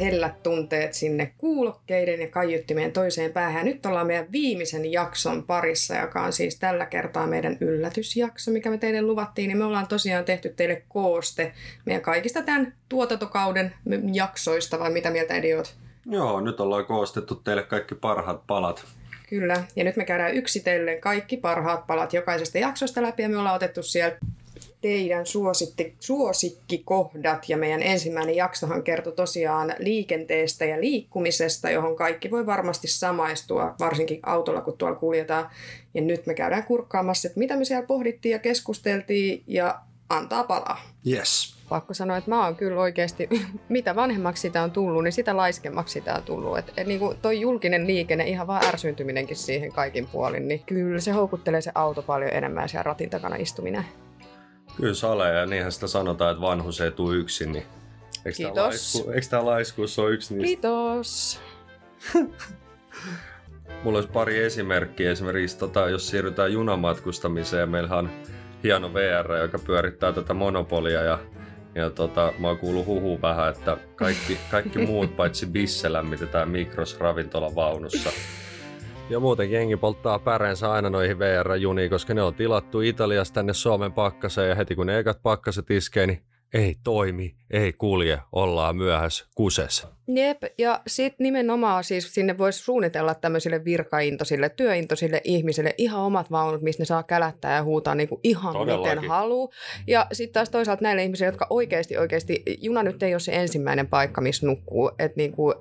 hellät tunteet sinne kuulokkeiden ja kaiuttimien toiseen päähän. Nyt ollaan meidän viimeisen jakson parissa, joka on siis tällä kertaa meidän yllätysjakso, mikä me teille luvattiin. Ja me ollaan tosiaan tehty teille kooste meidän kaikista tämän tuotantokauden jaksoista, vai mitä mieltä Edi oot? Joo, nyt ollaan koostettu teille kaikki parhaat palat. Kyllä, ja nyt me käydään yksitellen kaikki parhaat palat jokaisesta jaksosta läpi, ja me ollaan otettu siellä teidän suosikkikohdat, ja meidän ensimmäinen jaksohan kertoi tosiaan liikenteestä ja liikkumisesta, johon kaikki voi varmasti samaistua, varsinkin autolla, kun tuolla kuljetaan. Ja nyt me käydään kurkkaamassa, että mitä me siellä pohdittiin ja keskusteltiin, ja antaa palaa. Yes. Pakko sanoa, että mä oon kyllä oikeasti, mitä vanhemmaksi sitä on tullut, niin sitä laiskemmaksi sitä on tullut. Et niin kuin toi julkinen liikenne, ihan vaan ärsyyntyminenkin siihen kaikin puolin, niin kyllä se houkuttelee se auto paljon enemmän siellä ratin takana istuminen. Kyllä salee, ja niinhän sitä sanotaan, että vanhus ei tule yksin, niin eikö tämä laiskuus ole yksi niistä? Kiitos! Mulla olisi pari esimerkkiä. Esimerkiksi jos siirrytään junamatkustamiseen, meillähän on hieno VR, joka pyörittää tätä monopolia, ja mä oon kuullut huhuun vähän, että kaikki muut paitsi bisse lämmitetään mikrosravintolavaunussa. Ja muuten jengi polttaa päreensä aina noihin VR-juniin, koska ne on tilattu Italiasta tänne Suomen pakkaseen, ja heti kun ne ekat pakkaset iskee, niin ei toimi, ei kulje, ollaan myöhässä, kuses. Jep, ja sitten nimenomaan siis sinne voisi suunnitella tämmöisille virkaintoisille, työintoisille ihmisille ihan omat vaunut, missä ne saa kälättää ja huutaa niinku ihan miten haluaa. Ja sitten taas toisaalta näille ihmisille, jotka oikeasti, juna nyt ei ole se ensimmäinen paikka, missä nukkuu, että niinku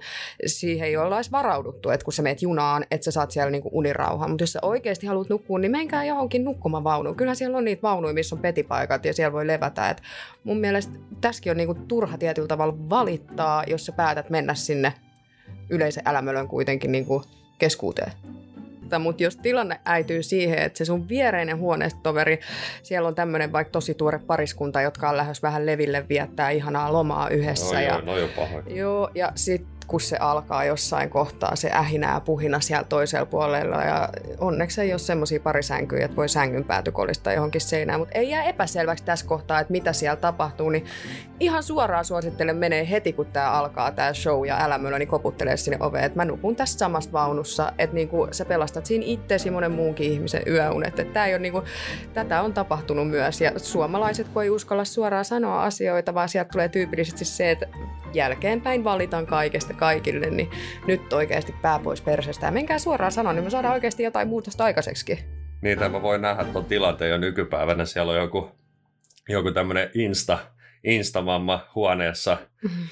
siihen ei olla edes varauduttu, että kun sä meet junaan, että sä saat siellä niinku unirauhaa. Mutta jos sä oikeasti haluat nukkua, niin menkää johonkin nukkumaan vaunuun. Kyllähän siellä on niitä vaunuja, missä on petipaikat ja siellä voi levätä. Et mun mielestä tässäkin on niinku turha tietyllä tavalla valittaa, jos sä päätät mennä sinne yleisen älämölön kuitenkin niin kuin keskuuteen. Mutta jos tilanne äityy siihen, että se sun viereinen huoneistoveri, siellä on tämmöinen vaikka tosi tuore pariskunta, jotka on lähes vähän leville viettää ihanaa lomaa yhdessä. Joo, ja sitten kun se alkaa jossain kohtaa, se ähinää ja puhina siellä toisella puolella, ja onneksi ei ole semmoisia parisänkyjä, että voi sängyn päätykolista johonkin seinään, mutta ei jää epäselväksi tässä kohtaa, että mitä siellä tapahtuu, niin ihan suoraan suosittelen menee heti, kun tää alkaa tää show ja älämölö, niin koputtelee sinne oveen, että mä nukun tässä samassa vaunussa, että niinku sä pelastat siinä itsesi monen muunkin ihmisen yöunet, että tää ei ole niinku, tätä on tapahtunut myös, ja suomalaiset kun ei uskalla suoraan sanoa asioita, vaan sieltä tulee tyypillisesti se, että jälkeenpäin valitaan kaikesta kaikille, niin nyt oikeasti pää pois persestä. Ja menkää suoraan sanoa, niin me saadaan oikeasti jotain muutosta aikaiseksi. Niitä mä voin nähdä tuon tilanteen jo nykypäivänä. Siellä on joku tämmöinen instamamma huoneessa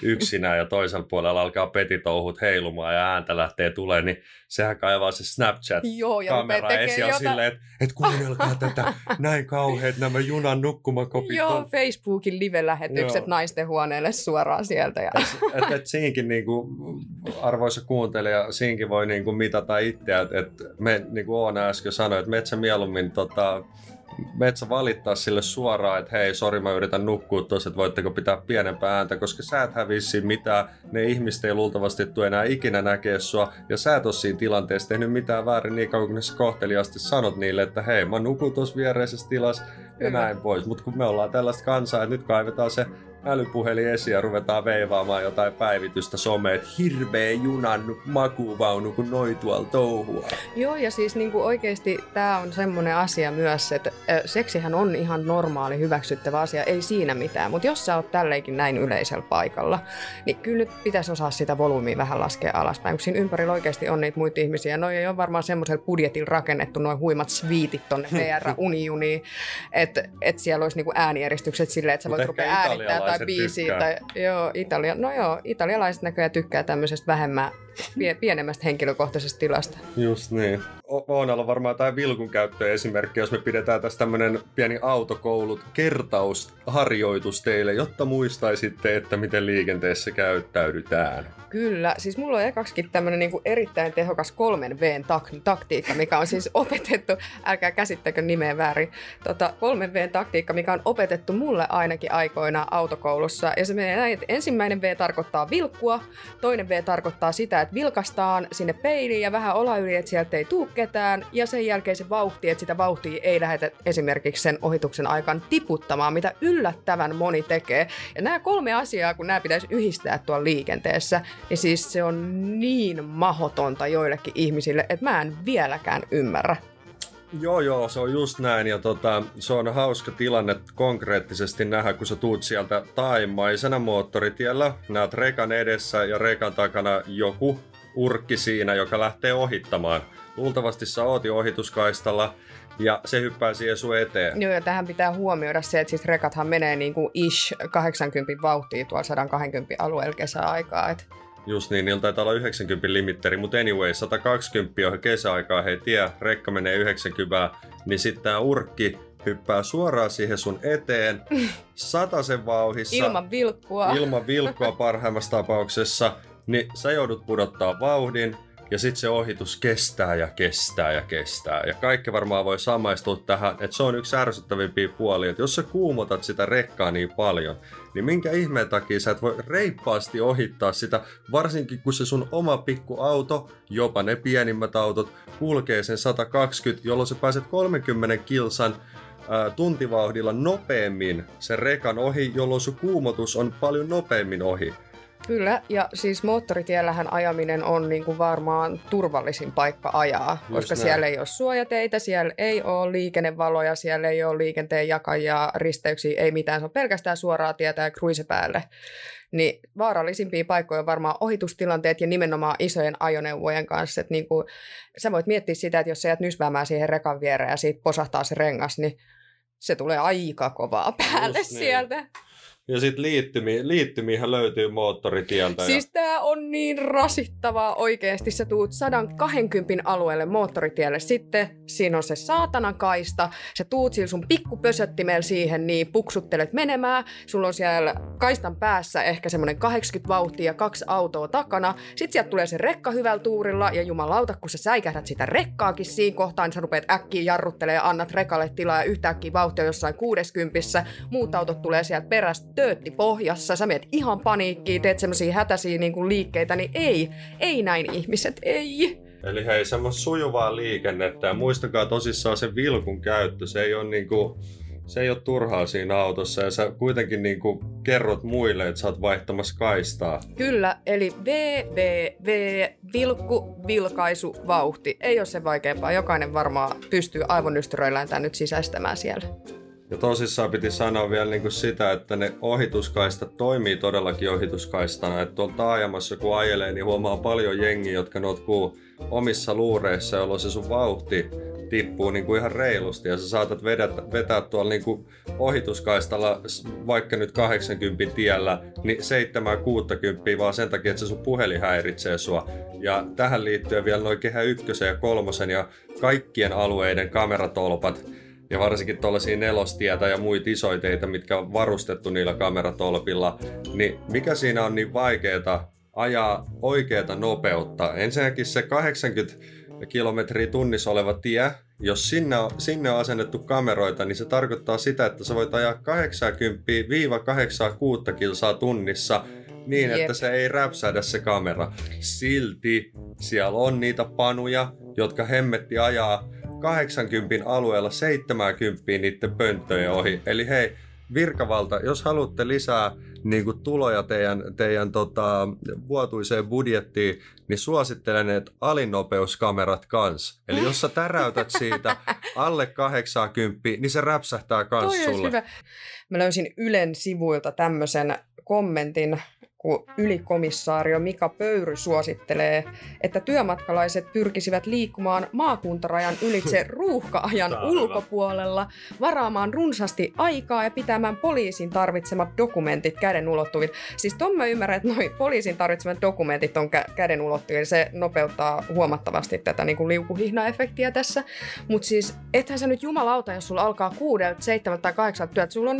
yksinään ja toisella puolella alkaa petitouhut heilumaan ja ääntä lähtee tulemaan, niin sehän kaivaa se Snapchat-kamera esiin silleen, että kuunnelkaa tätä, näin kauheat nämä junan nukkumakopit. Joo, Facebookin live-lähetykset naisten huoneelle suoraan sieltä. Ja et siinkin, niinku, arvoisa kuuntelija, siinkin voi niinku mitata itseä, että me, niin kuin Oona äsken sanoi, että metsä mieluummin metsä valittaa sille suoraan, että hei, sori, mä yritän nukkua tuossa, että voitteko pitää pienempää ääntä, koska sä et hävisi mitään, ne ihmiset ei luultavasti tule enää ikinä näkee sua, ja sä et ole siinä tilanteessa tehnyt mitään väärin niin kauan, kun sä kohteliaasti sanot niille, että hei, mä nukun tuossa viereisessä tilassa ja näin pois, mutta kun me ollaan tällaista kansaa, että nyt kaivetaan se älypuhelin esiin ja ruvetaan veivaamaan jotain päivitystä someen, että hirveä junan makuvaunu, kun noi tuolla touhua. Joo, ja siis niin kuin oikeasti tämä on semmoinen asia myös, että seksihän on ihan normaali, hyväksyttävä asia, ei siinä mitään, mutta jos sä oot tälleenkin näin yleisellä paikalla, niin kyllä nyt pitäisi osaa sitä volyymiä vähän laskea alaspäin, kun siinä ympärillä oikeasti on niitä muita ihmisiä, noi ei ole varmaan semmoisella budjetilla rakennettu noi huimat sviitit tonne VR-unijuniin, että et siellä olisi niin kuin äänieristykset silleen, että sä voit rupea äänittämään italialaiset näköjään tykkää tämmöisestä vähemmän pienemmästä henkilökohtaisesta tilasta. Just niin. Oonalla varmaan jotain vilkun käyttöesimerkki, jos me pidetään tässä tämmönen pieni autokoulut kertausharjoitus teille, jotta muistaisitte, että miten liikenteessä käyttäydytään. Kyllä, siis mulla on ekaksikin tämmönen niinku erittäin tehokas 3V:n taktiikka, mikä on siis opetettu, älkää käsittäkö nimeä väärin, 3V:n taktiikka, mikä on opetettu mulle ainakin aikoinaan autokoulussa, ja se menee näin, että ensimmäinen V tarkoittaa vilkkua, toinen V tarkoittaa sitä, että vilkastaan sinne peiliin ja vähän olayli, että sieltä ei tuu ketään ja sen jälkeen se vauhti, että sitä vauhtia ei lähdetä esimerkiksi sen ohituksen aikaan tiputtamaan, mitä yllättävän moni tekee. Ja nämä kolme asiaa, kun nämä pitäisi yhdistää tuolla liikenteessä, niin siis se on niin mahdotonta joillekin ihmisille, että mä en vieläkään ymmärrä. Joo, se on just näin ja se on hauska tilanne konkreettisesti nähdä, kun sä tuut sieltä taimaisena moottoritiellä, näet rekan edessä ja rekan takana joku urkki siinä, joka lähtee ohittamaan. Luultavasti sä oot jo ohituskaistalla ja se hyppää siihen sun eteen. Joo, ja tähän pitää huomioida se, että siis rekathan menee niin kuin 80 vauhtia tuolla 120 alueella kesäaikaa, et... Just niin, niillä taitaa olla 90 limitteri, mutta anyway, 120 on kesäaikaa, hei tie, rekka menee 90, niin sitten tää urkki hyppää suoraan siihen sun eteen, satasen vauhissa, ilman vilkkua parhaimmassa tapauksessa, niin sä joudut pudottaa vauhdin, ja sitten se ohitus kestää. Ja kaikki varmaan voi samaistua tähän, että se on yksi ärsyttävimpia puolia, että jos sä kuumotat sitä rekkaa niin paljon, niin minkä ihmeen takia sä et voi reippaasti ohittaa sitä, varsinkin kun se sun oma pikkuauto, jopa ne pienimmät autot, kulkee sen 120, jolloin sä pääset 30 kilsan tuntivauhdilla nopeammin sen rekan ohi, jolloin sun kuumotus on paljon nopeammin ohi. Kyllä, ja siis moottoritiellähän ajaminen on niinku varmaan turvallisin paikka ajaa, koska siellä ei ole suojateitä, siellä ei ole liikennevaloja, siellä ei ole liikenteen jakajaa, risteyksiä, ei mitään, se on pelkästään suoraa tietä ja cruise päälle. Niin vaarallisimpia paikkoja on varmaan ohitustilanteet ja nimenomaan isojen ajoneuvojen kanssa. Et niinku, sä voit miettiä sitä, että jos sä jäät nysväämään siihen rekan viereen ja siitä posahtaa se rengas, niin se tulee aika kovaa päälle just sieltä. Niin. Ja sitten liittymiähän löytyy moottoritieltä. Siis tää on niin rasittavaa oikeesti. Sä tuut 120 alueelle moottoritielle. Sitten siinä on se saatanan kaista. Sä tuut sillä sun pikkupösöttimellä siihen, niin puksuttelet menemään. Sulla on siellä kaistan päässä ehkä semmonen 80 vauhtia ja 2 autoa takana. Sitten sieltä tulee se rekka hyvällä tuurilla. Ja jumalauta, kun sä säikähdät sitä rekkaakin siinä kohtaan, niin sä rupeat äkkiä jarruttelemaan ja annat rekalle tilaa. Ja yhtäkkiä vauhtia jossain 60. Muut autot tulee sieltä perästä. Töötti pohjassa, sä meet ihan paniikkiin, teet semmosia hätäisiä niinku liikkeitä, niin ei näin ihmiset, ei. Eli hei, semmoista sujuvaa liikennettä ja muistakaa tosissaan se vilkun käyttö, se ei ole turhaa siinä autossa ja sä kuitenkin niinku kerrot muille, että sä oot vaihtamassa kaistaa. Kyllä, eli VVV, vilkku, vilkaisu, vauhti, ei ole sen vaikeampaa, jokainen varmaan pystyy aivonystyröillään tän nyt sisäistämään siellä. Ja tosissaan piti sanoa vielä niin kuin sitä, että ne ohituskaistat toimii todellakin ohituskaistana. Että tuolla taajamassa kun ajelee, niin huomaa paljon jengiä, jotka notkuu omissa luureissa, jolloin se sun vauhti tippuu niin kuin ihan reilusti. Ja sä saatat vetää tuolla niin kuin ohituskaistalla, vaikka nyt 80 tiellä, niin 70-60 vaan sen takia, että se sun puhelin häiritsee sua. Ja tähän liittyen vielä noin Kehä 1 ja 3 ja kaikkien alueiden kameratolpat. Ja varsinkin tuollaisia nelostietä ja muita isoiteitä, mitkä on varustettu niillä kameratolpilla, niin mikä siinä on niin vaikeeta ajaa oikeeta nopeutta? Ensinnäkin se 80 kilometriä tunnissa oleva tie, jos sinne on asennettu kameroita, niin se tarkoittaa sitä, että sä voit ajaa 80-86 kilsaa tunnissa niin, että se ei räpsähdä se kamera. Silti siellä on niitä panuja, jotka hemmetti ajaa 80 alueella 70 niiden pönttöjen ohi. Eli hei, virkavalta, jos haluatte lisää niin kuin tuloja teidän vuotuiseen budjettiin, niin suosittelen, että alinopeuskamerat kans. Eli jos sä täräytät siitä alle 80, niin se räpsähtää kans toi sulle. Hyvä. Mä löysin Ylen sivuilta tämmöisen kommentin, kun ylikomissaario Mika Pöyry suosittelee, että työmatkalaiset pyrkisivät liikkumaan maakuntarajan ylitse ruuhka-ajan ulkopuolella, varaamaan runsaasti aikaa ja pitämään poliisin tarvitsemat dokumentit käden ulottuvilla. Siis ton mä ymmärrän, että noi poliisin tarvitsemat dokumentit on käden ulottuvilla. Se nopeuttaa huomattavasti tätä niin kuin liukuhihna-efektiä tässä. Mutta siis ethän sä nyt jumalauta, jos sulla alkaa 6, 7 tai 8 työt, sulla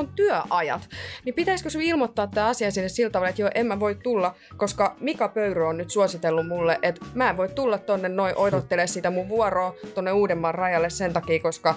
on työajat. Niin pitäisikö sun ilmoittaa tämä asia sinne sillä tavalla, että joo, en mä voi tulla, koska Mika Pöyry on nyt suositellut mulle, että mä en voi tulla tonne noin odottelemaan sitä mun vuoroa tonne Uudenmaan rajalle sen takia, koska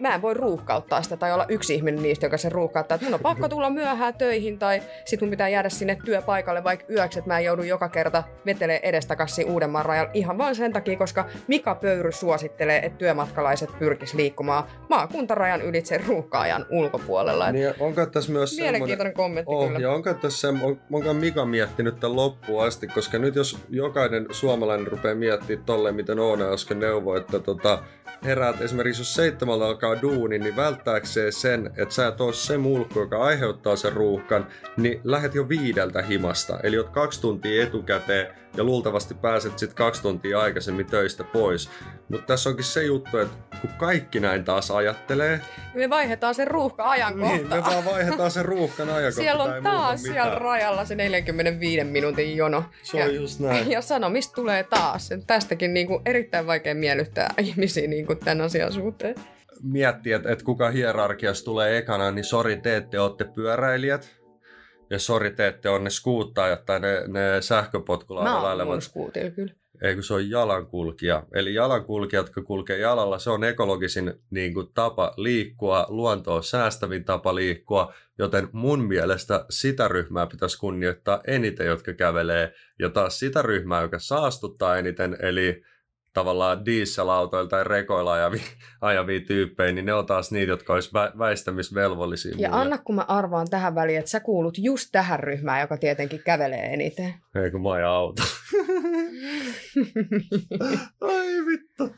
mä en voi ruuhkauttaa sitä tai olla yksi ihminen niistä, joka sen ruuhkauttaa. Että mun on pakko tulla myöhään töihin tai sit mun pitää jäädä sinne työpaikalle vaikka yöksi, että mä joudun joka kerta vetelee edestakaisin Uudenmaan rajalla. Ihan vaan sen takia, koska Mika Pöyry suosittelee, että työmatkalaiset pyrkis liikkumaan maakuntarajan ylitse ruuhka-ajan ulkopuolella. Niin, onko tässä myös mielenkiintoinen kommentti kyllä. Ja onko tässä onko Mika miettinyt tämän loppuun asti, koska nyt jos jokainen suomalainen rupeaa miettimään tolleen, miten Oona äsken neuvoi, että heräät esimerkiksi jos 7 alkaa duuni, niin välttääkseen sen, että sä et oo se mulkku, joka aiheuttaa sen ruuhkan, niin lähet jo 5 himasta. Eli oot 2 tuntia etukäteen ja luultavasti pääset sit 2 tuntia aikaisemmin töistä pois. Mutta tässä onkin se juttu, että kun kaikki näin taas ajattelee... Me vaihdetaan sen ruuhkan ajankohtaan. Niin, me vaan vaihdetaan sen ruuhkan ajankohtaan. Siellä on taas siellä rajalla se 45 minuutin jono. Se on just näin. Ja sanomista tulee taas. Tästäkin niinku erittäin vaikea miellyttää ihmisiä niinku tämän asian suhteen. Miettii, että kuka hierarkiassa tulee ekana, niin sori, te ette ootte pyöräilijät. Ja sori, te ette ole ne skuuttajat tai ne sähköpotkulaudalla elevat. Mä oon skuutilla kyllä. Eikö se on jalankulkija. Eli jalankulkijat, jotka kulkee jalalla, se on ekologisin niin kuin, tapa liikkua, luontoa säästävin tapa liikkua, joten mun mielestä sitä ryhmää pitäisi kunnioittaa eniten, jotka kävelee, ja taas sitä ryhmää, joka saastuttaa eniten, eli tavallaan dieselautoilla tai rekoilla ajavia tyyppejä, niin ne on taas niitä, jotka olisi väistämisvelvollisia. Ja anna, kun mä arvaan tähän väliin, että sä kuulut just tähän ryhmään, joka tietenkin kävelee eniten. Ei, kun mä ajan auto. Ai vittu.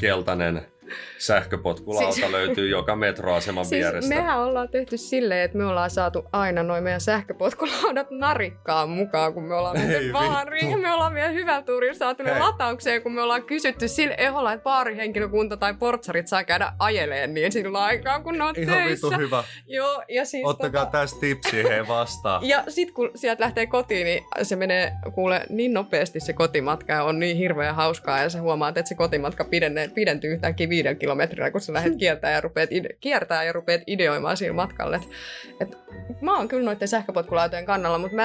Keltainen sähköpotkulauta löytyy joka metroaseman vierestä. Siis mehän ollaan tehty silleen, että me ollaan saatu aina noin meidän sähköpotkulaudat narikkaan mukaan, kun me ollaan mennyt baariin. Ja me ollaan vielä hyvä tuuri saatu ne lataukseen, kun me ollaan kysytty sille eholla, että baarihenkilökunta tai portsarit saa käydä ajeleen niin sillä aikaa, kun ne on ihan töissä. Ihan vittu hyvä. Joo, ja siis ottakaa tästä tipsiä hei vastaan. Ja sit kun sieltä lähtee kotiin, niin se menee kuule niin nopeasti se kotimatka ja on niin hirveän hauskaa ja sä huomaat, että se kotimatka pidentyy yhtäkkiä 5 kilometrillä, kun sä lähdet kiertää ja rupeat ideoimaan siinä matkalle. Et mä oon kyllä noiden sähköpotkulautojen kannalla, mutta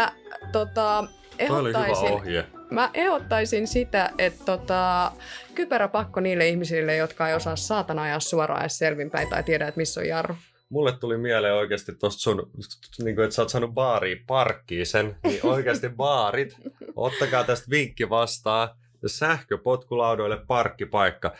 mä ehdottaisin sitä, että kypäräpakko niille ihmisille, jotka ei osaa saatana ajaa suoraan edes selvinpäin tai tiedä, että missä on jarru. Mulle tuli mieleen oikeasti tuosta sun, niin että sä oot saanut baariin parkkiin sen, niin oikeasti baarit, ottakaa tästä vinkki vastaan. Sähköpotkulaudoille parkkipaikka.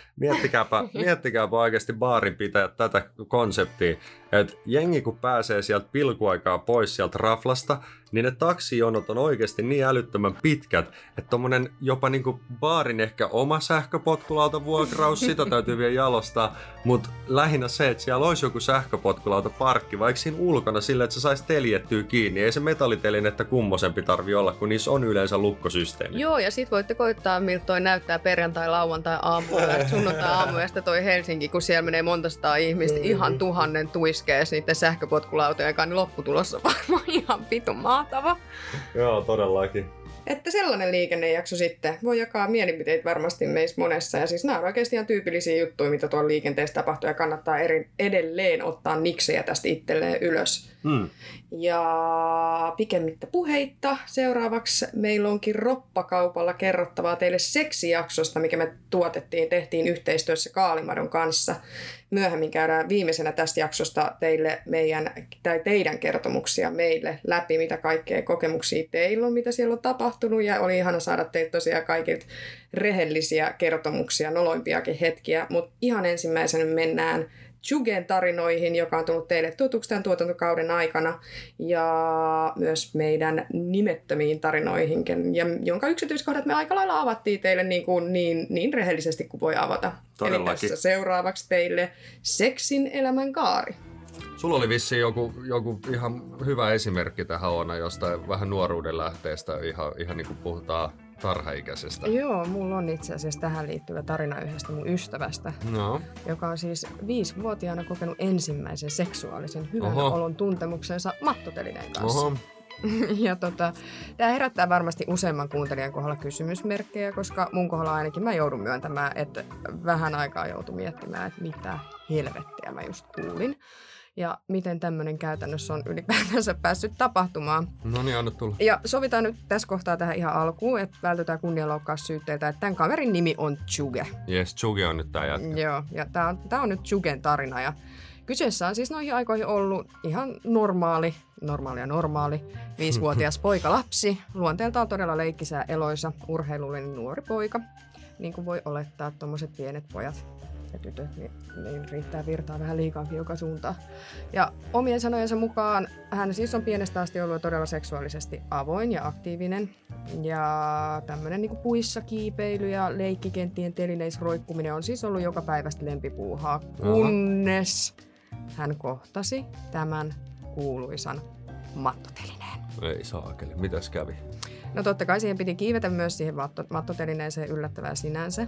Miettikääpä oikeasti baarinpitäjät tätä konseptia, että jengi kun pääsee sieltä pilkuaikaa pois sieltä raflasta, niin ne taksijonot on oikeasti niin älyttömän pitkät, että tommonen jopa niinku baarin ehkä oma sähköpotkulauta vuokraus, sitä täytyy vielä jalostaa, mutta lähinnä se, että siellä olisi joku sähköpotkulauta parkki, vaikka siinä ulkona sillä, että se saisi teljettyä kiinni, ei se metallitelinettä kummosempi tarvi olla, kun niissä on yleensä lukkosysteemi. Joo, ja sit voitte koittaa, miltä toi näyttää perjantai, lauantai, aamuyöstä, sunnuntai, aamuyöstä toi Helsinki, kun siellä menee monta sataa ihmistä, ihan 1000 tuiskees niiden sähköpotkulautojen kanssa, niin lopputulos on varmaan ihan vitun mahtava. Joo, todellakin. Että sellainen liikennejakso sitten. Voi jakaa mielipiteitä varmasti meissä monessa. Ja siis nämä on oikeasti ihan tyypillisiä juttuja, mitä tuolla liikenteessä tapahtuu. Ja kannattaa edelleen ottaa niksejä tästä itselleen ylös. Ja pikemmittä puheitta. Seuraavaksi meillä onkin roppakaupalla kerrottavaa teille seksijaksosta, mikä me tehtiin yhteistyössä Kaalimadon kanssa. Myöhemmin käydään viimeisenä tästä jaksosta teidän kertomuksia meille läpi, mitä kaikkea kokemuksia teillä on, mitä siellä on tapahtunut. Ja oli ihana saada teiltä tosiaan kaikilta rehellisiä kertomuksia, noloimpiakin hetkiä. Mutta ihan ensimmäisenä mennään Tsugen tarinoihin, joka on tullut teille tutuksi tämän tuotantokauden aikana ja myös meidän nimettömiin tarinoihinkin, ja jonka yksityiskohdat me aika lailla avattiin teille niin rehellisesti kuin voi avata. Todellakin. Eli tässä seuraavaksi teille seksin elämän kaari. Sulla oli vissiin joku ihan hyvä esimerkki tähän Oona, jostain vähän nuoruuden lähteestä, ihan niin kuin puhutaan tarhaikäisestä. Joo, mulla on itse asiassa tähän liittyvä tarina yhdestä mun ystävästä, joka on siis 5-vuotiaana kokenut ensimmäisen seksuaalisen hyvän olon tuntemuksensa mattotelineen kanssa. Oho. Ja tämä herättää varmasti useamman kuuntelijan kohdalla kysymysmerkkejä, koska mun kohdalla ainakin mä joudun myöntämään, että vähän aikaa joutui miettimään, että mitä helvettiä mä just kuulin. ja miten tämmöinen käytännössä on ylipäätänsä päässyt tapahtumaan. No niin, anna tulla. Ja sovitaan nyt tässä kohtaa tähän ihan alkuun, että vältytään kunnianloukkaussyytteiltä, että tämän kaverin nimi on Tsuge. Jes, Tsuge on nyt tämä jätkä. Joo, ja tämä on nyt Tsugen tarina ja kyseessä on siis noihin aikoihin ollut ihan normaali, 5-vuotias poikalapsi, luonteeltaan todella leikkisä ja eloisa, urheilullinen nuori poika. Niin kuin voi olettaa, tuommoiset pienet pojat ja tytöt, niin riittää virtaa vähän liikaakin joka suuntaan. Ja omien sanojensa mukaan hän siis on pienestä asti ollut todella seksuaalisesti avoin ja aktiivinen. Ja tämmöinen niin kuin puissa kiipeily ja leikkikenttien telineisroikkuminen on siis ollut joka päivästä lempipuuhaa, kunnes hän kohtasi tämän kuuluisan mattotelineen. Ei saakeli, mitäs kävi? No totta kai siihen piti kiivetä myös siihen mattotelineeseen yllättävää sinänsä.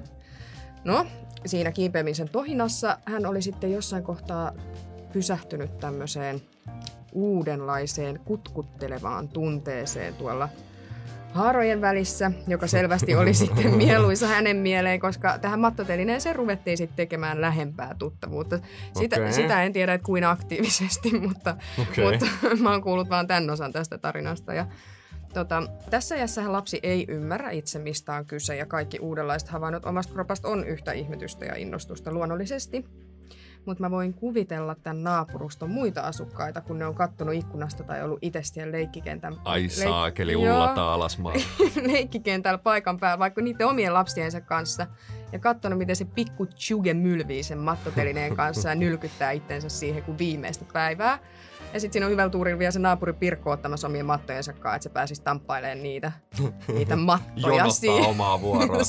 No, siinä kiipeämisen tohinassa hän oli sitten jossain kohtaa pysähtynyt tämmöiseen uudenlaiseen kutkuttelevaan tunteeseen tuolla haarojen välissä, joka selvästi oli sitten mieluisa hänen mieleen, koska tähän mattotelineeseen ruvettiin sitten tekemään lähempää tuttavuutta. Sitä en tiedä, että kuin aktiivisesti, mutta mä oon kuullut vaan tämän osan tästä tarinasta. Ja, tässä iässähän lapsi ei ymmärrä itse, mistä on kyse, ja kaikki uudenlaiset havainnot omasta kropasta on yhtä ihmetystä ja innostusta luonnollisesti. Mutta mä voin kuvitella tämän naapuruston muita asukkaita, kun ne on kattonut ikkunasta tai ollut itse siellä leikkikentän. Ai saakeli, ullata alas maa. Leikkikentällä paikan päällä, vaikka niiden omien lapsiensa kanssa. Ja kattonut, miten se pikku Tsuge mylvii sen mattotelineen kanssa ja nylkyttää itsensä siihen kuin viimeistä päivää. Ja sitten siinä on hyvällä tuurilla vielä se naapuri Pirkko ottamassa omien mattojensa kanssa, että se pääsisi tamppailemaan niitä mattoja. Jonottaa omaa vuoroa.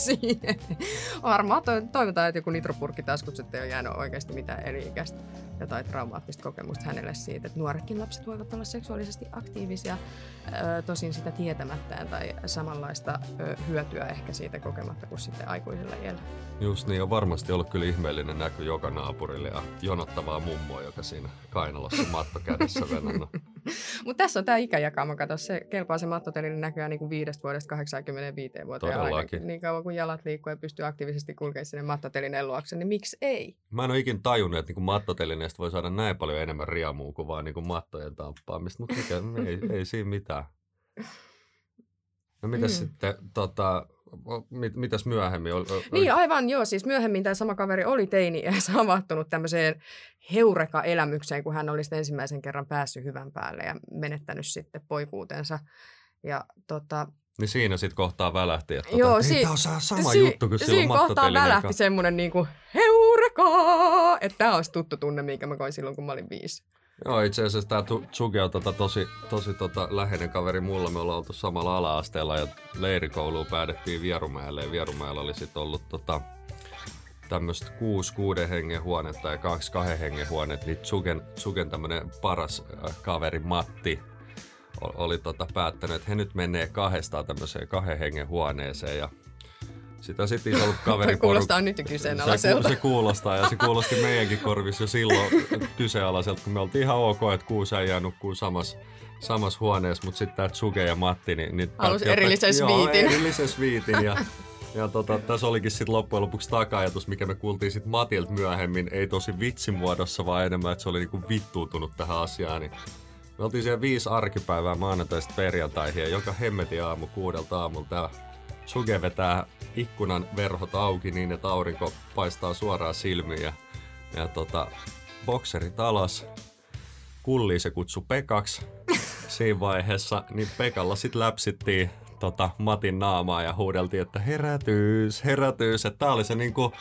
Varmaan toivotaan, että joku nitropurkkitaskut sitten ei ole jäänyt oikeasti mitään eri-ikäistä jotain traumaattista kokemusta hänelle siitä, että nuoretkin lapset voivat olla seksuaalisesti aktiivisia, tosin sitä tietämättään tai samanlaista hyötyä ehkä siitä kokematta kuin sitten aikuisella iällä. Just niin, on varmasti ollut kyllä ihmeellinen näky joka naapurille ja jonottavaa mummoa, joka siinä kainalossa matto kädessä venänä. Mutta tässä on tämä ikäjakama, kato, se kelpaa se mattotelinen näköjään niin kuin 5 vuodesta 85 vuoteen ainakin. Niin kauan kuin jalat liikkuu ja pystyy aktiivisesti kulkemaan sinne mattotelineen luokse, niin miksi ei? Mä en ole ikin tajunnut, että niin mattotelineestä voi saada näin paljon enemmän riamua kuin vaan niin mattojen tamppaamista, mutta ei siinä mitään. No mitäs sitten, mitäs myöhemmin? Niin aivan joo, siis myöhemmin tämä sama kaveri oli teini-iässä havahtunut tämmöiseen heureka-elämykseen, kun hän oli ensimmäisen kerran päässyt hyvän päälle ja menettänyt sitten poikuutensa. Ja niin siinä sitten kohtaa välähti, että tämä on sama juttu kuin silloin mattotelineen. Siinä kohtaa välähti semmoinen niinku heureka, että tämä olisi tuttu tunne, minkä mä koin silloin, kun mä olin 5. Joo, itse asiassa tämä Tsuge on tosi läheinen kaveri mulla. Me ollaan oltu samalla ala-asteella ja leirikouluun päädyttiin Vierumäelle. Vierumäellä oli sitten ollut tämmöistä 6 hengen huonetta ja 2 hengen huonetta. Niin Tsugen tämmöinen paras kaveri Matti oli päättänyt, että he nyt menee kahdestaan tämmöiseen 2 hengen huoneeseen. Ja sitä sitten ei ollut kaveriporukka. Kuulostaa nyt jo kyseenalaiselta. Se kuulostaa ja se kuulosti meidänkin korvissa jo silloin kyseenalaiselta, kun me oltiin ihan ok, että 6 äijää nukkuu samassa huoneessa, mutta sitten tämä Tsuge ja Matti. Niin halusi erillisen sviitin. Ja tässä olikin sitten loppujen lopuksi taka-ajatus, mikä me kuultiin sitten Matilta myöhemmin, ei tosi vitsin muodossa, vaan enemmän, että se oli niinku vittuutunut tähän asiaan. Niin me oltiin siellä 5 arkipäivää maanantaista perjantaihin ja joka hemmetin aamu 6 aamulla tämä Tsuge vetää ikkunan verhot auki niin, että aurinko paistaa suoraan silmiin ja bokserit alas. Kulli se kutsui Pekaksi siinä vaiheessa, niin Pekalla sit läpsittiin Matin naamaa ja huudeltiin, että herätys. Että tää oli se niinku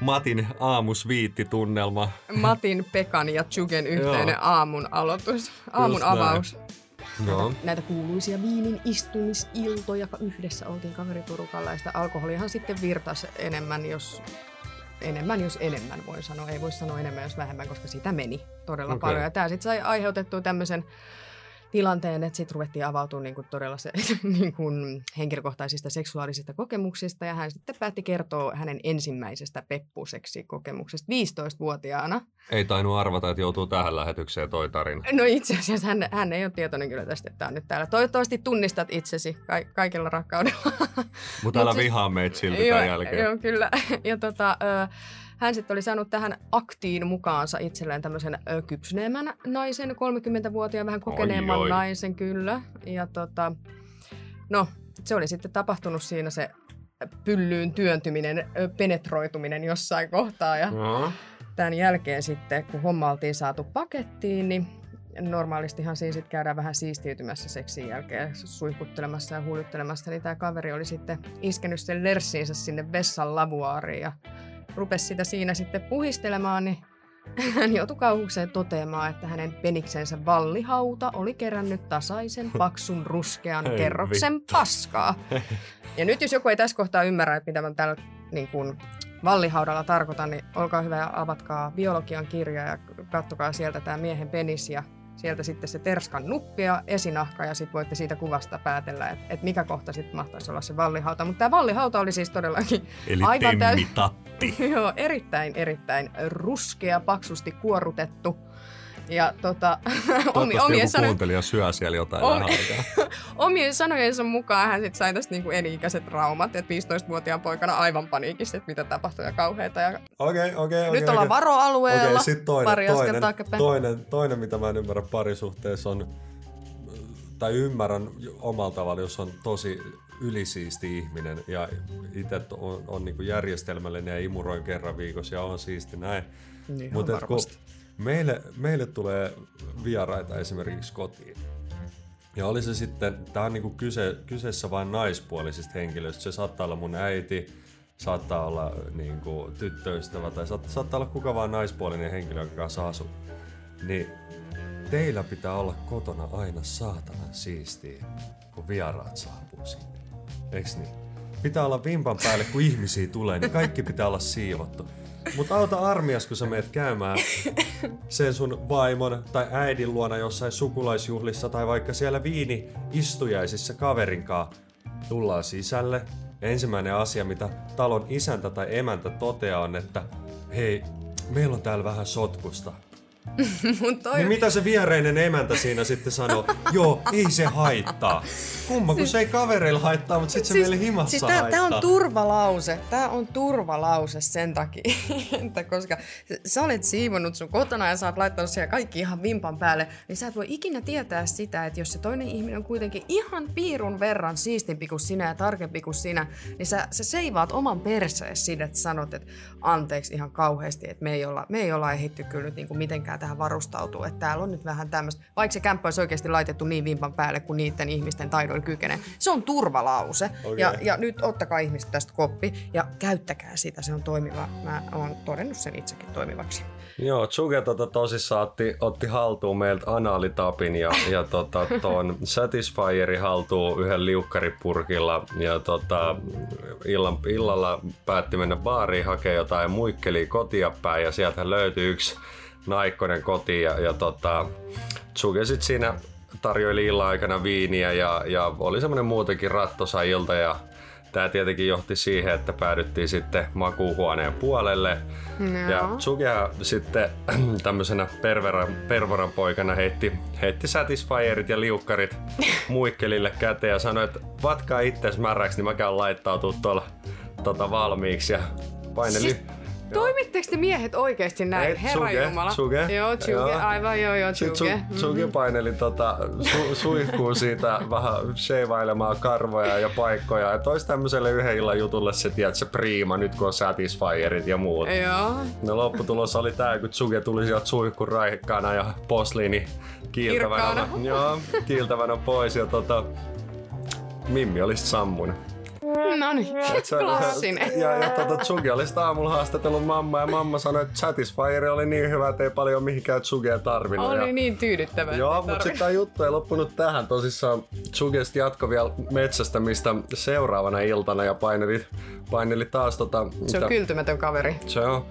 Matin aamusviittitunnelma. Matin, Pekan ja Tsugen yhteinen aamun aloitus, aamun avaus. Näitä kuuluisia viinin istumisiltoja, yhdessä oltiin kaveriporukalla ja sitä alkoholihan sitten virtasi enemmän, jos enemmän voi sanoa. Ei voi sanoa enemmän, jos vähemmän, koska sitä meni todella paljon. Ja tämä sitten sai aiheutettua tämmöisen tilanteen, että sitten ruvettiin avautumaan niinku todella se, niinku henkilökohtaisista seksuaalisista kokemuksista. Ja hän sitten päätti kertoa hänen ensimmäisestä peppuseksikokemuksesta 15-vuotiaana. Ei tainnut arvata, että joutuu tähän lähetykseen toi tarina. No itse asiassa hän ei ole tietoinen kyllä tästä, että tämä on nyt täällä. Toivottavasti tunnistat itsesi kaikella rakkaudella. Mutta älä vihaa meitä silti tämän jälkeen. Joo, kyllä. Ja Hän sitten oli saanut tähän aktiin mukaansa itselleen tämmöisen kypsyneemmän naisen, 30-vuotiaan, vähän kokeneemman naisen kyllä. Ja no, se oli sitten tapahtunut siinä se pyllyyn työntyminen, penetroituminen jossain kohtaa. Ja tämän jälkeen sitten, kun homma oltiin saatu pakettiin, niin normaalistihan siinä sitten käydään vähän siistiytymässä seksin jälkeen, suihkuttelemassa ja huuluttelemassa, niin tämä kaveri oli sitten iskenyt sen lerssiinsä sinne vessan lavuaariin ja rupesi sitä siinä sitten puhistelemaan, niin hän joutui kauhukseen toteamaan, että hänen peniksensä vallihauta oli kerännyt tasaisen, paksun, ruskean kerroksen paskaa. Ja nyt jos joku ei tässä kohtaa ymmärrä, että mitä mä tällä niin kuin vallihaudalla tarkoitan, niin olkaa hyvä ja avatkaa biologian kirja ja katsokaa sieltä tämä miehen penis ja sieltä sitten se terskan nuppi ja esinahka ja sitten voitte siitä kuvasta päätellä, että mikä kohta sitten mahtaisi olla se vallihauta. Mutta tämä vallihauta oli siis todellakin eli aivan temmitatti. Joo, erittäin ruskea, paksusti kuorutettu. Ja toivottavasti joku kuuntelija syö siellä jotain vähän aikaa. Omien sanojensa mukaan hän sit sai tästä niinku eni-ikäiset traumat, että 15-vuotiaan poikana aivan paniikissa, että mitä tapahtui ja kauheita. Ja... Okei. Nyt ollaan varoalueella. Okei, sit toinen, mitä mä en ymmärrä parisuhteessa on, tai ymmärrän omalla tavalla, jos on tosi ylisiisti ihminen ja itse on niinku järjestelmällinen ja imuroin kerran viikossa ja on siisti näin. Niin, mut varmasti. Meille tulee vieraita esimerkiksi kotiin. Ja oli se sitten, tämä on niinku kyseessä vain naispuolisista henkilöistä. Se saattaa olla mun äiti, saattaa olla niinku tyttöystävä tai saattaa olla kuka vaan naispuolinen henkilö, jonka kanssa asuu. Niin teillä pitää olla kotona aina saatanan siistiä, kun vieraat saapuu sinne. Eiks niin? Pitää olla vimpan päälle, kun ihmisiä tulee, niin kaikki pitää olla siivottu. Mutta auta armias, kun sä meet käymään sen sun vaimon tai äidin luona jossain sukulaisjuhlissa tai vaikka siellä viini-istujaisissa kaverinkaan. Tullaan sisälle ja ensimmäinen asia, mitä talon isäntä tai emäntä toteaa on, että hei, meillä on täällä vähän sotkusta. Niin mitä se viereinen emäntä siinä sitten sanoo? Joo, ei se haittaa. Kumma, kun se ei kavereilla haittaa, mutta sitten se meille himassa haittaa. Tää on turvalause sen takia, että koska sä olet siivonnut sun kotona ja sä oot laittanut siellä kaikki ihan vimpan päälle, niin sä et voi ikinä tietää sitä, että jos se toinen ihminen on kuitenkin ihan piirun verran siistimpi kuin sinä ja tarkempi kuin sinä, niin sä seivaat oman perseesi sinne, että sanot, että anteeksi ihan kauheasti, että me ei olla ehitty kyllä nyt niinku mitenkään tähän varustautuu, että täällä on nyt vähän tämmöistä, vaikka se kämppä olisi oikeasti laitettu niin vimpan päälle kuin niiden ihmisten taidoilla kykenee. Se on turvalause. Okay. Ja nyt ottakaa ihmiset tästä koppi ja käyttäkää sitä, se on toimiva. Mä oon todennut sen itsekin toimivaksi. Joo, Tsuge tosissaan otti haltuun meiltä anaalitapin ja ton Satisfyerin haltuun yhden liukkaripurkilla ja illalla päätti mennä baariin hakemaan jotain muikkelia kotia päin ja sieltä löytyi yksi naikkonen kotiin ja Tsuge sit siinä tarjoili illan aikana viiniä ja oli semmoinen muutenkin rattosa ilta ja tää tietenkin johti siihen, että päädyttiin sitten makuuhuoneen puolelle. No. Ja Tsugehan sitten tämmöisenä perveran poikana heitti Satisfyerit ja liukkarit muikkelille käteen ja sanoi, että vatkaa itseäsi märäksi, niin mä käyn laittautuu tuolla valmiiksi ja paineli. Toimitteko te miehet oikeesti näin? Herranjumala. Tsuge. Joo, Tsuge. Aivan joo, Tsuge. Tsuge paineli suihkuun siitä vähän sheivailemaan karvoja ja paikkoja. Et ois tämmöselle yhden illan jutulle se, tiedät, se priima, nyt kun on Satisfyerit ja muut. Joo. No lopputulos oli tää, kun Tsuge tuli sieltä suihkun raihekkaana ja posliini kiiltävänä. Joo, kiiltävänä pois ja Mimmi oli sit sammunut. No niin, klassinen. Ja Tsuge oli sitä aamulla haastatellut mammaa ja mamma sanoi, että Satisfyer oli niin hyvä, että ei paljon mihinkään Tsugea tarvinnut. Oli niin tyydyttävää. Joo, mutta sitten tämä juttu ei loppunut tähän. Tosissaan Tsuge sitten jatkoi vielä metsästämistä seuraavana iltana ja paineli taas Se on kyltymätön kaveri. Se on.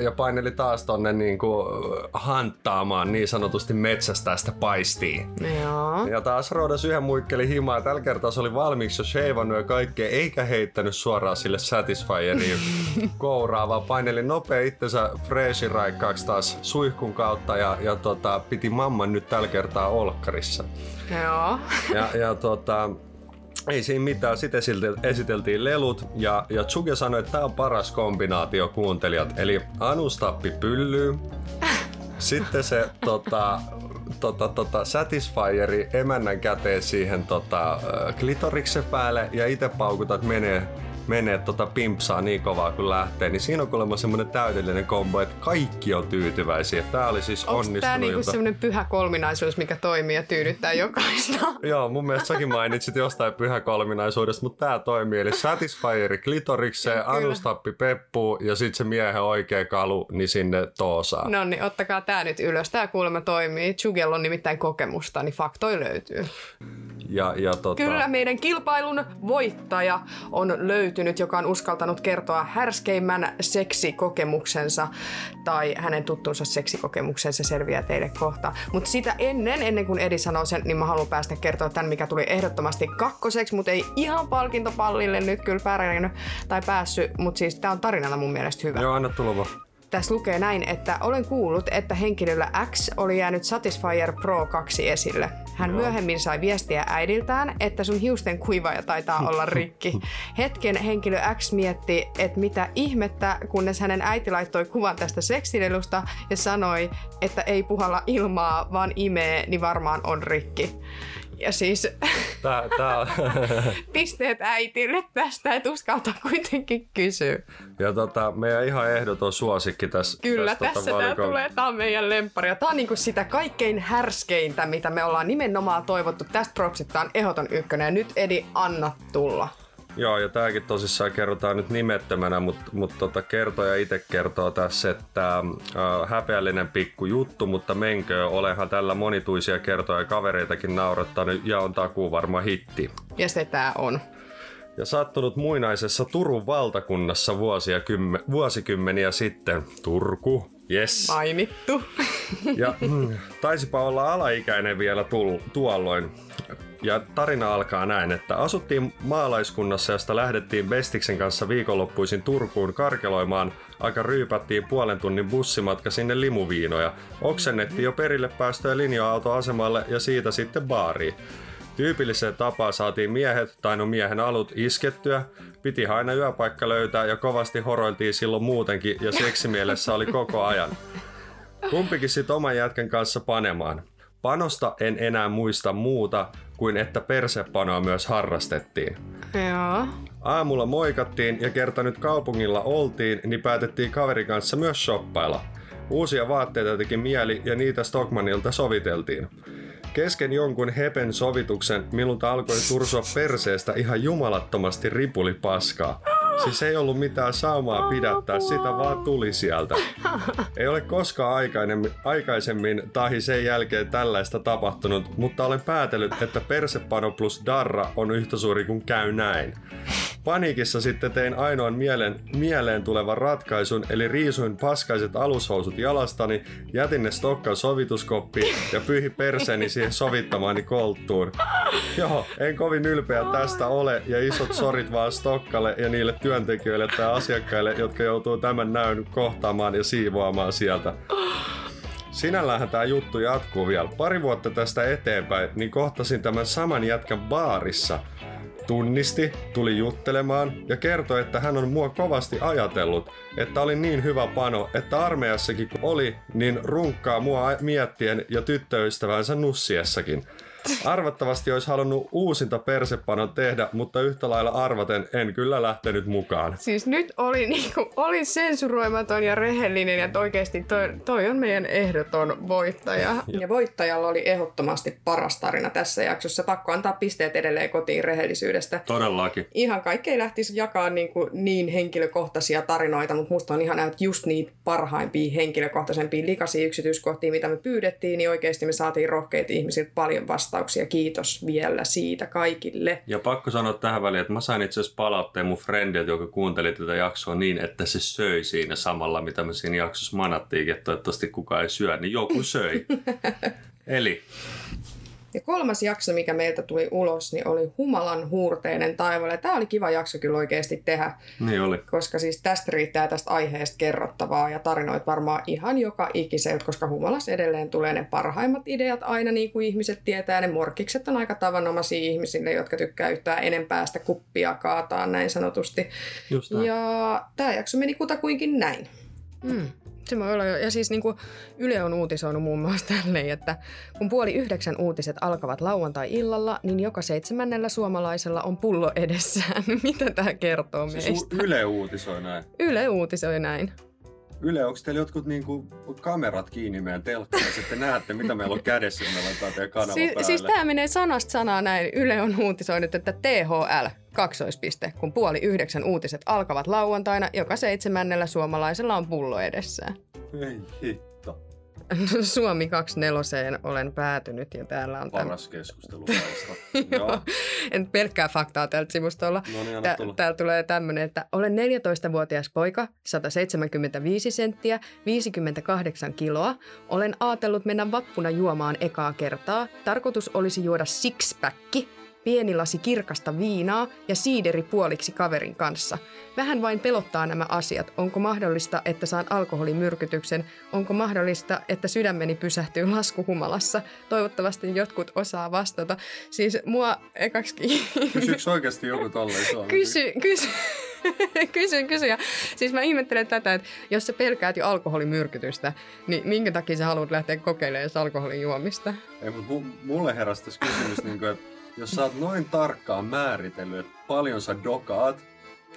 Ja paineli taas tonne niinku hanttaamaan niin sanotusti metsästä sitä paistiin. Joo. Ja taas roudas yhden muikkeli himaa. Tällä kertaa se oli valmiiksi jo sheivannut ja kaikkea, eikä heittänyt suoraan sille Satisfyeriin kouraa, vaan paineli nopea itsensä freesin raikkaaksi taas suihkun kautta ja piti mamman nyt tällä kertaa olkkarissa. Joo. Ja Ei siinä mitään, sitten esiteltiin lelut ja Tsuge sanoi, että tämä on paras kombinaatio kuuntelijat, eli anustappi pyllyy, sitten se Satisfyeri emännän käteen siihen klitoriksen päälle ja itse paukutat menee pimpsaa niin kovaa kun lähtee, niin siinä on kuulemma semmoinen täydellinen kombo, että kaikki on tyytyväisiä. Tää oli siis onnistunut. Onko tää niinku semmoinen pyhä kolminaisuus, mikä toimii ja tyydyttää jokaista? Joo, mun mielestä säkin mainitsit jostain pyhä kolminaisuudesta, mutta tää toimii. Eli Satisfyeri klitorikseen, anustappi peppuu ja sit se miehen oikea kalu, niin sinne toosaan. No niin, ottakaa tää nyt ylös. Tää kuulemma toimii. Tsugella on nimittäin kokemusta, niin faktoi löytyy. Kyllä meidän kilpailun voittaja on löytynyt, joka on uskaltanut kertoa härskeimmän seksikokemuksensa tai hänen tuttunsa seksikokemuksensa selviää teille kohta. Mutta sitä ennen kuin Edi sanoo sen, niin mä haluan päästä kertoa tämän, mikä tuli ehdottomasti kakkoseksi, mutta ei ihan palkintopallille nyt kyllä pärjännyt tai päässyt, mutta siis tää on tarinana mun mielestä hyvä. Joo, anna tulla vaan. Tässä lukee näin, että olen kuullut, että henkilöllä X oli jäänyt Satisfyer Pro 2 esille. Hän myöhemmin sai viestiä äidiltään, että sun hiusten kuivaaja taitaa olla rikki. Hetken henkilö X mietti, että mitä ihmettä, kunnes hänen äiti laittoi kuvan tästä seksilelusta ja sanoi, että ei puhalla ilmaa, vaan imee, niin varmaan on rikki. Ja siis pisteet äitille tästä, et uskaltaa kuitenkin kysyä. Ja meidän ihan ehdoton suosikki tässä. Kyllä, tässä tää tulee, tää on meidän lemppari. Ja tää on niinku sitä kaikkein härskeintä, mitä me ollaan nimenomaan toivottu. Tästä propsista on ehdoton ykkönen. Ja nyt Edi, anna tulla. Joo, ja tääkin tosissaan kerrotaan nyt nimettömänä, mutta kertoja itse kertoo tässä, että häpeällinen pikku juttu, mutta menkö, olenhan tällä monituisia kertoja ja kavereitakin naurattanut ja on takuu varma hitti. Ja se tää on. Ja sattunut muinaisessa Turun valtakunnassa vuosikymmeniä sitten. Turku, yes. Mainittu. Ja taisipa olla alaikäinen vielä tuolloin. Ja tarina alkaa näin, että asuttiin maalaiskunnassa, josta lähdettiin bestiksen kanssa viikonloppuisin Turkuun karkeloimaan. Aika ryypättiin puolen tunnin bussimatka sinne limuviinoja. Oksennettiin jo perille päästöä linja-autoasemalle ja siitä sitten baariin. Tyypilliseen tapaan saatiin miehet, tai no miehen alut, iskettyä. Piti aina yöpaikka löytää ja kovasti horoiltiin silloin muutenkin ja seksimielessä oli koko ajan. Kumpikin sit oman jätkän kanssa panemaan. Panosta en enää muista muuta kuin että persepanoa myös harrastettiin. Joo. Aamulla moikattiin ja kerta nyt kaupungilla oltiin, niin päätettiin kaverin kanssa myös shoppailla. Uusia vaatteita teki mieli ja niitä Stockmannilta soviteltiin. Kesken jonkun hepen sovituksen minulta alkoi tursua perseestä ihan jumalattomasti ripulipaskaa. Siis ei ollut mitään saumaa pidättää, sitä vaan tuli sieltä. Ei ole koskaan aikaisemmin tai sen jälkeen tällaista tapahtunut, mutta olen päätellyt, että persepano plus darra on yhtä suuri kuin käy näin. Paniikissa sitten tein ainoan mieleen tulevan ratkaisun, eli riisuin paskaiset alushousut jalastani, jätin ne Stokkan sovituskoppiin ja pyyhin perseeni siihen sovittamaani kolttuun. Joo, en kovin ylpeä tästä ole ja isot sorit vaan Stokkalle ja niille työntekijöille tai asiakkaille, jotka joutuu tämän näyn kohtaamaan ja siivoamaan sieltä. Sinällähän tää juttu jatkuu vielä. Pari vuotta tästä eteenpäin, niin kohtasin tämän saman jätkän baarissa. Tunnisti, tuli juttelemaan ja kertoi, että hän on mua kovasti ajatellut, että oli niin hyvä pano, että armeijassakin kun oli, niin runkkaa mua miettien ja tyttöystävänsä nussiessakin. Arvattavasti olisi halunnut uusinta persepanon tehdä, mutta yhtä lailla arvaten en kyllä lähtenyt mukaan. Siis nyt oli sensuroimaton ja rehellinen ja oikeasti toi on meidän ehdoton voittaja. Ja voittajalla oli ehdottomasti paras tarina tässä jaksossa. Pakko antaa pisteet edelleen kotiin rehellisyydestä. Todellakin. Ihan kaikki ei lähtisi jakaa niin henkilökohtaisia tarinoita, mutta musta on ihanaa, että just niitä parhaimpia henkilökohtaisempia likaisia yksityiskohtia, mitä me pyydettiin, niin oikeasti me saatiin rohkeita ihmisiltä paljon vastaan. Kiitos vielä siitä kaikille. Ja pakko sanoa tähän väliin, että mä sain itse asiassa palautteen mun friendiltä, joka kuunteli tätä jaksoa niin, että se söi siinä samalla, mitä me siinä jaksossa manattiin, että toivottavasti kukaan ei syö, niin joku söi. Eli Ja 3. jakso, mikä meiltä tuli ulos, niin oli Humalan huurteinen taivaalle. Tämä oli kiva jakso kyllä oikeasti tehdä. Niin oli. Koska siis tästä riittää tästä aiheesta kerrottavaa ja tarinoit varmaan ihan joka ikiseltä, koska Humalas edelleen tulee ne parhaimmat ideat aina, niin kuin ihmiset tietää. Ne morkikset on aika tavanomaisia ihmisille, jotka tykkää yhtään enempää sitä kuppia kaataa näin sanotusti. Just näin. Ja tämä jakso meni kutakuinkin näin. Mm. Se voi olla jo. Ja siis niin kuin Yle on uutisoinut muun muassa tälleen, että kun 8:30 uutiset alkavat lauantai-illalla, niin joka 7. suomalaisella on pullo edessään. Mitä tämä kertoo siis meistä? Yle uutisoi näin? Yle uutisoi näin. Yle, onko teillä jotkut niin kuin kamerat kiinni meidän telkkaan ja sitten näette, mitä meillä on kädessä, kun me laitetaan teidän kanava päälle? Siis tämä menee sanasta sanaa näin. Yle on uutisoinut, että THL. 2. kun 8:30 uutiset alkavat lauantaina, joka 7. suomalaisella on pullo edessään. Ei hitto. Suomi 24:een olen päätynyt ja täällä on paras keskustelu tästä. En pelkkää faktaa tältä sivustolla. No niin, täällä tulee tämmöinen, että olen 14-vuotias poika, 175 senttiä, 58 kiloa. Olen ajatellut mennä vappuna juomaan ekaa kertaa. Tarkoitus olisi juoda sixpacki. Pieni lasi kirkasta viinaa ja siideri puoliksi kaverin kanssa. Vähän vain pelottaa nämä asiat. Onko mahdollista, että saan alkoholimyrkytyksen? Onko mahdollista, että sydämeni pysähtyy laskuhumalassa? Toivottavasti jotkut osaa vastata. Siis mua ekaksi... Kysyks oikeasti joku tolleen? Kysy. Siis mä ihmettelen tätä, että jos sä pelkäät jo alkoholimyrkytystä, niin minkä takia sä haluat lähteä kokeilemaan alkoholin juomista? Ei, mutta mulle heräsi tässä kysymys, niin kuin, että jos sä oot noin tarkkaan määritellyt, että paljon sä dokaat,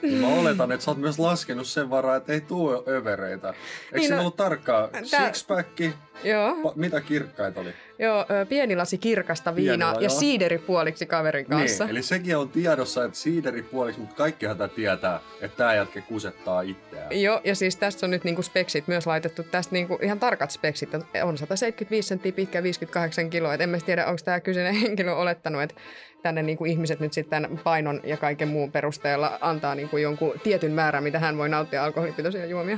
niin mä oletan, että sä oot myös laskenut sen varaan, että ei tuu övereitä. Eikö niin, siinä ollut tarkkaa? Sixpacki? Joo. Mitä kirkkaita oli? Joo, pieni lasi kirkasta viinaa ja siideri puoliksi kaverin kanssa. Niin, eli sekin on tiedossa, että siideri puoliksi, mutta kaikkihan tämä tietää, että tämä jätkä kusettaa itseään. Joo, ja siis tässä on nyt niinku speksit myös laitettu. Tästä niinku ihan tarkat speksit. On 175 senttiä pitkä, 58 kiloa. Et en mä tiedä, onko tämä kyseinen henkilö olettanut, että tänne niinku ihmiset nyt sitten painon ja kaiken muun perusteella antaa niinku jonkun tietyn määrän, mitä hän voi nauttia alkoholipitoisia juomia.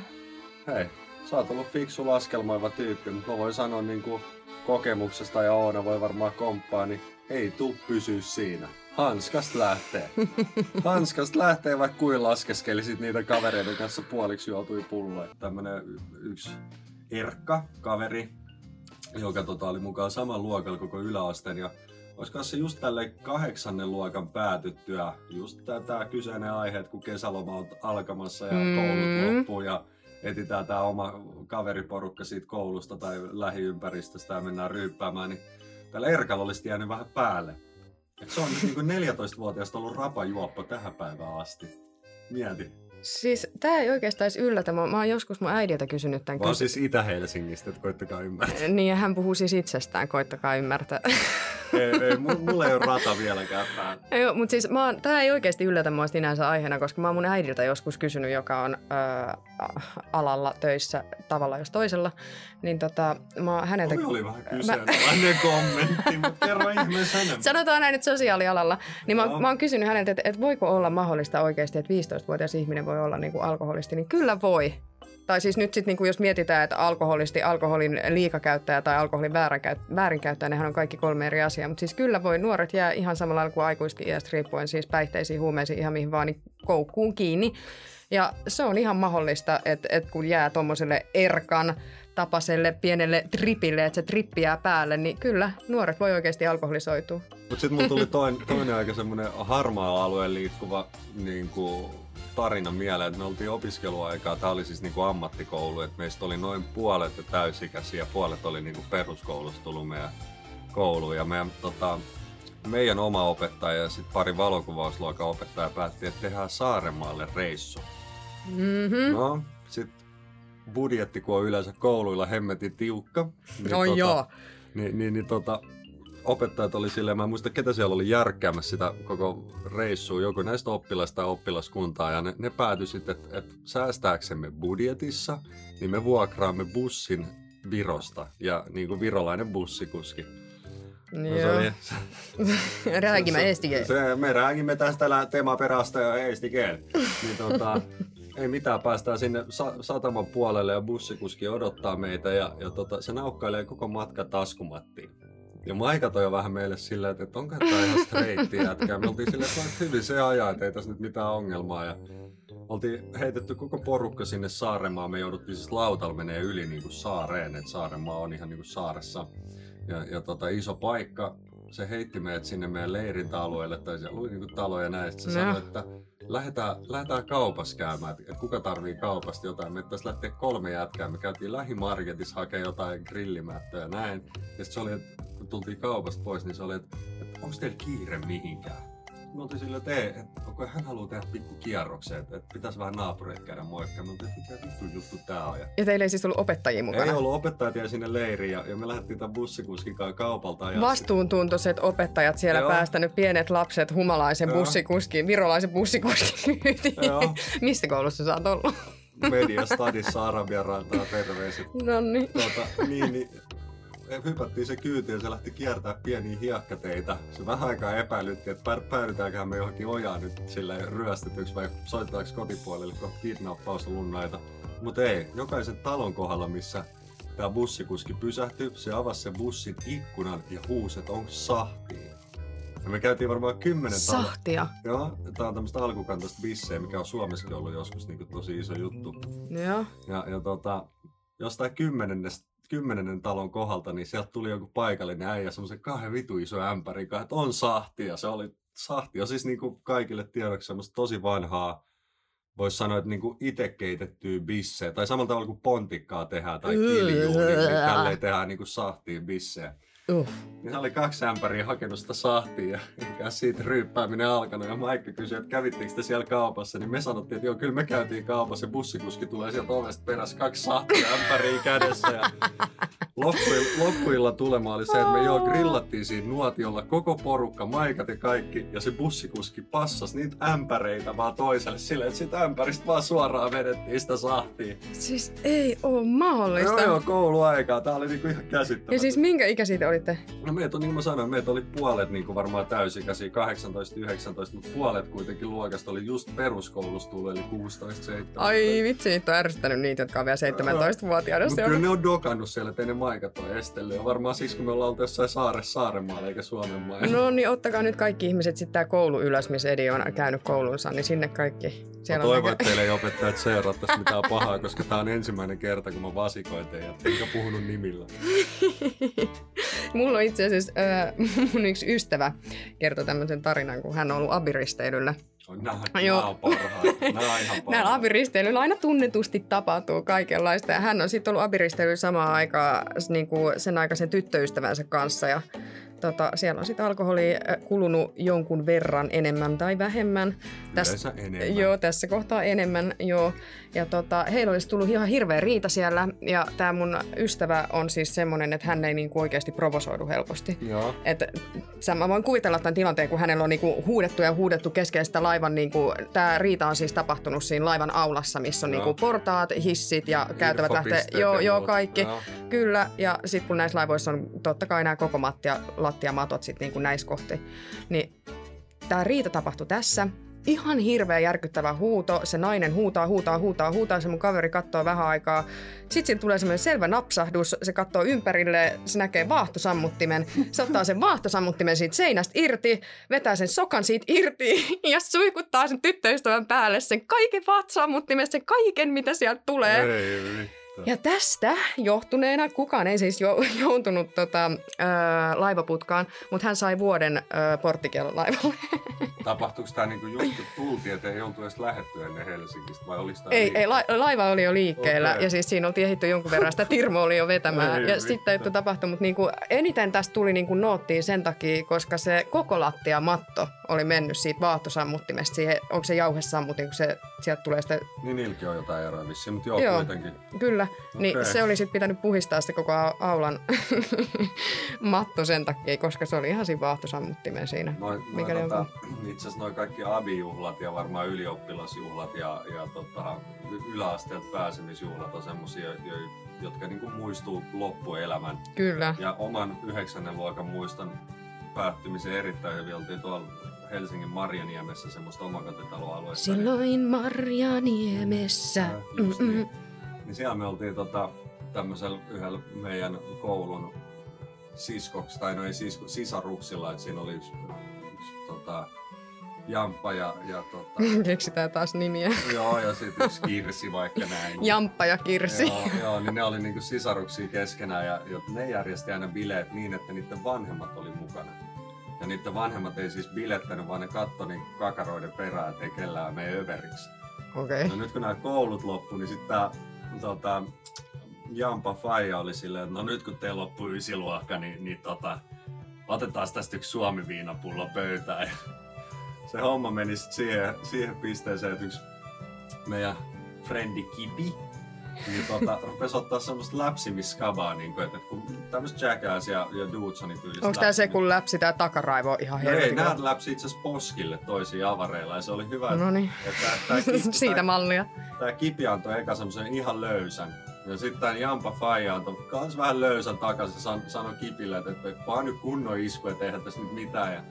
Hei, sä oot ollut fiksu laskelmoiva tyyppi, mutta mä voin sanoa niinku... kokemuksesta ja Oona voi varmaan komppaa, niin ei tuu pysyä siinä. Hanskasta lähtee. Hanskasta lähtee, vaikka kuin laskeskelisit niitä kavereiden kanssa puoliksi joutui pulloja. Tämmönen yksi Erkka, kaveri, joka oli mukaan saman luokalla koko yläasteen. Ja olisiko se just tälle 8. luokan päätyttyä just tää kyseinen aihe, kun kesäloma on alkamassa ja koulut loppuu ja etsitään tämä oma kaveriporukka siitä koulusta tai lähiympäristöstä ja mennään ryyppäämään, niin tällä Erkalla olisi jäänyt vähän päälle. Et se on nyt niin 14-vuotiaasta ollut rapajuoppo tähän päivään asti. Mieti. Siis tää ei oikeastaan yllätä. Mä oon joskus mun äidiltä kysynyt tämän. Mä oon siis Itä-Helsingistä, että koittakaa ymmärtää. Niin ja hän puhuu siis itsestään, koittakaa ymmärtää. Ei, mulla ei ole rata vieläkään päällä. Joo, mutta siis tämä ei oikeasti yllätä mua sinänsä aiheena, koska mä oon mun äidiltä joskus kysynyt, joka on alalla töissä tavalla jos toisella. Niin häneltä... Toi oli vähän kyseenalainen kommentti, mutta kerro ihmeessä enemmän. Sanotaan näin, että sosiaalialalla. Niin mä oon kysynyt häneltä, että voiko olla mahdollista oikeasti, että 15-vuotias ihminen voi olla niin kuin alkoholisti. Niin kyllä voi. Tai siis nyt sitten, niin jos mietitään, että alkoholisti, alkoholin liikakäyttäjä tai alkoholin väärinkäyttäjä, nehän on kaikki 3 eri asiaa. Mutta siis kyllä voi nuoret jää ihan samalla lailla kuin aikuisetkin iästä riippuen, siis päihteisiin, huumeisiin, ihan mihin vaan, niin koukkuun kiinni. Ja se on ihan mahdollista, että kun jää tuommoiselle Erkan tapaselle pienelle tripille, että se trippi jää päälle, niin kyllä nuoret voi oikeasti alkoholisoitua. Mutta sitten mun tuli toinen aika semmoinen harmaalla alueen liikkuva... niin kuin tarina mieleen, että me oltiin opiskeluaikaa. Tämä oli siis niinku ammattikoulu, että meistä oli noin puolet täysikäisiä, puolet oli niinku peruskoulusta tullut meidän kouluun. Ja meidän oma opettaja ja sitten pari valokuvausluokan opettaja päätti, että tehdään Saaremaalle reissu. Mm-hmm. No, sitten budjetti, kun on yleensä kouluilla hemmetin tiukka. Niin opettajat oli silleen, mä en muista ketä siellä oli järkkäämässä sitä koko reissua, joku näistä oppilaista ja oppilaskuntaa, ja ne päätyi sitten, että säästääksemme budjetissa, niin me vuokraamme bussin Virosta, ja niin kuin virolainen bussikuski. No, se rääkimme eesti-kieltä. Me rääkimme tästä teemaperästä ja eesti-kieltä. Niin ei mitään, päästään sinne sataman puolelle ja bussikuski odottaa meitä, ja se naukkailee koko matka taskumattiin. Ja Maika toi vähän meille silleen, että onko tämä ihan streitti jätkää. Me oltiin silleen, että hyvin se ajaa, että ei tässä nyt mitään ongelmaa. Ja oltiin heitetty koko porukka sinne Saaremaan. Me jouduttiin siis lautalla menee yli niin kuin saareen, että Saaremaa on ihan niin kuin saaressa. Ja iso paikka. Se heitti meidät sinne meidän leirintäalueelle, tai siellä oli niinku taloja näin, ja se sanoi, että lähdetään kaupassa käymään, että kuka tarvii kaupasta jotain. Me tässä lähtee 3 jätkää, me käytiin lähimarketissa hakemaan jotain grillimättöä ja näin. Ja se oli, että kun tultiin kaupasta pois, niin se oli, että onko teillä kiire mihinkään? Me oltiin silleen, että ei, että hän haluaa tehdä pikku kierroksen, että pitäisi vähän naapureita käydä moikkaan. Me oltiin, että mikä vittu juttu tää on. Ja teillä ei siis ollut opettajia mukana? Ei ollut opettajia sinne leiriin ja me lähdettiin tämän bussikuskin kaupalta. Ja vastuuntuntoiset opettajat siellä päästänyt pienet lapset humalaisen bussikuskin, virolaisen bussikuskin kyytiin. Mistä koulussa sä oot ollut? Media Stadissa Arabian rantaa, terveiset. Noniin. Niin. Hypättiin se kyytiin ja se lähti kiertämään pieniä hiekkateitä. Se vähän aikaa epäilytti, että päädytäänköhän me johonkin ojaan nyt silleen ryöstetyksi vai soitetaanko kotipuolelle kohta kidnappauslunnaita. Mutta ei, jokaisen talon kohdalla, missä tämä bussikuski pysähtyi, se avasi sen bussin ikkunan ja huusi, että onko sahtia. Ja me käytiin varmaan 10 taloa. Sahtia? Joo, tää on tämmöstä alkukantaista bisseä, mikä on Suomessakin ollut joskus niin kuin tosi iso juttu. Joo. Ja jostain 10. talon kohdalta, niin sieltä tuli joku paikallinen äijä semmoisen 2 vitu iso ämpärin kanssa, että on sahtia. Se oli sahtia, siis niinku kaikille tiedoksi semmoista tosi vanhaa, voisi sanoa, että niinku itse keitettyä bisseä. Tai samalla tavalla kuin pontikkaa tehdään tai kiljuu, niin tälleen tehdään niinku sahtia bisseä. Niin se oli 2 ämpäriä hakenut sitä sahtia ja siitä ryyppääminen alkanut. Ja Maikka kysyi, että kävittekö te siellä kaupassa, niin me sanottiin, että joo, kyllä me käytiin kaupassa ja bussikuski tulee sieltä ovesta perässä 2 sahtia ämpäriä kädessä. Ja loppuilla tulema oli se, että me grillattiin siinä nuotiolla koko porukka, Maikat ja kaikki, ja se bussikuski passasi niitä ämpäreitä vaan toiselle silleen, että siitä ämpäristä vaan suoraan vedettiin sitä sahtia. Siis ei oo mahdollista. Joo, kouluaikaa. Tää oli niinku ihan käsittämätöntä. Ja siis minkä ikä siitä oli? No meitä on, niin kuin mä sanoin, meitä oli puolet niin kuin varmaan täysikäisiä, 18-19, mutta puolet kuitenkin luokasta oli just peruskoulusta tullut, eli 16-17. Ai vitsi, nyt on ärsyttänyt niitä, jotka on vielä 17-vuotiaana. No, kyllä ne on dokannut siellä, ettei ne Maikat ole estellyt. Ja varmaan siksi, kun me ollaan oltu jossain Saarenmaalla eikä Suomenmaalla. No niin, ottakaa nyt kaikki ihmiset sitten tää koulu ylös, missä Edi on käynyt koulunsa, niin sinne kaikki. Mä toivon, että teille ei opettajat seurattaisi mitään pahaa, koska tää on ensimmäinen kerta, kun mä vasikoin teidät, enkä puhunut nimillä. Mulla on itse asiassa mun yksi ystävä kertoi tämmöisen tarinan, kun hän on ollut abiristeilyllä. Nää on parhaat. Näillä abiristeilyillä aina tunnetusti tapahtuu kaikenlaista. Ja hän on sitten ollut abiristeilyllä samaan aikaan niin kuin sen aikaisen tyttöystävänsä kanssa. Ja siellä on sitten alkoholi kulunut jonkun verran enemmän tai vähemmän. Enemmän. Joo, tässä kohtaa enemmän. Joo. Ja heillä olisi tullut ihan hirveä riita siellä. Ja tämä mun ystävä on siis semmoinen, että hän ei niinku oikeasti provosoidu helposti. Mä voin kuvitella tämän tilanteen, kun hänellä on niinku huudettu keskellä sitä laivan. Niinku, tämä riita on siis tapahtunut siinä laivan aulassa, missä on niinku portaat, hissit ja käytävät lähtee. Joo, kaikki. Ja. Kyllä. Ja sitten kun näissä laivoissa on totta kai nämä koko lattiamatot sitten niinku näissä kohti. Niin tämä riita tapahtui tässä. Ihan hirveä järkyttävä huuto. Se nainen huutaa. Se mun kaveri katsoo vähän aikaa. Sitten tulee semmoinen selvä napsahdus. Se katsoo ympärille. Se näkee vaahtosammuttimen. Se ottaa sen vaahtosammuttimen siitä seinästä irti. Vetää sen sokan siitä irti. Ja suikuttaa sen tyttöystävän päälle sen kaiken vaahtosammuttimen. Sen kaiken, mitä sieltä tulee. Ei. Ja tästä johtuneena, kukaan ei siis joutunut laivaputkaan, mutta hän sai vuoden porttikiellon laivalle. Tapahtuiko tämä niinku juttu tultiin, että ei oltu edes lähdetty ennen Helsingistä vai oliko tämä liikkeellä? Ei, laiva oli jo liikkeellä ja siis siinä oltiin ehditty jonkun verran, sitä Tirmo oli jo vetämään ja sitten juttu tapahtui. Mutta niinku, eniten tästä tuli niinku noottia sen takia, koska se koko lattiamatto oli mennyt siitä vaahtosammuttimesta siihen, onko se jauhesammutin, kun se sieltä tulee sitä. Niin ilki on jotain eroa vissiin, mutta joo kuitenkin. Kyllä. Okay. Niin se oli sitten pitänyt puhistaa se koko aulan matto sen takia, koska se oli ihan siinä vaahtosammuttimen siinä. Itse asiassa noi kaikki abi-juhlat ja varmaan ylioppilasjuhlat ja yläasteelta pääsemisjuhlat on semmosia, jotka niinku muistuu loppuelämän. Kyllä. Ja oman 9. luokan muistan päättymisen erittäin hyvin. Oltiin tuolla Helsingin Marjaniemessä semmoista omakotitaloalueesta. Silloin Marjaniemessä. Niin siellä me oltiin tämmöisellä yhdellä meidän koulun siskoksi, tai no ei sisaruksilla, että siinä oli yksi jamppa ja keksitään taas nimiä. Joo, ja sitten yksi Kirsi vaikka näin. Jamppa ja Kirsi. Joo, niin ne oli niinku sisaruksia keskenään ja ne järjesti aina bileet niin, että niiden vanhemmat oli mukana. Ja niiden vanhemmat ei siis bilettänyt, vaan ne katsoi niin kakaroiden perään, ettei kellään mene överiksi. Okay. No nyt kun nämä koulut loppu, niin sitten tämä Jampa faija oli silleen, että no nyt kun teillä loppuu ysiluokka, niin otetaan tästä yksi Suomi-viinapullo pöytään. Se homma meni sitten siihen pisteeseen, että yksi meidän frendi Kipi rupesi ottaa semmoista läpsimiskabaa, niin että kun tämmöistä jackass ja Dudsonin tyylistä. Onko tämä se, kun läpsi tää takaraivo on ihan helvetin? No ei, nämä läpsi itse asiassa poskille toisiin avareilla ja se oli hyvä. No niin, siitä mallia. Tämä Kipi antoi eka semmoisen ihan löysän. Ja sitten tämän Jampa faija antoi kans vähän löysän takaisin ja sanoi Kipille, että vaan nyt kunnon isku, että eihän tässä nyt mitään. Ja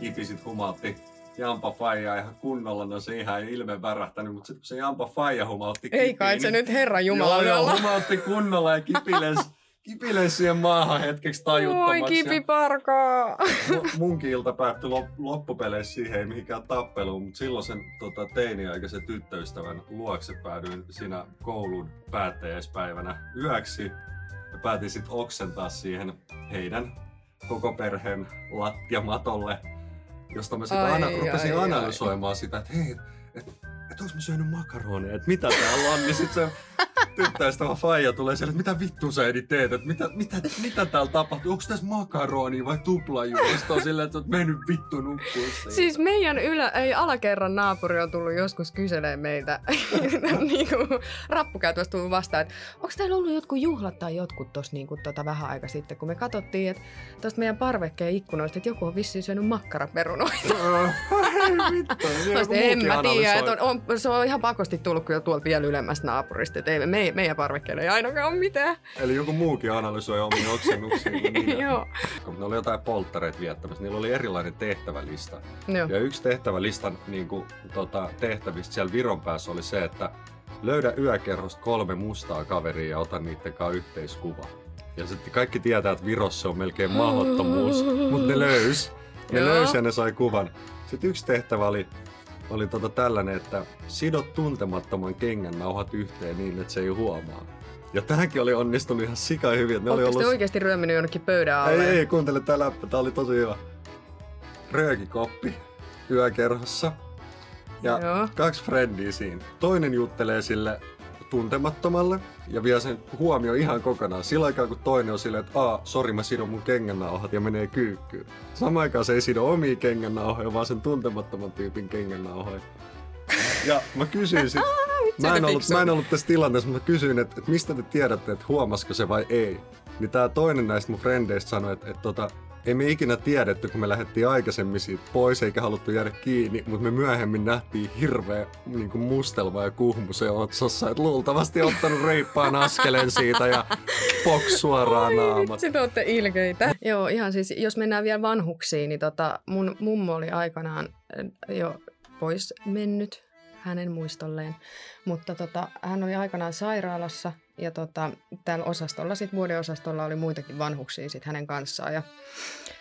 Kipi sit humautti Jampa faijaa ihan kunnolla, no se ihan ei ilme värähtänyt, mutta sitten kun se Jampa faija humautti Kipiin. Ei kai se nyt Herran Jumala. Joo, humautti kunnolla ja Kipi lensi siihen maahan hetkeksi tajuttomaksi. Voi Kipi parkaa! Munkin ilta päättyi loppupeleissä siihen, ei mihinkään tappeluun, mutta silloin sen teini-aikaisen tyttöystävän luokse päädyin siinä koulun päättäjäispäivänä yöksi. Ja päätin sitten oksentaa siihen heidän koko perheen lattiamatolle, josta mä sitten rupesin analysoimaan sitä, että hei, että ois mä syönyt makaroneja, että mitä täällä on, niin sit se tyttäystävä faija tulee siellä, että mitä vittu sä edit teet, että mitä täällä tapahtuu, onko tässä makaronia vai tuplajuustoa silleen, että oot mennyt vittu nukkuun siitä. Siis meidän alakerran naapuri on tullut joskus kyselemään meiltä, niinku rappukäytävästä tullut vastaan, että onko täällä ollut jotkut juhlat tai jotkut tossa niinku vähän aika sitten, kun me katsottiin, että tosta meidän parvekkeen ikkunoista, että joku on vissiin syönyt makkaraperunoita. Vittu, en mä tiedä, että se on ihan pakosti tullut kyllä tuolta vielä ylemmästä naapurista, että ei meidän parvekkeella ei ainakaan mitään. Eli joku muukin analysoi omia oksennuksia. Joo. Ne oli jotain polttareita viettämässä, niillä oli erilainen tehtävälista. Joo. Ja yksi tehtävälistan tehtävistä siellä Viron päässä oli se, että löydä yökerhosta 3 mustaa kaveria ja ota niiden kanssa yhteiskuva. Ja sitten kaikki tietää, että Virossa on melkein mahdottomuus, mutta ne löysi. Ne löysi ja ne sai kuvan. Sitten yksi tehtävä oli tällainen, että sidot tuntemattoman kengän nauhat yhteen niin, että se ei huomaa. Ja tämäkin oli onnistunut ihan sika hyvin. Oletko te oikeasti ryöminyt jonnekin pöydän alle? Ei, kuuntele tää läppä. Tää oli tosi hyvä. Röökikoppi yökerhossa ja kaksi frendiä siinä. Toinen juttelee sille tuntemattomalle ja vie sen huomio ihan kokonaan. Sillä aikaa kun toinen on silleen, että sori mä sidon mun kengännauhat ja menee kyykkyyn. Samaan aikaan se ei sido omia kengännauhoja, vaan sen tuntemattoman tyypin kengännauhoja. Ja mä kysyin sit, mä en ollut tässä tilanteessa, mutta mä kysyin, että mistä te tiedätte, että huomasiko se vai ei. Niin tää toinen näistä mun frendeistä sanoi, että ei me ikinä tiedetty, kun me lähdettiin aikaisemmin siitä pois eikä haluttu jäädä kiinni, mutta me myöhemmin nähtiin hirveä niin mustelma ja kuhmu se otsassa, että luultavasti ottanut reippaan askeleen siitä ja poks suoraan naamat. Sit ootte ilkeitä. Joo, ihan siis, jos mennään vielä vanhuksiin, niin mun mummo oli aikanaan jo pois mennyt hänen muistolleen, mutta hän oli aikanaan sairaalassa ja täällä osastolla, sit vuodeosastolla oli muitakin vanhuksia sit hänen kanssaan ja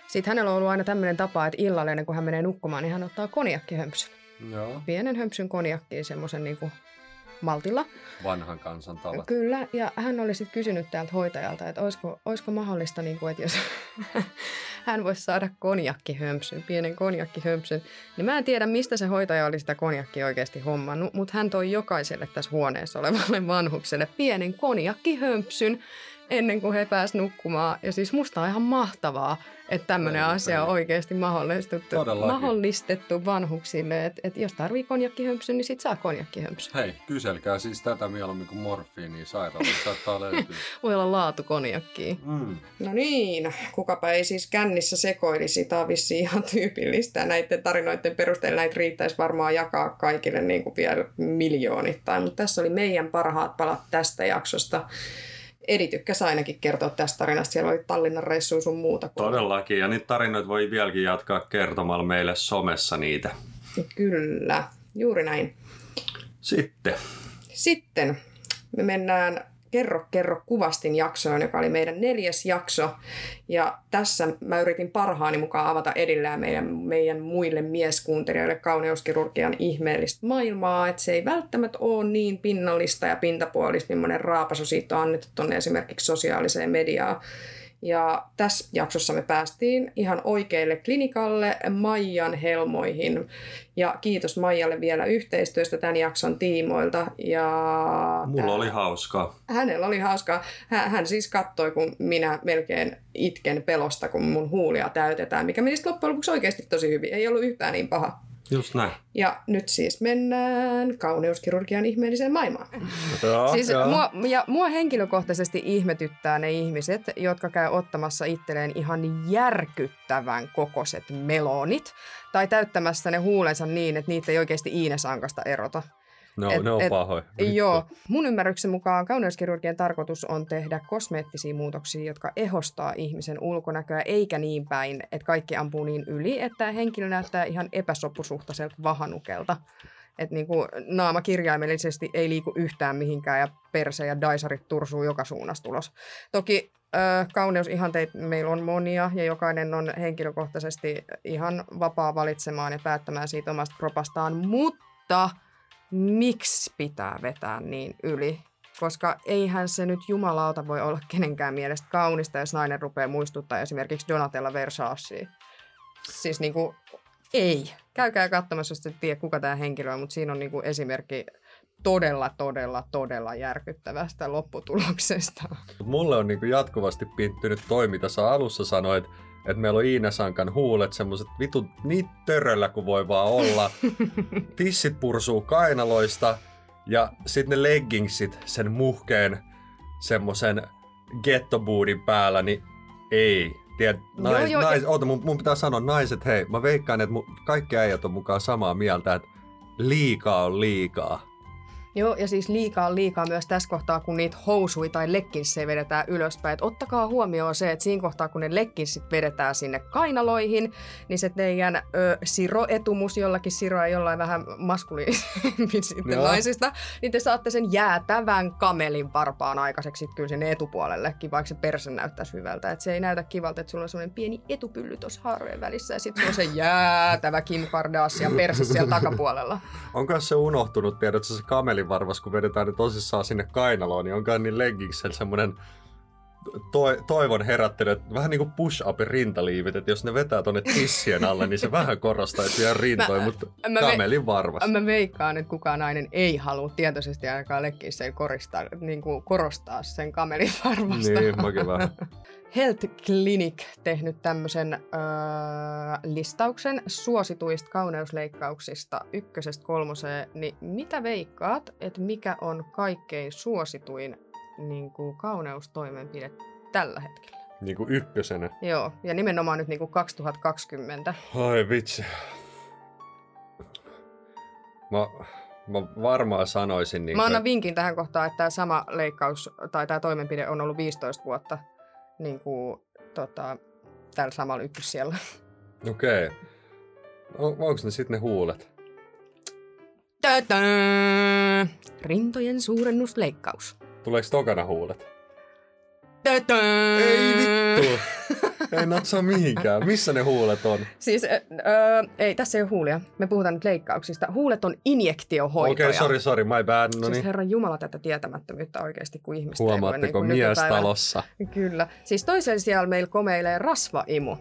sit hänellä on ollut aina tämmöinen tapa, että illalla ennen kuin hän menee nukkumaan, niin hän ottaa konjakkihömpsyn. Joo. Pienen hömpsyn konjakkiin semmoisen niinku maltilla. Vanhan kansan tala. Kyllä, ja hän oli sit kysynyt täältä hoitajalta, että olisiko mahdollista, niinku, että jos hän voisi saada konjakkihömpsyn, pienen konjakkihömpsyn. Niin mä en tiedä, mistä se hoitaja oli sitä konjakkia oikeasti hommannut, mutta hän toi jokaiselle tässä huoneessa olevalle vanhukselle pienen konjakkihömpsyn ennen kuin he pääsivät nukkumaan. Ja siis musta on ihan mahtavaa, että tämmöinen asia on oikeasti mahdollistettu vanhuksille. Että jos tarvii konjakkihömpsyn, niin sit saa konjakkihömpsyn. Hei, kyselkää siis tätä mieluummin kuin morfiinia sairaalassa saattaa löytyä. Voi olla laatu konjakkiin. Mm. No niin, kukapa ei siis kännissä sekoilisi. Tämä on vissiin ihan tyypillistä. Näiden tarinoiden perusteella näitä riittäisi varmaan jakaa kaikille niin kuin vielä miljoonittain. Mutta tässä oli meidän parhaat palat tästä jaksosta. Edi tykkäsi ainakin kertoa tästä tarinasta. Siellä oli Tallinnan reissuun sun muuta. Todellakin, ja niitä tarinoita voi vieläkin jatkaa kertomalla meille somessa niitä. Kyllä, juuri näin. Sitten me mennään Kerro kuvastin jaksoon, joka oli meidän 4. jakso. Ja tässä mä yritin parhaani mukaan avata edellään meidän muille mieskuuntelijoille kauneuskirurgian ihmeellistä maailmaa. Että se ei välttämättä ole niin pinnallista ja pintapuolista, millainen raapasu siitä on annettu tuonne esimerkiksi sosiaaliseen mediaan. Ja tässä jaksossa me päästiin ihan oikealle klinikalle Maijan helmoihin. Ja kiitos Maijalle vielä yhteistyöstä tämän jakson tiimoilta. Ja mulla oli hauskaa. Hänellä oli hauskaa. Hän siis kattoi, kun minä melkein itken pelosta, kun mun huulia täytetään, mikä meni sitten loppujen lopuksi oikeasti tosi hyvin. Ei ollut yhtään niin paha. Just näin. Ja nyt siis mennään kauneuskirurgian ihmeelliseen maailmaan. Siis mua henkilökohtaisesti ihmetyttää ne ihmiset, jotka käy ottamassa itselleen ihan järkyttävän kokoiset melonit tai täyttämässä ne huulensa niin, että niitä ei oikeasti iinesankasta erota. Ne on pahoja. Joo. Mun ymmärryksen mukaan kauneuskirurgien tarkoitus on tehdä kosmeettisia muutoksia, jotka ehostaa ihmisen ulkonäköä, eikä niin päin, että kaikki ampuu niin yli, että henkilö näyttää ihan epäsopusuhtaiselta vahanukelta. Että niinku naama kirjaimellisesti ei liiku yhtään mihinkään ja perse ja daisarit tursuu joka suunnassa tulos. Toki kauneusihanteita meillä on monia ja jokainen on henkilökohtaisesti ihan vapaa valitsemaan ja päättämään siitä omasta kropastaan, mutta miksi pitää vetää niin yli? Koska eihän se nyt jumalauta voi olla kenenkään mielestä kaunista, jos nainen rupeaa muistuttaa esimerkiksi Donatella Versacea. Siis niinku, ei. Käykää katsomassa, jos et tiedä kuka tämä henkilö on, mutta siinä on niinku esimerkki todella järkyttävästä lopputuloksesta. Mulle on niinku jatkuvasti pinttynyt toi, mitä sä alussa sanoit, että meillä on Iina Sankan huulet, semmoiset vitut niin töröllä kuin voi vaan olla. Tissit pursuu kainaloista ja sitten ne leggingsit sen muhkeen semmoisen gettoboodin päällä, niin ei. Oota, mun pitää sanoa naiset, hei, mä veikkaan, että kaikki äijät on mukaan samaa mieltä, että liikaa on liikaa. Joo, ja siis liikaa myös tässä kohtaa, kun niitä housui tai legginssejä vedetään ylöspäin. Et ottakaa huomioon se, että siinä kohtaa, kun ne legginssit vedetään sinne kainaloihin, niin se teidän siroetumus jollakin siroa jollain vähän maskuliisempi sitten naisista, niin te saatte sen jäätävän kamelin varpaan aikaiseksi sitten kyllä sinne etupuolellekin, vaikka se persen näyttäisi hyvältä. Et se ei näytä kivalta, että sulla on semmoinen pieni etupylly tuossa haarojen välissä, ja sitten on se jäätävä Kim Kardashian perse siellä takapuolella. Onko se unohtunut, tiedätkö se kameli varvas, kun vedetään ne tosissaan sinne kainaloon, niin onkaan niin leggingsellä semmoinen toivon herättely, että vähän niin kuin push-upin rintaliivit, että jos ne vetää tuonne tissien alle, niin se vähän korostaisi ihan rintoja, mutta kamelin varvas. Mä veikkaan, että kukaan nainen ei halua tietoisesti ainakaan leggingsellä niin korostaa sen kamelin varvasta. Niin, mäkin vähän. Health Clinic tehnyt tämmöisen listauksen suosituista kauneusleikkauksista 1-3, niin mitä veikkaat, että mikä on kaikkein suosituin niin kuin kauneustoimenpide tällä hetkellä? Niin kuin 1. Joo, ja nimenomaan nyt niin kuin 2020. Ai vitsi. Mä varmaan sanoisin... Niin mä annan vinkin tähän kohtaan, että tämä sama leikkaus tai tämä toimenpide on ollut 15 vuotta. Niin kuin täällä samalla ykkössijalla. Okei. Okay. Onko ne sitten ne huulet? Tö-tö! Rintojen suurennusleikkaus. Tuleeko tokana huulet? Tö-tö! Ei vittu! Ei natsaa mihinkään. Missä ne huulet on? Siis, ei, tässä ei ole huulia. Me puhutaan nyt leikkauksista. Huulet on injektiohoitoja. Okei, okay, sorry, my bad. Noniin. Siis herran jumala tätä tietämättömyyttä oikeasti, kun ihmistä huomaatteko ei voi, niin mies talossa? Kyllä. Siis toisella siellä meillä komeilee rasvaimu.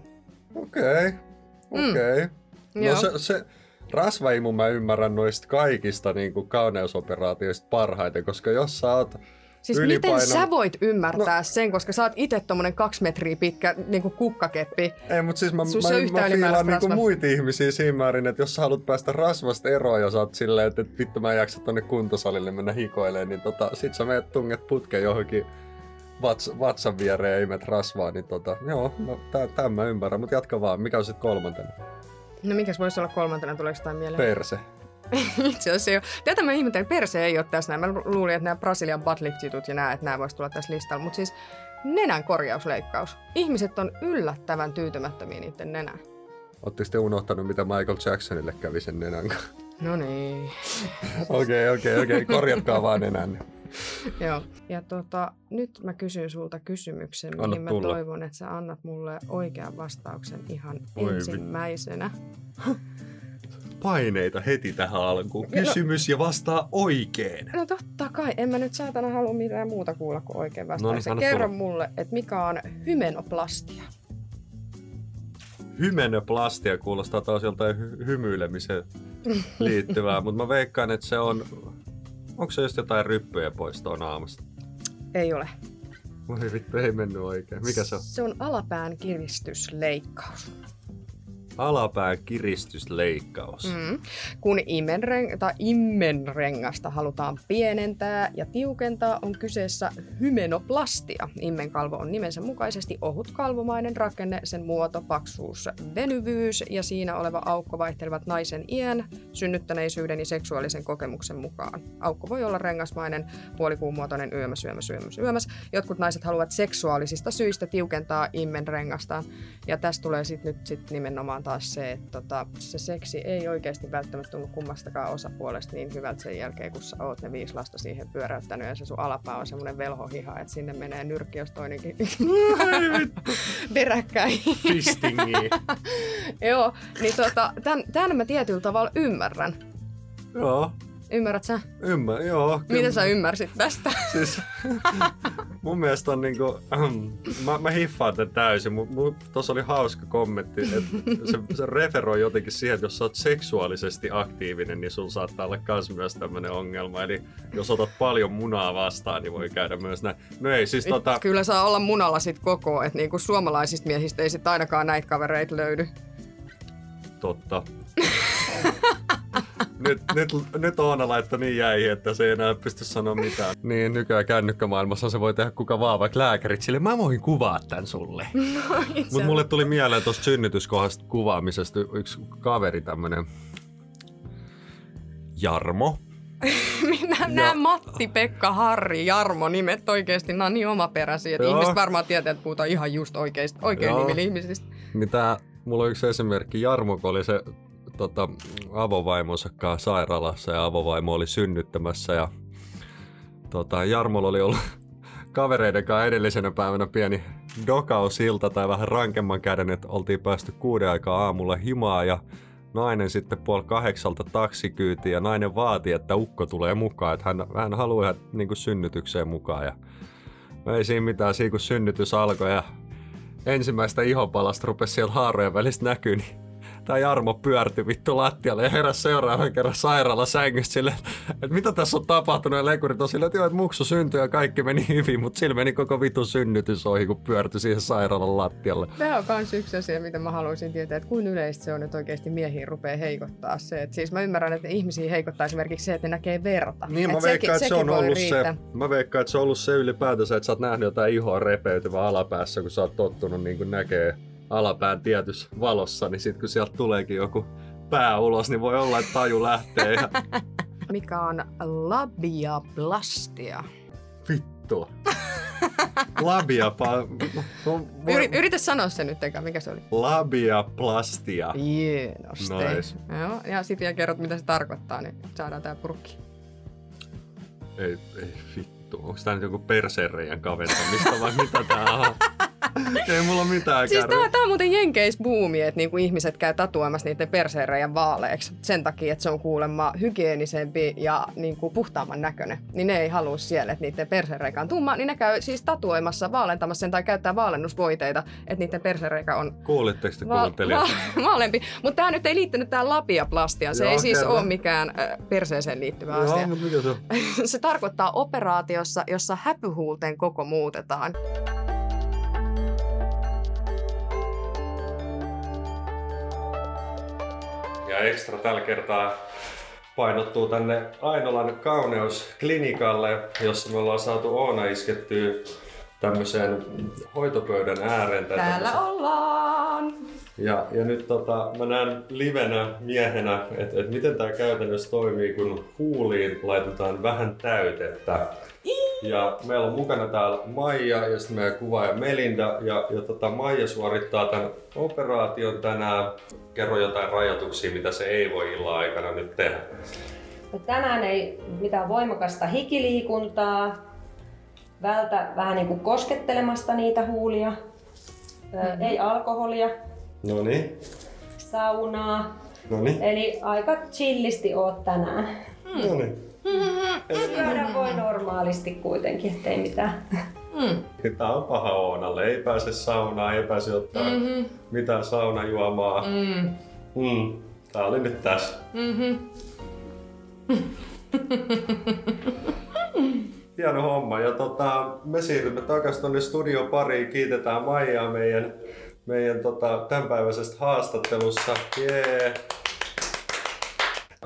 Okei. Mm. No se rasvaimu mä ymmärrän noista kaikista niin kuin kauneusoperaatioista parhaiten, koska jos sä oot... Siis ylipaino. Miten sä voit ymmärtää sen, koska sä oot itse tommonen 2 metriä pitkä niinku kukkakeppi. Ei, mutta siis mä fiilaan niinku muita ihmisiä siinä määrin, että jos sä haluat päästä rasvasta eroon ja sä oot silleen, että vittu mä en jaksa tonne kuntosalille mennä hikoilemaan, niin sit sä menet tunget putkeen johonkin vatsan viereen ja imet rasvaa, niin joo, no tämän mä ymmärrän, mutta jatka vaan, mikä on sit 3? No mikäs voisi olla 3, tuleeko jotain mieleen? Perse. Itse asiassa jo. Tätä mä ihmettelen, perse ei ole tässä näin. Mä luulin, että nämä Brasilian buttlift-jutut ja nämä, että nämä voisi tulla tässä listalla. Mutta siis nenän korjausleikkaus. Ihmiset on yllättävän tyytymättömiä niiden nenään. Ootteko te unohtanut, mitä Michael Jacksonille kävi sen nenän kanssa? No niin. Okei, korjatkaa vaan nenänne. Joo. Ja nyt mä kysyn sulta kysymyksen, mihin mä toivon, että sä annat mulle oikean vastauksen ihan ensimmäisenä. Paineita heti tähän alkuun. Kysymys ja vastaa oikein. No totta kai. En mä nyt saatana halua mitään muuta kuulla kuin oikein vastauksen. No, kerro mulle, että mikä on hymenoplastia. Hymenoplastia kuulostaa taas joltain hymyilemiseen liittyvää, mutta mä veikkaan, että se on... Onko se just jotain ryppyjä poistoa naamasta? Ei ole. Voi vittu, ei mennyt oikein. Mikä se on? Se on alapään kiristysleikkaus. Alapään kiristysleikkaus. Kun immenrengasta halutaan pienentää ja tiukentaa, on kyseessä hymenoplastia. Immenkalvo on nimensä mukaisesti ohut kalvomainen rakenne, sen muoto, paksuus, venyvyys ja siinä oleva aukko vaihtelevat naisen iän, synnyttäneisyyden ja seksuaalisen kokemuksen mukaan. Aukko voi olla rengasmainen, puolikuumuotoinen, yömäs. Jotkut naiset haluavat seksuaalisista syistä tiukentaa immenrengastaan. Ja tässä tulee nyt nimenomaan taas se, että se seksi ei oikeasti välttämättä tullut kummastakaan osapuolesta niin hyvältä sen jälkeen, kun sä oot ne 5 lasta siihen pyöräyttänyt ja se sun alapää on semmoinen velhohiha, että sinne menee nyrkki, jos toinenkin peräkkäin. Fistingiin. Joo, niin tämän mä tietyllä tavalla ymmärrän. Joo. Ymmärrät sä? Joo. Mitä sä ymmärsit tästä? Siis, mun mielestä on niinku... Mä hiffaan tän täysin. Tuossa oli hauska kommentti, että se referoi jotenkin siihen, että jos sä oot seksuaalisesti aktiivinen, niin sulla saattaa olla myös tämmönen ongelma. Eli jos otat paljon munaa vastaan, niin voi käydä myös näin. No ei siis Kyllä saa olla munalla sit koko, että niinku suomalaisista miehistä ei sit ainakaan näitä kavereita löydy. Totta. Nyt Oona laittoi niin jäihin, että se ei enää pysty sanoa mitään. Niin, nykyään kännykkämaailmassa se voi tehdä kuka vaan, vaikka lääkärit sille. Mä voin kuvaa tän sulle. No, mut mulle tuli mieleen tosta synnytyskohdasta kuvaamisesta yksi kaveri, tämmönen Jarmo. Nämä Matti, Pekka, Harri, Jarmo nimet oikeesti, nää on niin omaperäisiä, että ihmiset varmaan tietää, että puhutaan ihan just oikein nimillä ihmisistä. Niin mulla on yksi esimerkki. Jarmo, kun oli se... avovaimonsa kanssa sairaalassa ja avovaimo oli synnyttämässä ja Jarmolla oli ollut kavereiden kanssa edellisenä päivänä pieni dokausilta tai vähän rankemman käden, että oltiin päästy 6 aikaa aamulla himaa ja nainen sitten 7:30 taksikyyti ja nainen vaati, että ukko tulee mukaan, että hän haluaa niinku synnytykseen mukaan ja ei siinä mitään, siinä kun synnytys alkoi ja ensimmäistä ihonpalasta rupesi sieltä haarojen välistä näkyy, niin tää Jarmo pyörtyi vittu lattialle ja heräsi seuraavan kerran sairaalasängystä silleen, että mitä tässä on tapahtunut ja leikurit on silleen, että joo, että muksu syntyi ja kaikki meni hyvin, mutta sillä meni koko vitun synnytys ohi, kun pyörtyi siihen sairaalan lattialle. Tämä on kans yksi asia, mitä mä haluaisin tietää, että kuin yleistä se on, että oikeasti miehiin rupeaa heikottaa se. Et siis mä ymmärrän, että ihmisiä heikottaa esimerkiksi se, että ne näkee verta. Niin, mä veikkaan, että se on ollut se ylipäätänsä, että sä oot nähnyt jotain ihoa repeytyvää alapäässä, kun sä oot tottunut niin kuin näkee alapään tietyssä valossa, niin sit kun sieltä tuleekin joku pää ulos, niin voi olla, että taju lähtee. Mikä on labiaplastia? Vittu. Yritä sanoa se nyt, mikä se oli? Labiaplastia. Hienosti. Nois. Joo, ja sit vielä kerrot, mitä se tarkoittaa, niin saadaan tää purkki. Ei vittu. Onko tää nyt joku persereijän kaventamista vai mitä tää on? Ei mulla mitään siis kärryä. Tää on muuten jenkeisbuumi, että niinku ihmiset käy tatuoimassa niiden perseenreijän vaaleiksi sen takia, että se on kuulemma hygienisempi ja niinku puhtaamman näköinen. Niin ne ei halua siellä, että niiden perseenreikä on tumma, niin ne käy siis tatuoimassa, vaalentamassa sen tai käyttää vaalennusvoiteita, että niiden perseenreikä on vaalempi. Mutta tää nyt ei liittynyt tää labiaplastiaan, se ei siis ole mikään perseeseen liittyvä asia. Mutta mikä se on? Se tarkoittaa operaatiossa, jossa häpyhuulten koko muutetaan. Ja ekstra tällä kertaa painottuu tänne Ainolan kauneusklinikalle, jossa me ollaan saatu Oona iskettyä tämmöiseen hoitopöydän ääreen. Täällä ollaan! Ja nyt mä näen livenä miehenä, että miten tää käytännössä toimii, kun huuliin laitetaan vähän täytettä. Ja meillä on mukana täällä Maija ja sitten meidän kuvaaja Melinda. Ja Maija suorittaa tämän operaation tänään. Kerro jotain rajoituksia, mitä se ei voi illan aikana nyt tehdä. Tänään ei mitään voimakasta hikiliikuntaa. Vältä vähän niin kuin koskettelemasta niitä huulia. Ei alkoholia. No niin. Saunaa. No niin. Eli aika chillisti oot tänään. No niin. Syödä voi normaalisti kuitenkin, ettei mitään. Tää on paha Oonalle. Ei pääse saunaan, ei pääse ottaa mitään saunajuomaa. Tää oli nyt tässä. Hieno homma. Ja me siirrymme takaisin tuonne studion pariin. Kiitetään Maijaa meidän tämänpäiväisestä haastattelussa. Jee!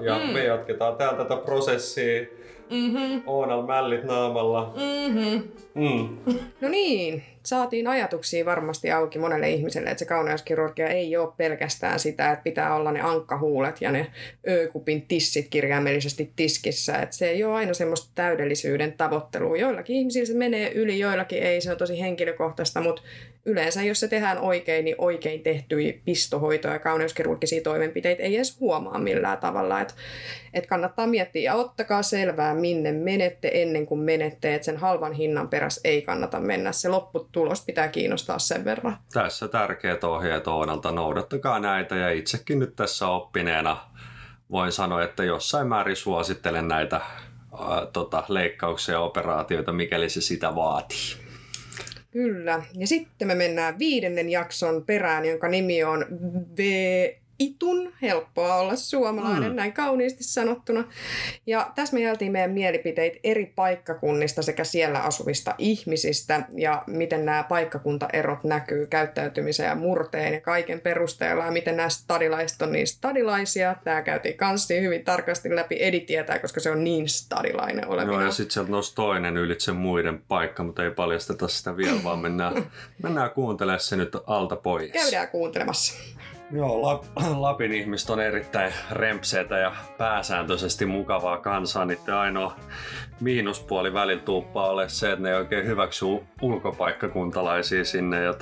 Ja me jatketaan täältä tätä prosessia. Oonal mällit naamalla. No niin, saatiin ajatuksia varmasti auki monelle ihmiselle, että se kauneuskirurgia ei ole pelkästään sitä, että pitää olla ne ankkahuulet ja ne öökupin tissit kirjaimellisesti tiskissä. Että se ei ole aina semmoista täydellisyyden tavoittelua. Joillakin ihmisillä se menee yli, joillakin ei. Se on tosi henkilökohtaista, mutta yleensä jos se tehdään oikein, niin oikein tehtyjä pistohoitoja ja kauneuskirurgisia toimenpiteitä ei edes huomaa millään tavalla. Että kannattaa miettiä ja ottakaa selvää, minne menette ennen kuin menette, että sen halvan hinnan perässä ei kannata mennä. Se lopputulos pitää kiinnostaa sen verran. Tässä tärkeät ohjeet Oonalta. Noudattakaa näitä ja itsekin nyt tässä oppineena voin sanoa, että jossain määrin suosittelen näitä leikkauksia ja operaatioita, mikäli se sitä vaatii. Kyllä. Ja sitten me mennään 5. jakson perään, jonka nimi on Vitun helppoa olla suomalainen, näin kauniisti sanottuna. Ja tässä me jäältiin meidän mielipiteitä eri paikkakunnista sekä siellä asuvista ihmisistä ja miten nämä paikkakuntaerot näkyy käyttäytymiseen ja murteen ja kaiken perusteella ja miten nämä stadilaiset on niin stadilaisia. Tämä käytiin kanssa hyvin tarkasti läpi, Edi tietää, koska se on niin stadilainen olevina. Joo, ja sitten sieltä nousi toinen ylitse muiden paikka, mutta ei paljasteta sitä vielä, vaan mennään kuuntelemaan se nyt alta pois. Käydään kuuntelemassa. Joo, Lapin ihmiset on erittäin rempseitä ja pääsääntöisesti mukavaa kansaa. Niiden ainoa miinuspuoli välillä tuuppaa ole se, että ne ei oikein hyväksy ulkopaikkakuntalaisia sinne. Ja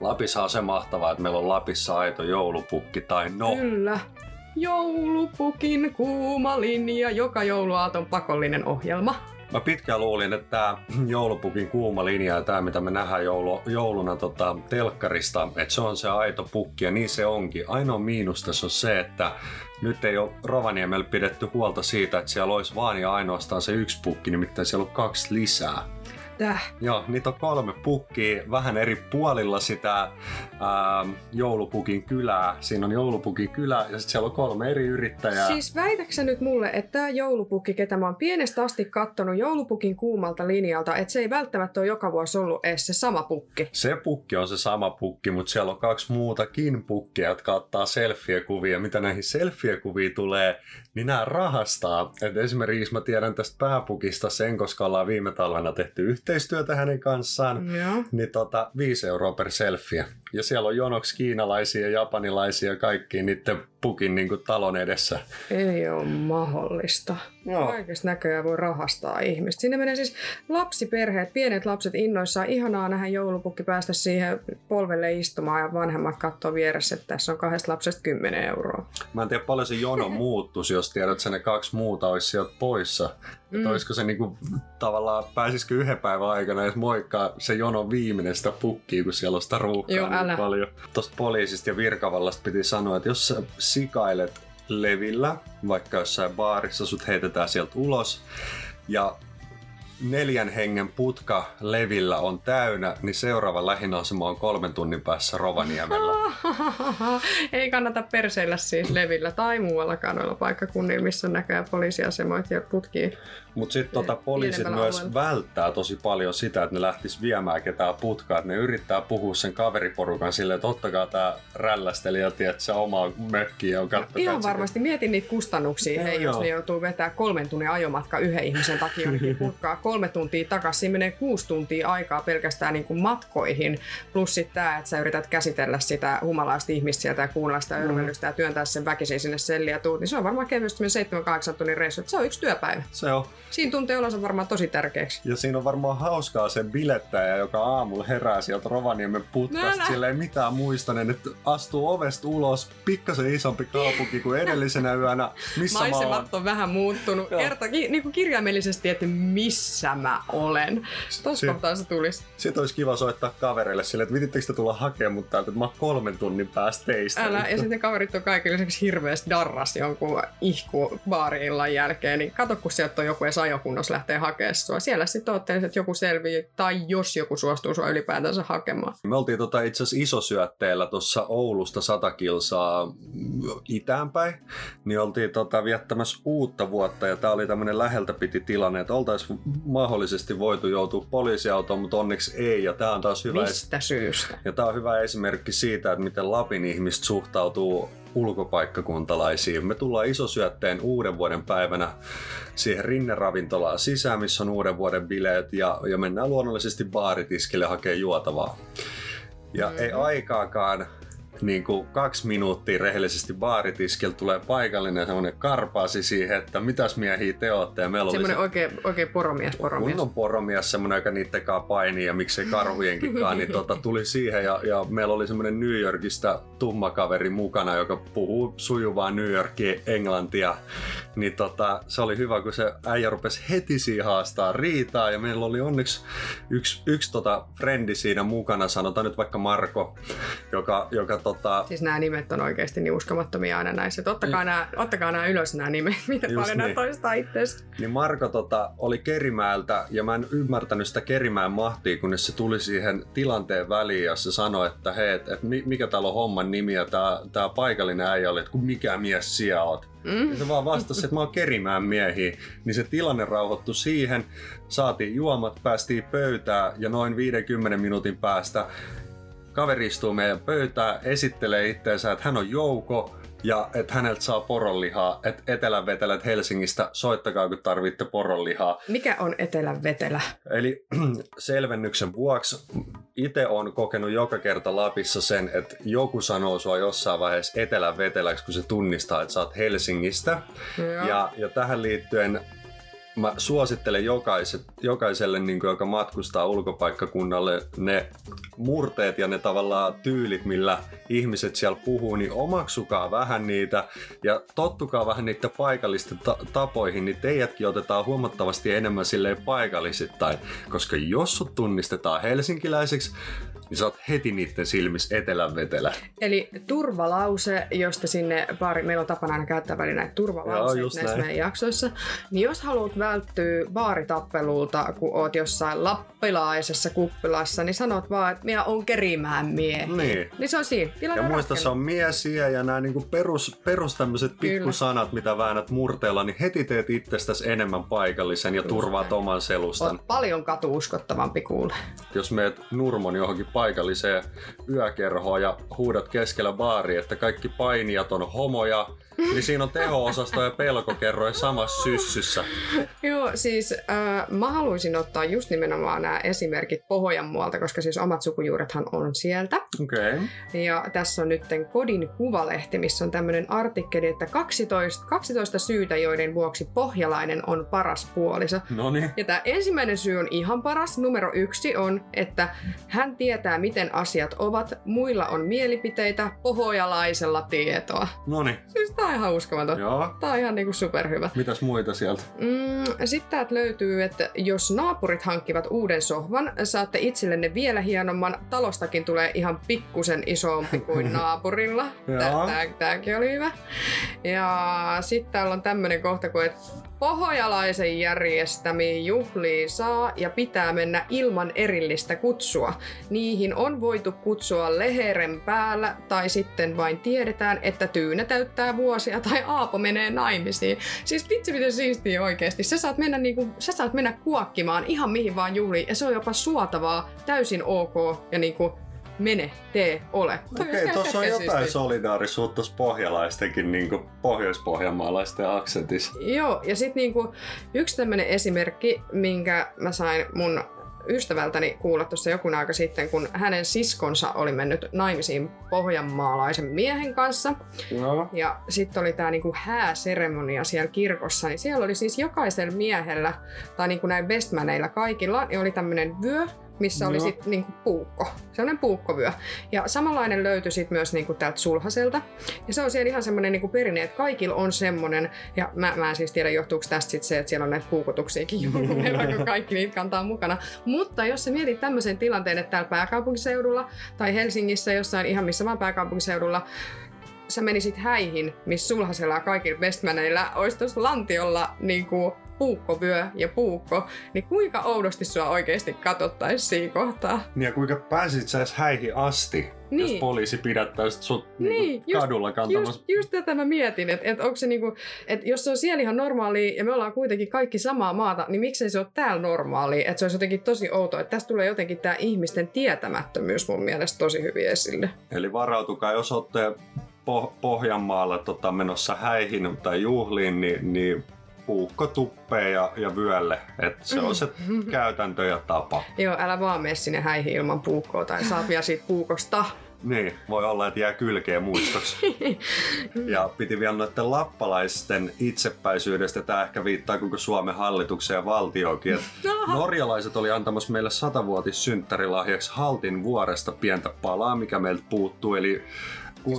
Lapissa on se mahtavaa, että meillä on Lapissa aito joulupukki tai no. Kyllä. Joulupukin kuuma linja, joka jouluaaton pakollinen ohjelma. Mä pitkään luulin, että tämä joulupukin kuuma linja ja tämä, mitä me nähdään jouluna telkkarista, että se on se aito pukki ja niin se onkin. Ainoa miinus tässä on se, että nyt ei ole Rovaniemellä pidetty huolta siitä, että siellä olisi vaan ja ainoastaan se yksi pukki, nimittäin siellä on 2 lisää. Joo, niitä on 3 pukkia vähän eri puolilla sitä joulupukin kylää. Siinä on joulupukin kylä ja sitten siellä on 3 eri yrittäjää. Siis väitäksä nyt mulle, että tämä joulupukki, ketä mä oon pienestä asti kattonut joulupukin kuumalta linjalta, että se ei välttämättä ole joka vuosi ollut edes se sama pukki. Se pukki on se sama pukki, mutta siellä on 2 muutakin pukkia, jotka ottaa selfiekuvia. Mitä näihin selfiekuviin tulee, niin nämä rahastaa. Et esimerkiksi mä tiedän tästä pääpukista sen, koska ollaan viime talvena tehty yhteistyötä hänen kanssaan, niin 5 € per selfie. Ja siellä on jonoksi kiinalaisia, japanilaisia, kaikki niiden pukin niin kuin talon edessä. Ei ole mahdollista. Joo. Kaikesta näköjään voi rahastaa ihmistä. Sinne menee siis lapsiperheet, pienet lapset innoissaan. Ihanaa nähdä joulupukki päästä siihen polvelle istumaan ja vanhemmat katsoo vieressä, että tässä on 2 lapsesta 10 €. Mä en tiedä paljon se jono muuttuisi, jos tiedät, että ne 2 muuta olisi sieltä poissa. Että olisiko se niin kuin, tavallaan, pääsisikö yhden päivän aikana edes moikkaa se jono viimeinen sitä pukkiin, kun siellä on sitä ruuhkaa. Joo. Paljon. Tuosta poliisista ja virkavallasta piti sanoa, että jos sä sikailet levillä, vaikka jossain baarissa, sut heitetään sieltä ulos ja 4 hengen putka levillä on täynnä, niin seuraava lähinasema on 3 tunnin päässä Rovaniemellä. Ei kannata perseillä siis levillä tai muuallakaan noilla paikkakunnilla, missä on näköjään poliisiasemoit ja putkiin. Mutta sitten poliisit myös alueella välttää tosi paljon sitä, että ne lähtis viemään ketään putkaa. Et ne yrittää puhua sen kaveriporukan silleen, että ottakaa tää rällästelijä, tietsä, omaa mökkiä. No, ihan varmasti. Mietin niitä kustannuksia, jos ne joutuu vetämään 3 tunnin ajomatka yhden ihmisen takia jonnekin putkaa. 3 tuntia takaisin. Siinä menee 6 tuntia aikaa pelkästään niin kuin matkoihin. Plus sitten tämä, että sä yrität käsitellä sitä humalaista ihmistä sieltä ja kuunnella sitä örvelystä ja työntää sen väkisin sinne selliin ja tuut. Niin se on varmaan kevyesti 7-8 tunnin reissu. Se on yksi työpäivä. Se on. Siinä tuntee olonsa varmaan tosi tärkeäksi. Ja siinä on varmaan hauskaa se bilettäjä, joka aamulla herää sieltä Rovaniemen putkasta. Sillä ei mitään muistanen, että astuu ovesta ulos. Pikkasen isompi kaupunki kuin edellisenä yönä. Missä maisemat on vähän muuttunut. Kerta niin kirjaimellisesti, että missä mä olen. Tuossa kohtaa se tulisi. Sitten olisi kiva soittaa kavereille silleen, että vitittekö te tulla hakemaan mut täältä, että mä oon 3 tunnin päästä teistä. Älä, ja sitten kaverit on kaiken lisäksi hirveästi darras jonkun ihkubaari-illan jälkeen, niin kato kun sieltä on joku edes ajokunnossa lähtee hakemaan sua. Siellä sitten oottelis, että joku selvii, tai jos joku suostuu sua ylipäätänsä hakemaan. Me oltiin itse asiassa isosyötteellä tuossa Oulusta 100 kilsaa itäänpäin, niin oltiin viettämässä uutta vuotta, ja tää oli tämmönen läheltä piti tilanne, että oltaisiin mahdollisesti voitu joutua poliisiautoon, mutta onneksi ei, ja tää on taas hyvä... Mistä syystä? Ja tää on hyvä esimerkki siitä, että miten Lapin ihmiset suhtautuu ulkopaikkakuntalaisiin. Me tullaan isosyötteen uuden vuoden päivänä siihen rinneravintolaan sisään, missä on uuden vuoden bileet, ja mennään luonnollisesti baaritiskille hakee juotavaa. Ja ei aikaakaan... Niin kuin 2 minuuttia rehellisesti baaritiskiltä tulee paikallinen semmoinen karpaasi siihen, että mitäs miehiä te ootte. Ja meillä semmoinen oikein poromies. Kun on poromies semmoinen, joka niittenkaan painii ja miksei karhujenkinkaan, niin tuli siihen ja meillä oli semmoinen New Yorkista tumma kaveri mukana, joka puhuu sujuvaa New Yorkia englantia. Niin se oli hyvä, kun se äijä rupesi heti siihen haastaa riitaa ja meillä oli onneksi yksi frendi siinä mukana, sanotaan nyt vaikka Marko, joka siis nämä nimet on oikeasti niin uskomattomia aina näissä. Ottakaa nämä ylös nämä nimet, miten just paljon nämä toistaa itseänsä. Niin Marko oli Kerimäeltä ja mä en ymmärtänyt sitä Kerimäen mahtia, kunnes se tuli siihen tilanteen väliin ja se sanoi, että hei, mikä täällä on homman nimi ja tää paikallinen äijä oli, että kun mikä mies siellä oot. Ja se vaan vastasi, että mä oon Kerimään miehiä. Niin se tilanne rauhoittui siihen, saatiin juomat, päästiin pöytään ja noin 50 minuutin päästä kaveri istuu meidän pöytään, esittelee itteensä, että hän on Jouko ja että häneltä saa poronlihaa, että etelänvetelät Helsingistä, soittakaa kun tarvitte poronlihaa. Mikä on etelänvetelä? Eli selvennyksen vuoksi itse olen kokenut joka kerta Lapissa sen, että joku sanoo sua jossain vaiheessa etelänveteläksi, kun se tunnistaa, että sä oot Helsingistä. Ja tähän liittyen... Mä suosittelen jokaiselle, niin kuin, joka matkustaa ulkopaikkakunnalle, ne murteet ja ne tavallaan tyylit, millä ihmiset siellä puhuu, niin omaksukaa vähän niitä ja tottukaa vähän niitä paikallisten tapoihin, niin teidätkin otetaan huomattavasti enemmän silleen paikallisittain. Koska jos sut tunnistetaan helsinkiläiseksi, niin sä oot heti niitten silmissä etelänvetelä. Eli turvalause, josta sinne baarin, meillä on tapana aina käyttää väliin näitä turvalauseita näissä meidän jaksoissa, niin jos haluat välttyä baaritappelulta, kun oot jossain lappilaisessa kuppilassa, niin sanot vaan, että minä oon Kerimään miehiä. Niin se on siinä. Ja muista se on miesiä ja nämä niinku perus tämmöiset pikkusanat, mitä väännät murteella, niin heti teet itsestäsi enemmän paikallisen ja turvaat oman selustan. Oot paljon katuuskottavampi kuule. Jos meet Nurmon johonkin paikalliseen yökerhoon ja huudat keskellä baaria, että kaikki painijat on homoja, niin siinä on teho-osasto ja pelkokerroin samassa syssyssä. Joo, siis mä haluaisin ottaa just nimenomaan nämä esimerkit Pohjanmaalta, koska siis omat sukujuurethan on sieltä. Okei. Okay. Ja tässä on nyt Kodin Kuvalehti, missä on tämmöinen artikkeli, että 12 syytä, joiden vuoksi pohjalainen on paras puoliso. Noniin. Ja tämä ensimmäinen syy on ihan paras. Numero 1 on, että hän tietää, miten asiat ovat. Muilla on mielipiteitä, pohjalaisella tietoa. Noniin. Siis tää on ihan uskomaton. Joo. Tää on ihan niinku superhyvä. Mitäs muita sieltä? Sitten täältä löytyy, että jos naapurit hankkivat uuden sohvan, saatte itsellenne vielä hienomman. Talostakin tulee ihan pikkusen isompi kuin naapurilla. Tääkin oli hyvä. Ja sitten täällä on tämmönen kohta kuin, että pohjalaisen järjestämiin juhliin saa ja pitää mennä ilman erillistä kutsua. Niihin on voitu kutsua leheren päällä tai sitten vain tiedetään, että Tyynä täyttää vuosia tai Aapo menee naimisiin. Siis vitsi miten siistiä oikeesti. Sä saat mennä kuokkimaan ihan mihin vaan juhliin ja se on jopa suotavaa, täysin ok ja mene, tee, ole. Okei, tuossa on jotain solidaarisuutta pohjalaistenkin, niin kuin pohjoispohjanmaalaisten aksentissa. Joo, ja sitten niin yksi tämmöinen esimerkki, minkä mä sain mun ystävältäni kuulla tuossa jokun aika sitten, kun hänen siskonsa oli mennyt naimisiin pohjanmaalaisen miehen kanssa. No. Ja sitten oli tämä niinku hääseremonia siellä kirkossa. Niin siellä oli siis jokaisella miehellä, tai niinku näin bestmaneilla kaikilla, niin oli tämmöinen vyö, missä oli sitten niinku puukko, sellainen puukkovyö. Ja samanlainen löytyi sitten myös niinku tältä sulhaselta. Ja se on siellä ihan semmoinen niinku perinne, että kaikilla on semmoinen. Ja mä en siis tiedä, johtuuko tästä sitten se, että siellä on näitä puukotuksiakin, kun kaikki niitä kantaa mukana. Mutta jos sä mietit tämmöisen tilanteen, että täällä pääkaupunkiseudulla tai Helsingissä jossain ihan missä vaan pääkaupunkiseudulla, sä menisit häihin, missä sulhasella kaikilla bestmaneillä olisi tuossa lantiolla niinku puukkovyö ja puukko, niin kuinka oudosti sua oikeasti katsottaisiin siinä kohtaa? Ja kuinka pääsit sä edes häihin asti, niin, jos poliisi pidättäisi sut niin, kadulla kantamassa? Just tätä mä mietin, että onko se niinku, että jos se on siellä ihan normaalia ja me ollaan kuitenkin kaikki samaa maata, niin miksei se ole täällä normaalia? Että se olisi jotenkin tosi outoa, että tästä tulee jotenkin tää ihmisten tietämättömyys mun mielestä tosi hyvin esille. Eli varautukaa, jos olette Pohjanmaalla menossa häihin tai juhliin, niin puukko tuppeen ja vyölle, että se on se käytäntö ja tapa. Joo, älä vaan mene sinne häihin ilman puukkoa tai saat vielä siitä puukosta. Niin, voi olla, että jää kylkeen muistoksi. Ja piti vielä noiden lappalaisten itsepäisyydestä. Tämä ehkä viittaa koko Suomen hallitukseen ja valtioonkin. Norjalaiset oli antamassa meille 100-vuotissynttärilahjaksi Haltin vuoresta pientä palaa, mikä meiltä puuttuu. Eli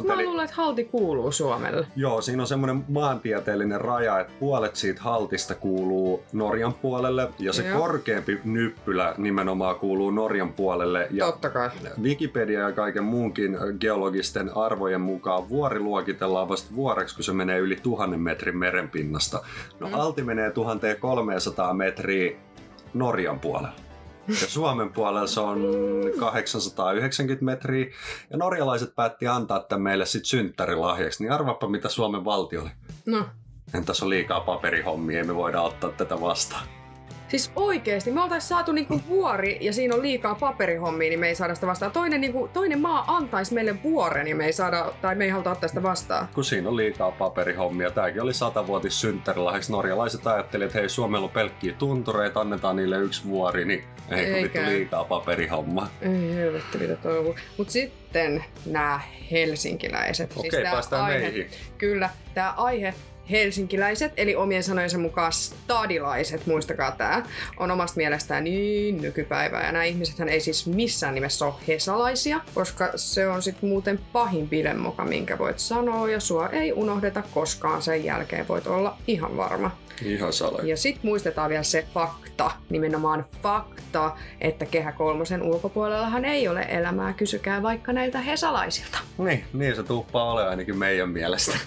mä luulen, että Halti kuuluu Suomelle. Joo, siinä on semmoinen maantieteellinen raja, että puolet siitä Haltista kuuluu Norjan puolelle ja se korkeampi nyppylä nimenomaan kuuluu Norjan puolelle. Ja totta kai. Wikipedia ja kaiken muunkin geologisten arvojen mukaan vuori luokitellaan vasta vuoreksi, kun se menee yli 1000 metrin merenpinnasta. No Halti menee 1300 metriä Norjan puolelle. Ja Suomen puolella se on 890 metriä. Ja norjalaiset päätti antaa tämän meille sitten synttärilahjaksi. Niin arvaappa mitä Suomen valtio oli. No. Entäs on liikaa paperihommia, ei me voida ottaa tätä vastaan. Siis oikeesti, me oltais saatu niinku vuori ja siinä on liikaa paperihommia, niin me ei saada sitä vastaan. Toinen maa antaisi meille vuoren ja me ei haluta ottaa sitä vastaan. Kun siinä on liikaa paperihommia. Tääkin oli 100-vuotissynttärilahjaksi. Norjalaiset ajattelivat, että hei, Suomella on pelkkiä tuntureita, annetaan niille yksi vuori, niin ei vittu liikaa paperihommaa. Ei helvetti, mitä toivuu. Mut sitten nää helsinkiläiset. Okei, siis päästään meihin. Kyllä, tää aihe. Helsinkiläiset, eli omien sanojensa mukaan stadilaiset, muistakaa tää, on omasta mielestään niin nykypäivää. Ja nämä ihmisethän ei siis missään nimessä ole hesalaisia, koska se on sit muuten pahin bilemoka, minkä voit sanoa, ja sua ei unohdeta koskaan sen jälkeen, voit olla ihan varma. Ihan salainen. Ja sit muistetaan vielä se fakta, nimenomaan fakta, että Kehä Kolmosen ulkopuolellahan ei ole elämää, kysykää vaikka näiltä hesalaisilta. Niin se tuuppaa ole ainakin meidän mielestä.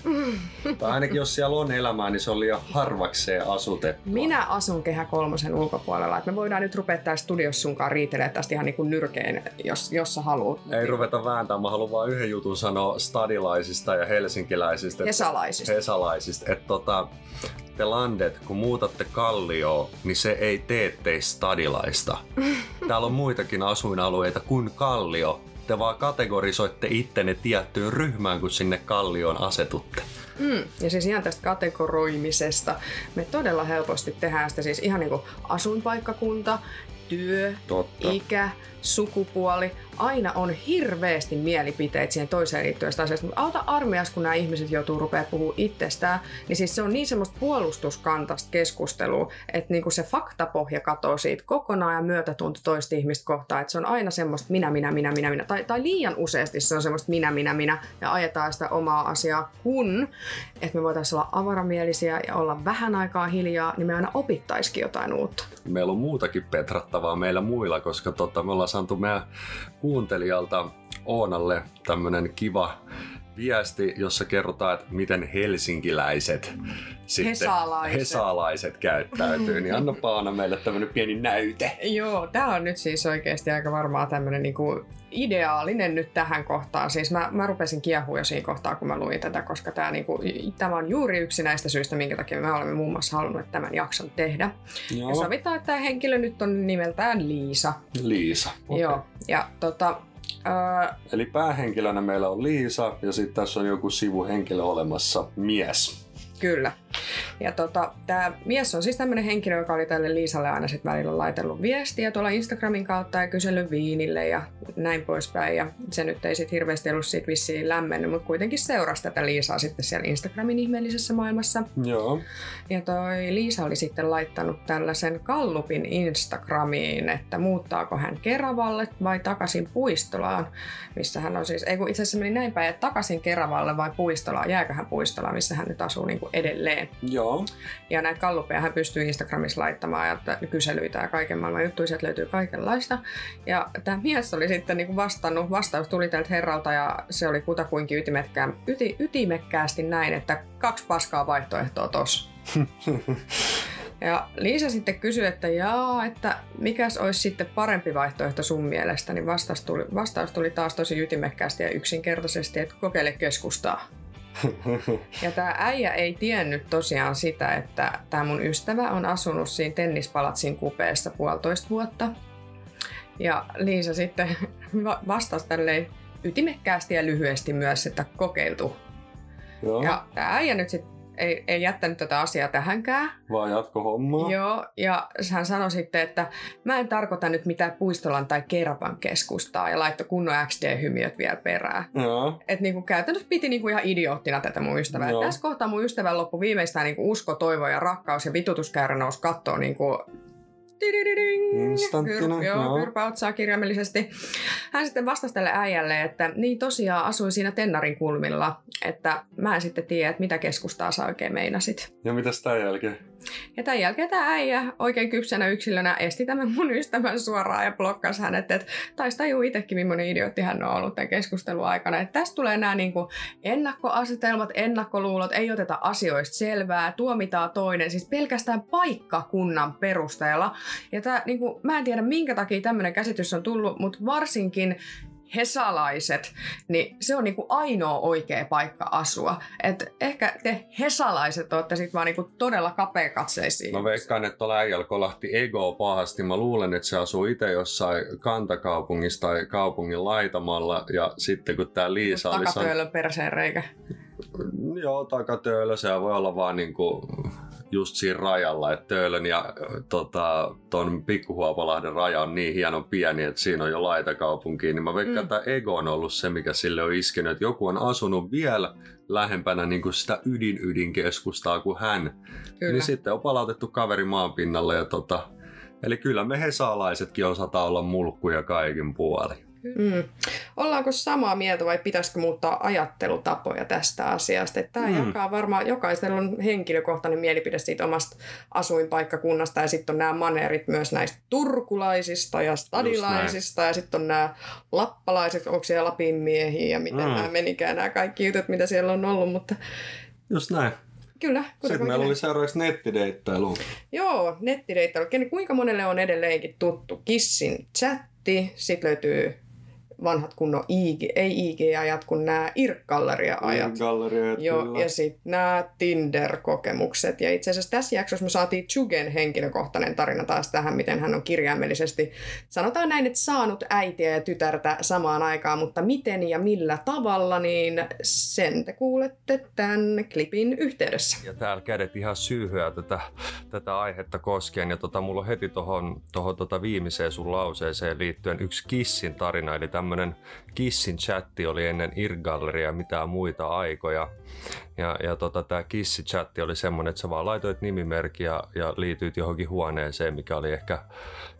Tai ainakin jos siellä on elämää, niin se on liian harvakseen asutettua. Minä asun Kehä Kolmosen ulkopuolella, että me voidaan nyt rupea täällä studiossa sunkaan riitelemään tästä ihan niin kuin nyrkeen, jos sä haluat. Ei ruveta vääntämään, mä haluan vaan yhden jutun sanoa stadilaisista ja helsinkiläisistä. Hesalaisista. Hesalaisista, että te landet, kun muutatte Kallioon, niin se ei tee teistä stadilaista. Täällä on muitakin asuinalueita kuin Kallio. Te vaan kategorisoitte ittenne tiettyyn ryhmään, kun sinne Kallioon asetutte. Ja siis ihan tästä kategoroimisesta. Me todella helposti tehdään sitä siis ihan niin kuin asuinpaikkakunta, työ, totta, ikä, sukupuoli. Aina on hirveästi mielipiteitä siihen toiseen liittyvästä asiasta, mutta auta armias, kun nämä ihmiset joutuu rupea puhumaan itsestään, niin siis se on niin semmoista puolustuskantasta keskustelua, että niinku se faktapohja katoo siitä kokonaan ja myötätunto toista ihmistä kohtaan, että se on aina semmoista minä, tai liian useasti se on semmoista minä, ja ajetaan sitä omaa asiaa, kun että me voitaisiin olla avaramielisiä ja olla vähän aikaa hiljaa, niin me aina opittaisikin jotain uutta. Meillä on muutakin petrattavaa meillä muilla, koska me ollaan saantu meidän kuuntelijalta Oonalle tämmönen kiva viesti, jossa kerrotaan, että miten helsinkiläiset hesalaiset käyttäytyy. Niin annapa Oona meille tämmönen pieni näyte. Joo, tää on nyt siis oikeesti aika varmaan tämmönen niinku ideaalinen nyt tähän kohtaan. Siis mä rupesin kiehua jo siinä kohtaa, kun mä luin tätä, koska tämä on juuri yksi näistä syistä, minkä takia me olemme muun muassa halunneet tämän jakson tehdä. Joo. Ja sovitaan, että tämä henkilö nyt on nimeltään Liisa. Liisa, okei. Okay. Joo, ja Eli päähenkilönä meillä on Liisa ja sitten tässä on joku sivuhenkilö olemassa, mies. Kyllä. Ja tämä mies on siis tämmöinen henkilö, joka oli tälle Liisalle aina sit välillä laitellut viestiä tuolla Instagramin kautta ja kysellyt viinille ja näin poispäin. Ja se nyt ei sit hirveästi ollut siitä vissiin lämmennyt, mutta kuitenkin seurasi tätä Liisaa sitten siellä Instagramin ihmeellisessä maailmassa. Joo. Ja toi Liisa oli sitten laittanut tällaisen gallupin Instagramiin, että muuttaako hän Keravalle vai takaisin Puistolaan, missä hän on siis, ei kun itse asiassa meni näin päin, että takaisin Keravalle vai Puistolaan, jääkö hän Puistolaan, missä hän nyt asuu niin kuin edelleen. Joo. Ja näitä gallupeja hän pystyy Instagramissa laittamaan ja kyselyitä ja kaiken maailman juttuja, sieltä löytyy kaikenlaista. Ja tämä mies oli sitten niin kuin vastannut, vastaus tuli tältä herralta ja se oli kutakuinkin ytimekkäästi näin, että 2 paskaa vaihtoehtoa tossa. Ja Liisa sitten kysyi, että jaa, että mikäs olisi sitten parempi vaihtoehto sun mielestä, niin vastaus tuli taas tosi ytimekkäästi ja yksinkertaisesti, että kokeile keskustaa. Ja tämä äijä ei tiennyt tosiaan sitä, että tämä mun ystävä on asunut siinä Tennispalatsin kupeessa 1,5 vuotta. Ja Liisa sitten vastasi tälleen ytimekkäästi ja lyhyesti myös, että kokeiltu. Joo. Ja tämä äijä nyt sitten ei jättänyt tätä asiaa tähänkään. Vaan jatko hommaa. Joo, ja hän sanoi sitten, että mä en tarkoita nyt mitään Puistolan tai Keravan keskustaa, ja laittoi kunnon XD-hymiöt vielä perään. Joo. Että niinku käytännössä piti niinku ihan idioottina tätä mun ystävää. Joo. Tässä kohtaa mun ystävän loppu viimeistään niinku usko, toivo ja rakkaus ja vitutuskäyrä nousi kattoon niinku instanttina. Joo, pyrpäotsaa kirjaimellisesti. Hän sitten vastasi tälle äijälle, että niin tosiaan asui siinä Tennarin kulmilla, että mä en sitten tiedä, että mitä keskustaa sä oikein meinasit. Ja mitäs tämän jälkeen? Ja tämän jälkeen tämä äijä oikein kypsänä yksilönä esti tämän mun ystävän suoraan ja blokkasi hänet, että taisi tajuu itsekin, millainen idiootti hän on ollut tämän keskustelun aikana. Että tästä tulee nämä niinku ennakkoasetelmat, ennakkoluulot, ei oteta asioista selvää, tuomitaan toinen, siis pelkästään paikkakunnan perusteella. Ja tää, niinku, mä en tiedä, minkä takia tämmöinen käsitys on tullut, mutta varsinkin hesalaiset, niin se on niinku ainoa oikea paikka asua. Et ehkä te hesalaiset ootte sit vaan niinku todella kapeakatseisiin. Mä veikkaan, että tuolla äijällä kolahti ego pahasti. Mä luulen, että se asuu itse jossain kantakaupungissa tai kaupungin laitamalla. Ja sitten kun tää Liisa oli... Takatöölön perseen reikä. Joo, takatöölö. Se voi olla vaan niinku... just siinä rajalla, että Töölön ja ton Pikkuhuopalahden raja on niin hienon pieni, että siinä on jo laitakaupunkiin, niin mä veikkaan, että ego on ollut se, mikä sille on iskenyt, että joku on asunut vielä lähempänä niin kuin sitä ydinkeskustaa kuin hän. Kyllä. Niin sitten on palautettu kaveri maan pinnalle ja eli kyllä me hesalaisetkin osataan olla mulkkuja kaikin puolin. Mm. Ollaanko samaa mieltä vai pitäisikö muuttaa ajattelutapoja tästä asiasta? Tämä jakaa varmaan, jokaisella on henkilökohtainen mielipide siitä omasta asuinpaikkakunnasta ja sitten on nämä maneerit myös näistä turkulaisista ja stadilaisista ja sitten on nämä lappalaiset, onko siellä Lapin miehiä ja miten nämä menikään, nämä kaikki jutut, mitä siellä on ollut, mutta... Just näin. Kyllä. Sitten meillä oli seuraavaksi nettideittailu. Joo, nettideittailu. Kuinka monelle on edelleenkin tuttu Kiss-chatti? Sitten löytyy vanhat kunnon IG-ajat, kun nämä IRC-galleria-ajat. Joo, ja sitten nämä Tinder-kokemukset. Ja itse asiassa tässä jaksossa me saatiin Tsugen henkilökohtainen tarina taas tähän, miten hän on kirjaimellisesti, sanotaan näin, että saanut äitiä ja tytärtä samaan aikaan, mutta miten ja millä tavalla, niin sen te kuulette tämän klipin yhteydessä. Ja täällä kädet ihan syyhyä tätä aihetta koskien, ja mulla on heti tohon viimeiseen sun lauseeseen liittyen yksi kissin tarina, eli tämmönen Kiss-chatti oli ennen IRC-galleria ja mitään muita aikoja. Ja tää Kiss-chatti oli semmonen, että sä vaan laitoit nimimerkki ja liityit johonkin huoneeseen, mikä oli ehkä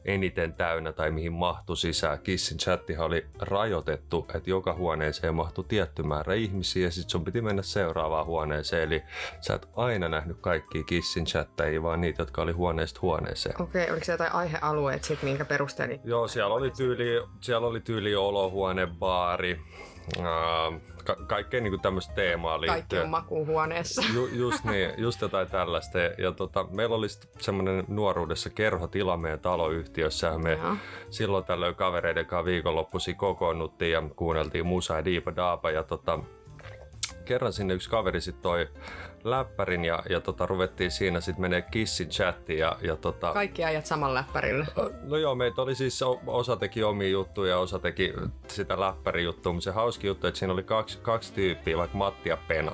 eniten täynnä tai mihin mahtui sisään. Kiss-chattihan oli rajoitettu, että joka huoneeseen mahtui tietty määrä ihmisiä ja sit sun piti mennä seuraavaan huoneeseen. Eli sä et aina nähnyt kaikkia Kiss-chatteja, vaan niitä, jotka oli huoneesta huoneeseen. Okei, oliko se jotain aihealueet sit, minkä perusteella? Joo, siellä oli tyyli olohuone, baari, kaikkeen niinku tämmöistä teemaa liittyen. Kaikki on makuuhuoneessa. Just niin, just jotain tällaista. Ja meillä oli semmoinen nuoruudessa kerhotila meidän taloyhtiössä. Ja me silloin tällöin kavereiden kanssa viikonloppuisin kokoonnuttiin ja kuunneltiin musaa ja diipadaapa. Ja kerran sinne yksi kaveri sit toi läppärin ja ruvettiin siinä sit menee Kiss-chattiin ja kaikki ajat saman läppärillä. No joo, meitä oli siis osa teki omia juttuja ja osa teki sitä läppärijuttua, mutta se hauski juttu, että siinä oli kaksi tyyppiä, vaikka Matti ja Pena.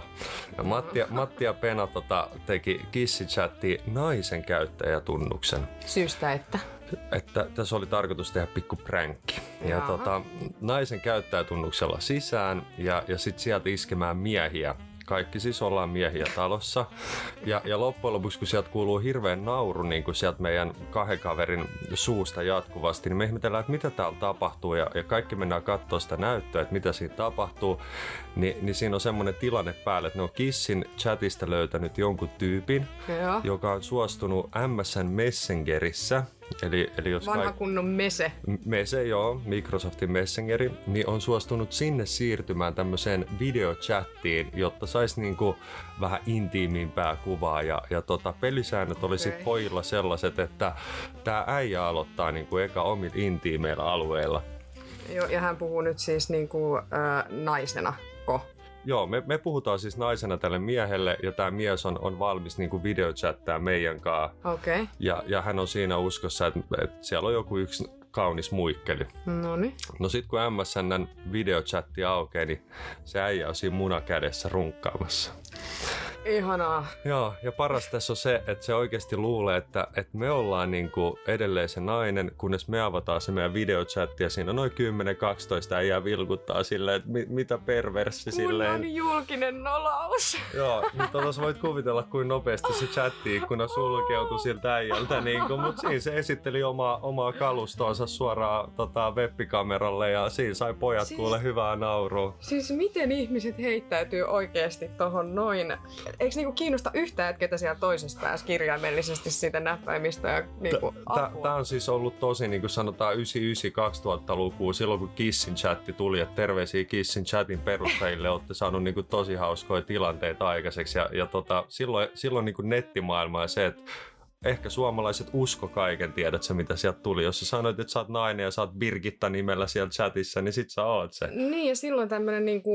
Ja Matti ja Pena teki Kiss-chattiin naisen käyttäjätunnuksen. Syystä että tässä oli tarkoitus tehdä pikku pränkki. Ja naisen käyttäjätunnuksella sisään ja sitten sieltä iskemään miehiä. Kaikki siis ollaan miehiä talossa. Ja loppujen lopuksi, kun sieltä kuuluu hirveän nauru, niin kuin sieltä meidän kahden kaverin suusta jatkuvasti, niin me ihmetellään, että mitä täällä tapahtuu. Ja kaikki mennään katsoa sitä näyttöä, että mitä siinä tapahtuu. Niin siinä on semmoinen tilanne päällä, että ne on Kissin chatista löytänyt jonkun tyypin, ja joka on suostunut MSN Messengerissä. Eli jos vanha kunnon mese. Mese, joo, Microsoftin Messengeri, niin on suostunut sinne siirtymään tämmöiseen videochattiin, jotta saisi niinku vähän intiimimpää kuvaa. Ja pelisäännöt oli sit pojilla sellaiset, että tää äijä aloittaa niinku eka omilla intiimeillä alueilla. Joo, ja hän puhuu nyt siis niinku naisena, ko? Joo, me puhutaan siis naisena tälle miehelle, ja tämä mies on valmis niinku videochattaa meidän kanssa. Okay. Ja hän on siinä uskossa, että siellä on joku yksi kaunis muikkeli. Noniin. No sit kun MSN:n videochatti aukeaa, niin se äijä on siinä munakädessä runkkaamassa. Ihanaa. Joo, ja paras tässä on se, että se oikeasti luulee, että me ollaan niinku edelleen se nainen, kunnes me avataan se meidän videochatti ja siinä on noin 10-12 äijää vilkuttaa silleen, että mitä perverssi silleen. Kun on julkinen nolaus. Joo, mutta tuossa voit kuvitella, kuin nopeasti se chatti-ikkuna sulkeutui siltä äijältä, niinku, mutta siinä se esitteli omaa kalustoansa suoraan webbikameralle ja siinä sai pojat kuule hyvää naurua. Siis miten ihmiset heittäytyy oikeasti tohon noin? Eikö niinku kiinnosta yhtään, että ketä siellä toisessa päässä kirjaimellisesti siitä näppäimistä ja niinku apua? Tämä on siis ollut tosi, niin kuin sanotaan, 99-2000-lukua silloin, kun Kissin-chatti tuli. Että terveisiä Kissin-chatin perustajille, olette saanut niinku tosi hauskoja tilanteita aikaiseksi. Ja silloin niinku nettimaailma ja se, että ehkä suomalaiset usko kaiken, tiedätkö mitä sieltä tuli. Jos sä sanoit, että sä oot nainen ja sä oot Birgitta nimellä siellä chatissa, niin sit sä oot se. Niin ja silloin tämmönen niinku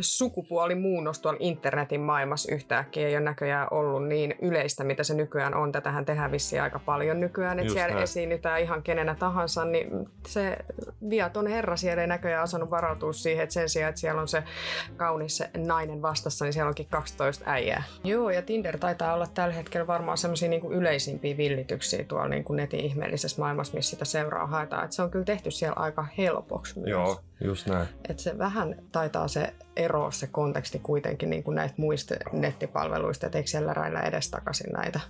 sukupuolimuunnos tuolla internetin maailmassa yhtäkkiä ei ole näköjään ollut niin yleistä, mitä se nykyään on. Tätähän tehdään vissiin aika paljon nykyään, että siellä esiinnytään ihan kenenä tahansa, niin se viaton herra siellä ei näköjään osannut varautua siihen, että sen sijaan, että siellä on se kaunis nainen vastassa, niin siellä onkin 12 äijää. Joo, ja Tinder taitaa olla tällä hetkellä varmaan semmosia niinku yleisiä villityksiä tuolla niin kuin netin ihmeellisessä maailmassa, missä sitä seuraa haetaan. Et se on kyllä tehty siellä aika helpoksi myös. Joo, just näin. Et se vähän taitaa se ero, se konteksti kuitenkin niin kuin näistä muista nettipalveluista, et eikö siellä railla edes takaisin näitä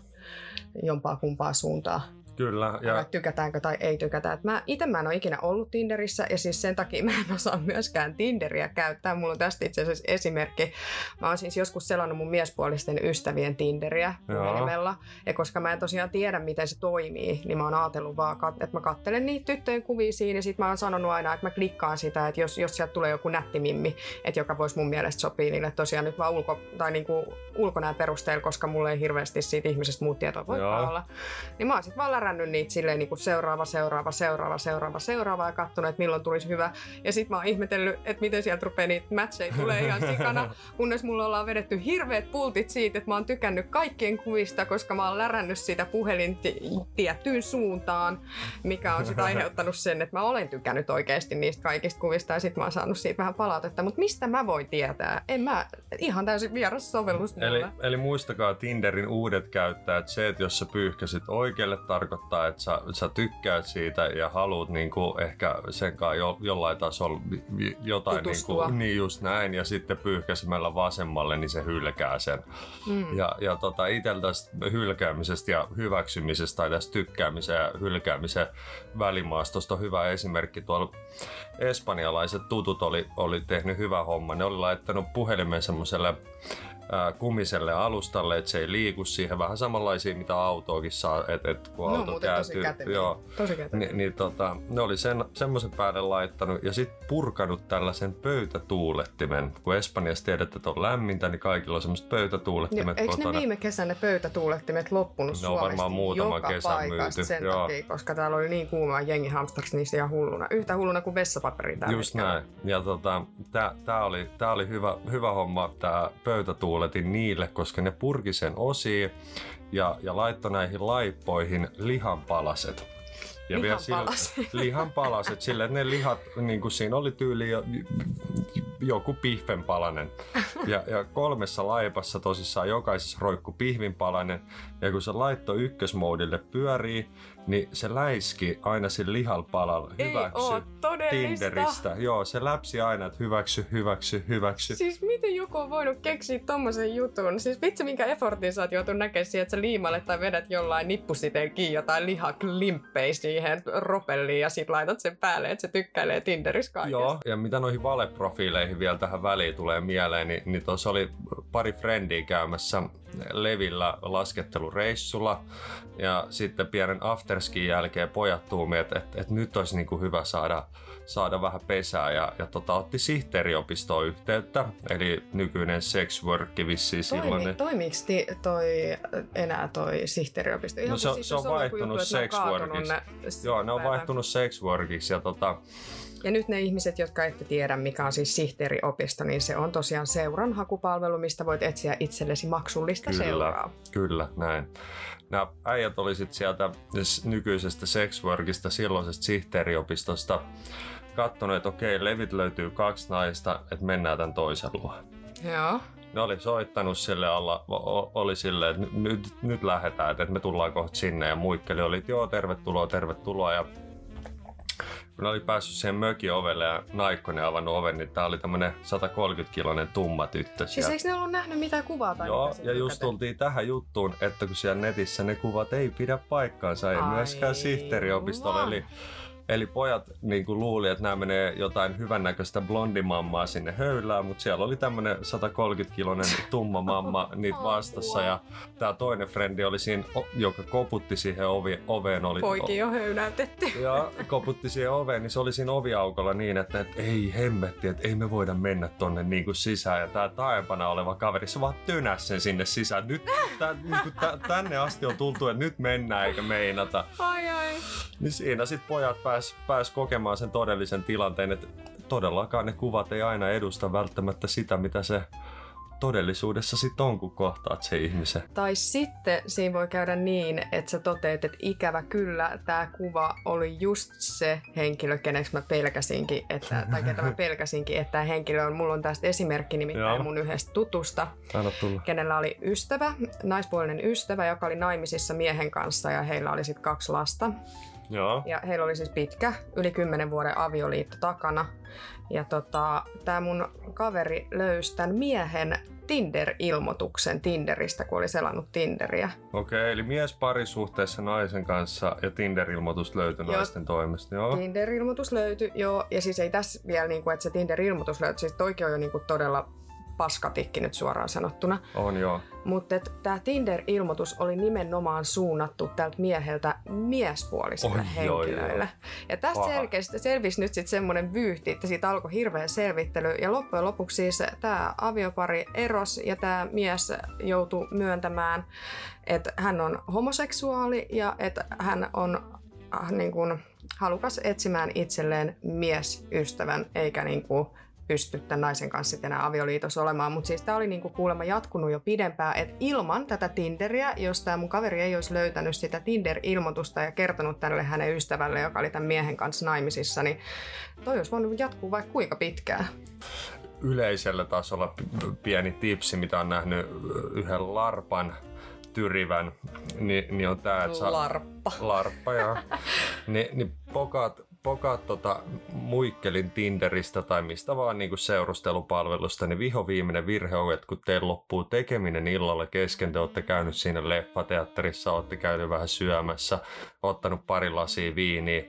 jompaa kumpaa suuntaa. Kyllä. Ja tykätäänkö tai ei tykätä. Et mä en ole ikinä ollut Tinderissä ja siis sen takia mä en osaa myöskään Tinderiä käyttää. Mulla on tästä itse asiassa esimerkki. Mä oon siis joskus selannut mun miespuolisten ystävien Tinderiä puhelimella. Ja koska mä en tosiaan tiedä, miten se toimii, niin mä oon ajatellut vaan, että mä katselen niitä tyttöjen kuvia siinä. Ja sit mä oon sanonut aina, että mä klikkaan sitä, että jos sieltä tulee joku nätti mimmi, että joka voisi mun mielestä sopii niille tosiaan nyt vaan niinku ulkonäön perusteella, koska mulla ei hirveästi siitä ihmisestä muut tietoa voi olla. Niin mä oon sit vaan rännyt niitä silleen niin kuin seuraava ja katsonut, että milloin tulisi hyvä. Ja sit mä oon ihmetellyt, että miten sieltä rupeaa niitä matcheja tulee ihan sikana, kunnes mulla ollaan vedetty hirveät pultit siitä, että mä oon tykännyt kaikkien kuvista, koska mä oon lärännyt sitä puhelin tiettyyn suuntaan, mikä on sit aiheuttanut sen, että mä olen tykännyt oikeesti niistä kaikista kuvista ja sit mä oon saanut siitä vähän palautetta. Mutta mistä mä voin tietää? En mä ihan täysin vieras sovellus mulle. Eli muistakaa Tinderin uudet käyttäjät, se, että jos sä pyyhkäsit oikealle tarkoittaa, että sä tykkäät siitä ja haluat niinku ehkä senkaan jollain tasolla jotain niinku, niin just näin, ja sitten pyyhkäisemällä vasemmalle, niin se hylkää sen. Ja itsellä tästä hylkäämisestä ja hyväksymisestä tai tästä tykkäämisen ja hylkäämisen välimaastosta on hyvä esimerkki. Tuolla espanjalaiset tutut oli tehnyt hyvä homma. Ne oli laittanut puhelimen semmoiselle kumiselle alustalle, että se ei liiku siihen. Vähän samanlaisia, mitä autoakin saa, että kun no, auto kääntyy. Joo, tosi käteviä. Ne oli semmoisen päälle laittanut ja sitten purkanut tällaisen pöytätuulettimen. Kun Espanjassa tiedät, että on lämmintä, niin kaikilla on semmoiset pöytätuulettimet kotona. Eikö ne viime kesänä pöytätuulettimet loppunut Suomesta joka paikasta sen takia, koska täällä oli niin kuumaa jengi hamstaks niistä ihan hulluna. Yhtä hulluna kuin vessapaperia täällä. Just näin. Ja tää oli hyvä homma, tää pöytätuulettimen. Oletin niille, koska ne purki sen osiin ja laittoi näihin laippoihin lihanpalaset. Ja lihanpalaset sille, että ne lihat, niin kuin siinä oli tyyli joku pihvenpalanen. Ja kolmessa laipassa tosissaan jokaisessa roikku pihvinpalanen. Ja kun se laittoi ykkösmoodille pyörii, niin se läiski aina sen lihanpalalle. Hyväksy Tinderistä. Joo, se läpsi aina, että hyväksy. Siis miten joku on voinut keksiä tommosen jutun? Siis vitsi minkä effortin sä oot joutunut näkemään siihen, että sä liimalet tai vedät jollain nippusiteen kiinni jotain lihaklimppejä siihen ropelliin ja sit laitat sen päälle, että se tykkäilee Tinderissä kaikesta. Joo, ja mitä noihin valeprofiileihin vielä tähän väliin tulee mieleen, niin tuossa oli pari frendiä käymässä Levillä laskettelureissulla ja sitten pienen afterskin jälkeen pojat tuumi, että nyt olisi niinku hyvä saada vähän pesää ja otti sihteeriopistoon yhteyttä, eli nykyinen sex work vissiin silloin. Toimiiko enää toi sihteeriopisto? Ihan no se on vaihtunut sex workiksi. Joo, ne on vaihtunut sex workiksi ja nyt ne ihmiset, jotka ette tiedä, mikä on siis sihteeriopisto, niin se on tosiaan seuran hakupalvelu, mistä voit etsiä itsellesi maksullista seuraa. Kyllä, näin. Nämä äijät oli sitten sieltä nykyisestä sexworkista, silloisesta sihteeriopistosta katsonut, että okei, Levit löytyy 2 naista, että mennään tämän toisen luo. Joo. Ne oli soittanut sille oli silleen, että nyt lähdetään, että me tullaan kohta sinne. Ja muikkeli oli, että joo, tervetuloa. Ja kun oli päässyt siihen mökin ovelle ja naikkonen avannut oven, niin tää oli tämmönen 130-kiloinen tumma tyttö. Siis eikö ne ollut nähnyt mitään kuvaa? Joo, ja just tultiin tähän juttuun, että kun siellä netissä ne kuvat ei pidä paikkaansa, ei myöskään sihteeriopistolle. Eli pojat niin kuin luuli, että nämä menee jotain hyvännäköistä blondimammaa sinne höylään, mutta siellä oli tämmönen 130-kiloinen tumma mamma niitä vastassa. Ja tää toinen frendi oli siinä, joka koputti siihen oveen. Poikin jo höynäytettiin. Ja koputti siihen oveen, niin se oli siinä oviaukolla niin, että ei hemmetti, että ei me voida mennä tonne niin kuin sisään. Ja tää taempana oleva kaveri, se vaan tönäsi sen sinne sisään. Nyt tänne asti on tultu, että nyt mennään eikä meinata. Ai. Niin siinä sit pojat pääsi kokemaan sen todellisen tilanteen, että todellakaan ne kuvat ei aina edusta välttämättä sitä, mitä se todellisuudessa sit on, kun kohtaat sen ihmisen. Tai sitten siinä voi käydä niin, että sä toteat, että ikävä kyllä tää kuva oli just se henkilö, keneksi mä pelkäsinkin, että tää henkilö on. Mulla on tästä esimerkki nimittäin mun yhdestä tutusta, kenellä oli ystävä, naispuolinen ystävä, joka oli naimisissa miehen kanssa ja heillä oli sit 2 lasta. Joo. Ja heillä oli siis pitkä, yli 10 vuoden avioliitto takana. Ja tää mun kaveri löysi tän miehen Tinder-ilmoituksen Tinderistä, kun oli selannut Tinderiä. Okei, eli mies parisuhteessa naisen kanssa ja Tinder-ilmoitus löytyi naisten toimesta, joo. Tinder-ilmoitus löytyi, joo. Ja siis ei tässä vielä, niin kuin, että se Tinder-ilmoitus löytyi, siis toikin on jo niin kuin todella paskatikki nyt suoraan sanottuna. On joo. Mutta tämä Tinder-ilmoitus oli nimenomaan suunnattu tältä mieheltä miespuolisille henkilöille. Ja tästä selvisi nyt sitten semmoinen vyyhti, että siitä alkoi hirveä selvittely. Ja loppujen lopuksi siis tämä aviopari erosi ja tämä mies joutui myöntämään, että hän on homoseksuaali ja että hän on niin kun, halukas etsimään itselleen miesystävän eikä niinku pysty tämän naisen kanssa sitten enää avioliitossa olemaan, mutta siis tämä oli niinku kuulemma jatkunut jo pidempään, että ilman tätä Tinderiä, jos tämä mun kaveri ei olisi löytänyt sitä Tinder-ilmoitusta ja kertonut tälle hänen ystävälle, joka oli tämän miehen kanssa naimisissa, niin toi olisi voinut jatkuu vaikka kuinka pitkään. Yleisellä tasolla pieni tipsi, mitä on nähnyt yhden larpan tyrivän, niin on tämä, että Larppa, joo. Niin pokaat muikkelin Tinderistä tai mistä vaan niin kuin seurustelupalvelusta, niin vihoviimeinen virhe on, että kun teillä loppuu tekeminen illalla kesken, te olette käynyt siinä leffateatterissa, olette käynyt vähän syömässä, ottanut pari lasia viiniä,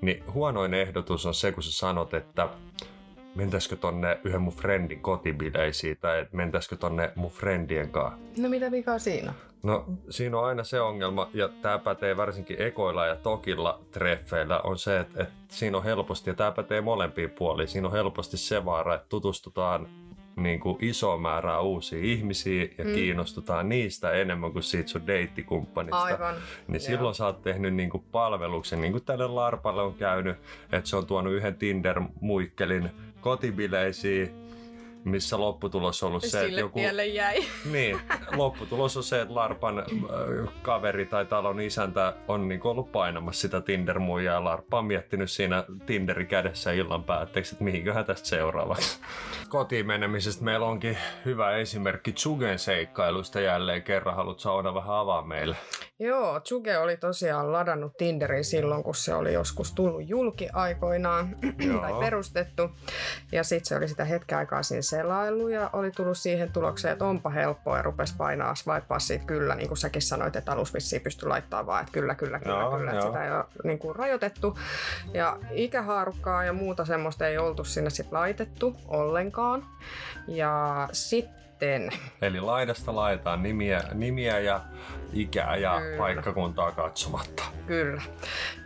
niin huonoin ehdotus on se, kun sä sanot, että mentäisikö tonne yhden mun friendin kotibileisiin tai että mentäisikö tonne mun friendien kanssa. No mitä vikaa siinä? No siinä on aina se ongelma, ja tää pätee varsinkin ekoilla ja tokilla treffeillä, on se, että siinä on helposti, ja tää pätee molempiin puoliin, siinä on helposti se vaara, että tutustutaan niin kuin iso määrää uusia ihmisiä ja kiinnostutaan niistä enemmän kuin siitä sun deittikumppanista. Aivan. Niin silloin sä oot tehnyt niin kuin palveluksen, niin kuin tälle larpalle on käynyt, että se on tuonut yhden Tinder-muikkelin kotibileisiin, missä lopputulos on ollut se, että joku... jäi. Niin, lopputulos on se, että larpan kaveri tai talon isäntä on niin ollut painamassa sitä Tinder-muijaa ja larppa on miettinyt siinä Tinderin kädessä illan päätteeksi, että mihinköhän tästä seuraavaksi. Kotiin menemisestä meillä onkin hyvä esimerkki Tsugen seikkailusta jälleen kerran. Haluat saada vähän avaa meille? Joo, Tsuge oli tosiaan ladannut Tinderin silloin, kun se oli joskus tullut julki aikoinaan tai perustettu. Ja sitten se oli sitä hetken aikaa siinä selailu ja oli tullut siihen tulokseen, että onpa helppoa ja rupesi painaa swipea siitä kyllä, niin kuin säkin sanoit, että alus vissiin pystyi laittamaan vaan, että kyllä, että sitä ei ole niin kuin rajoitettu. Ja ikähaarukkaa ja muuta semmoista ei oltu sinne sit laitettu ollenkaan. Ja sitten... Eli laidasta laitaan nimiä ja ikää ja paikkakuntaa katsomatta. Kyllä.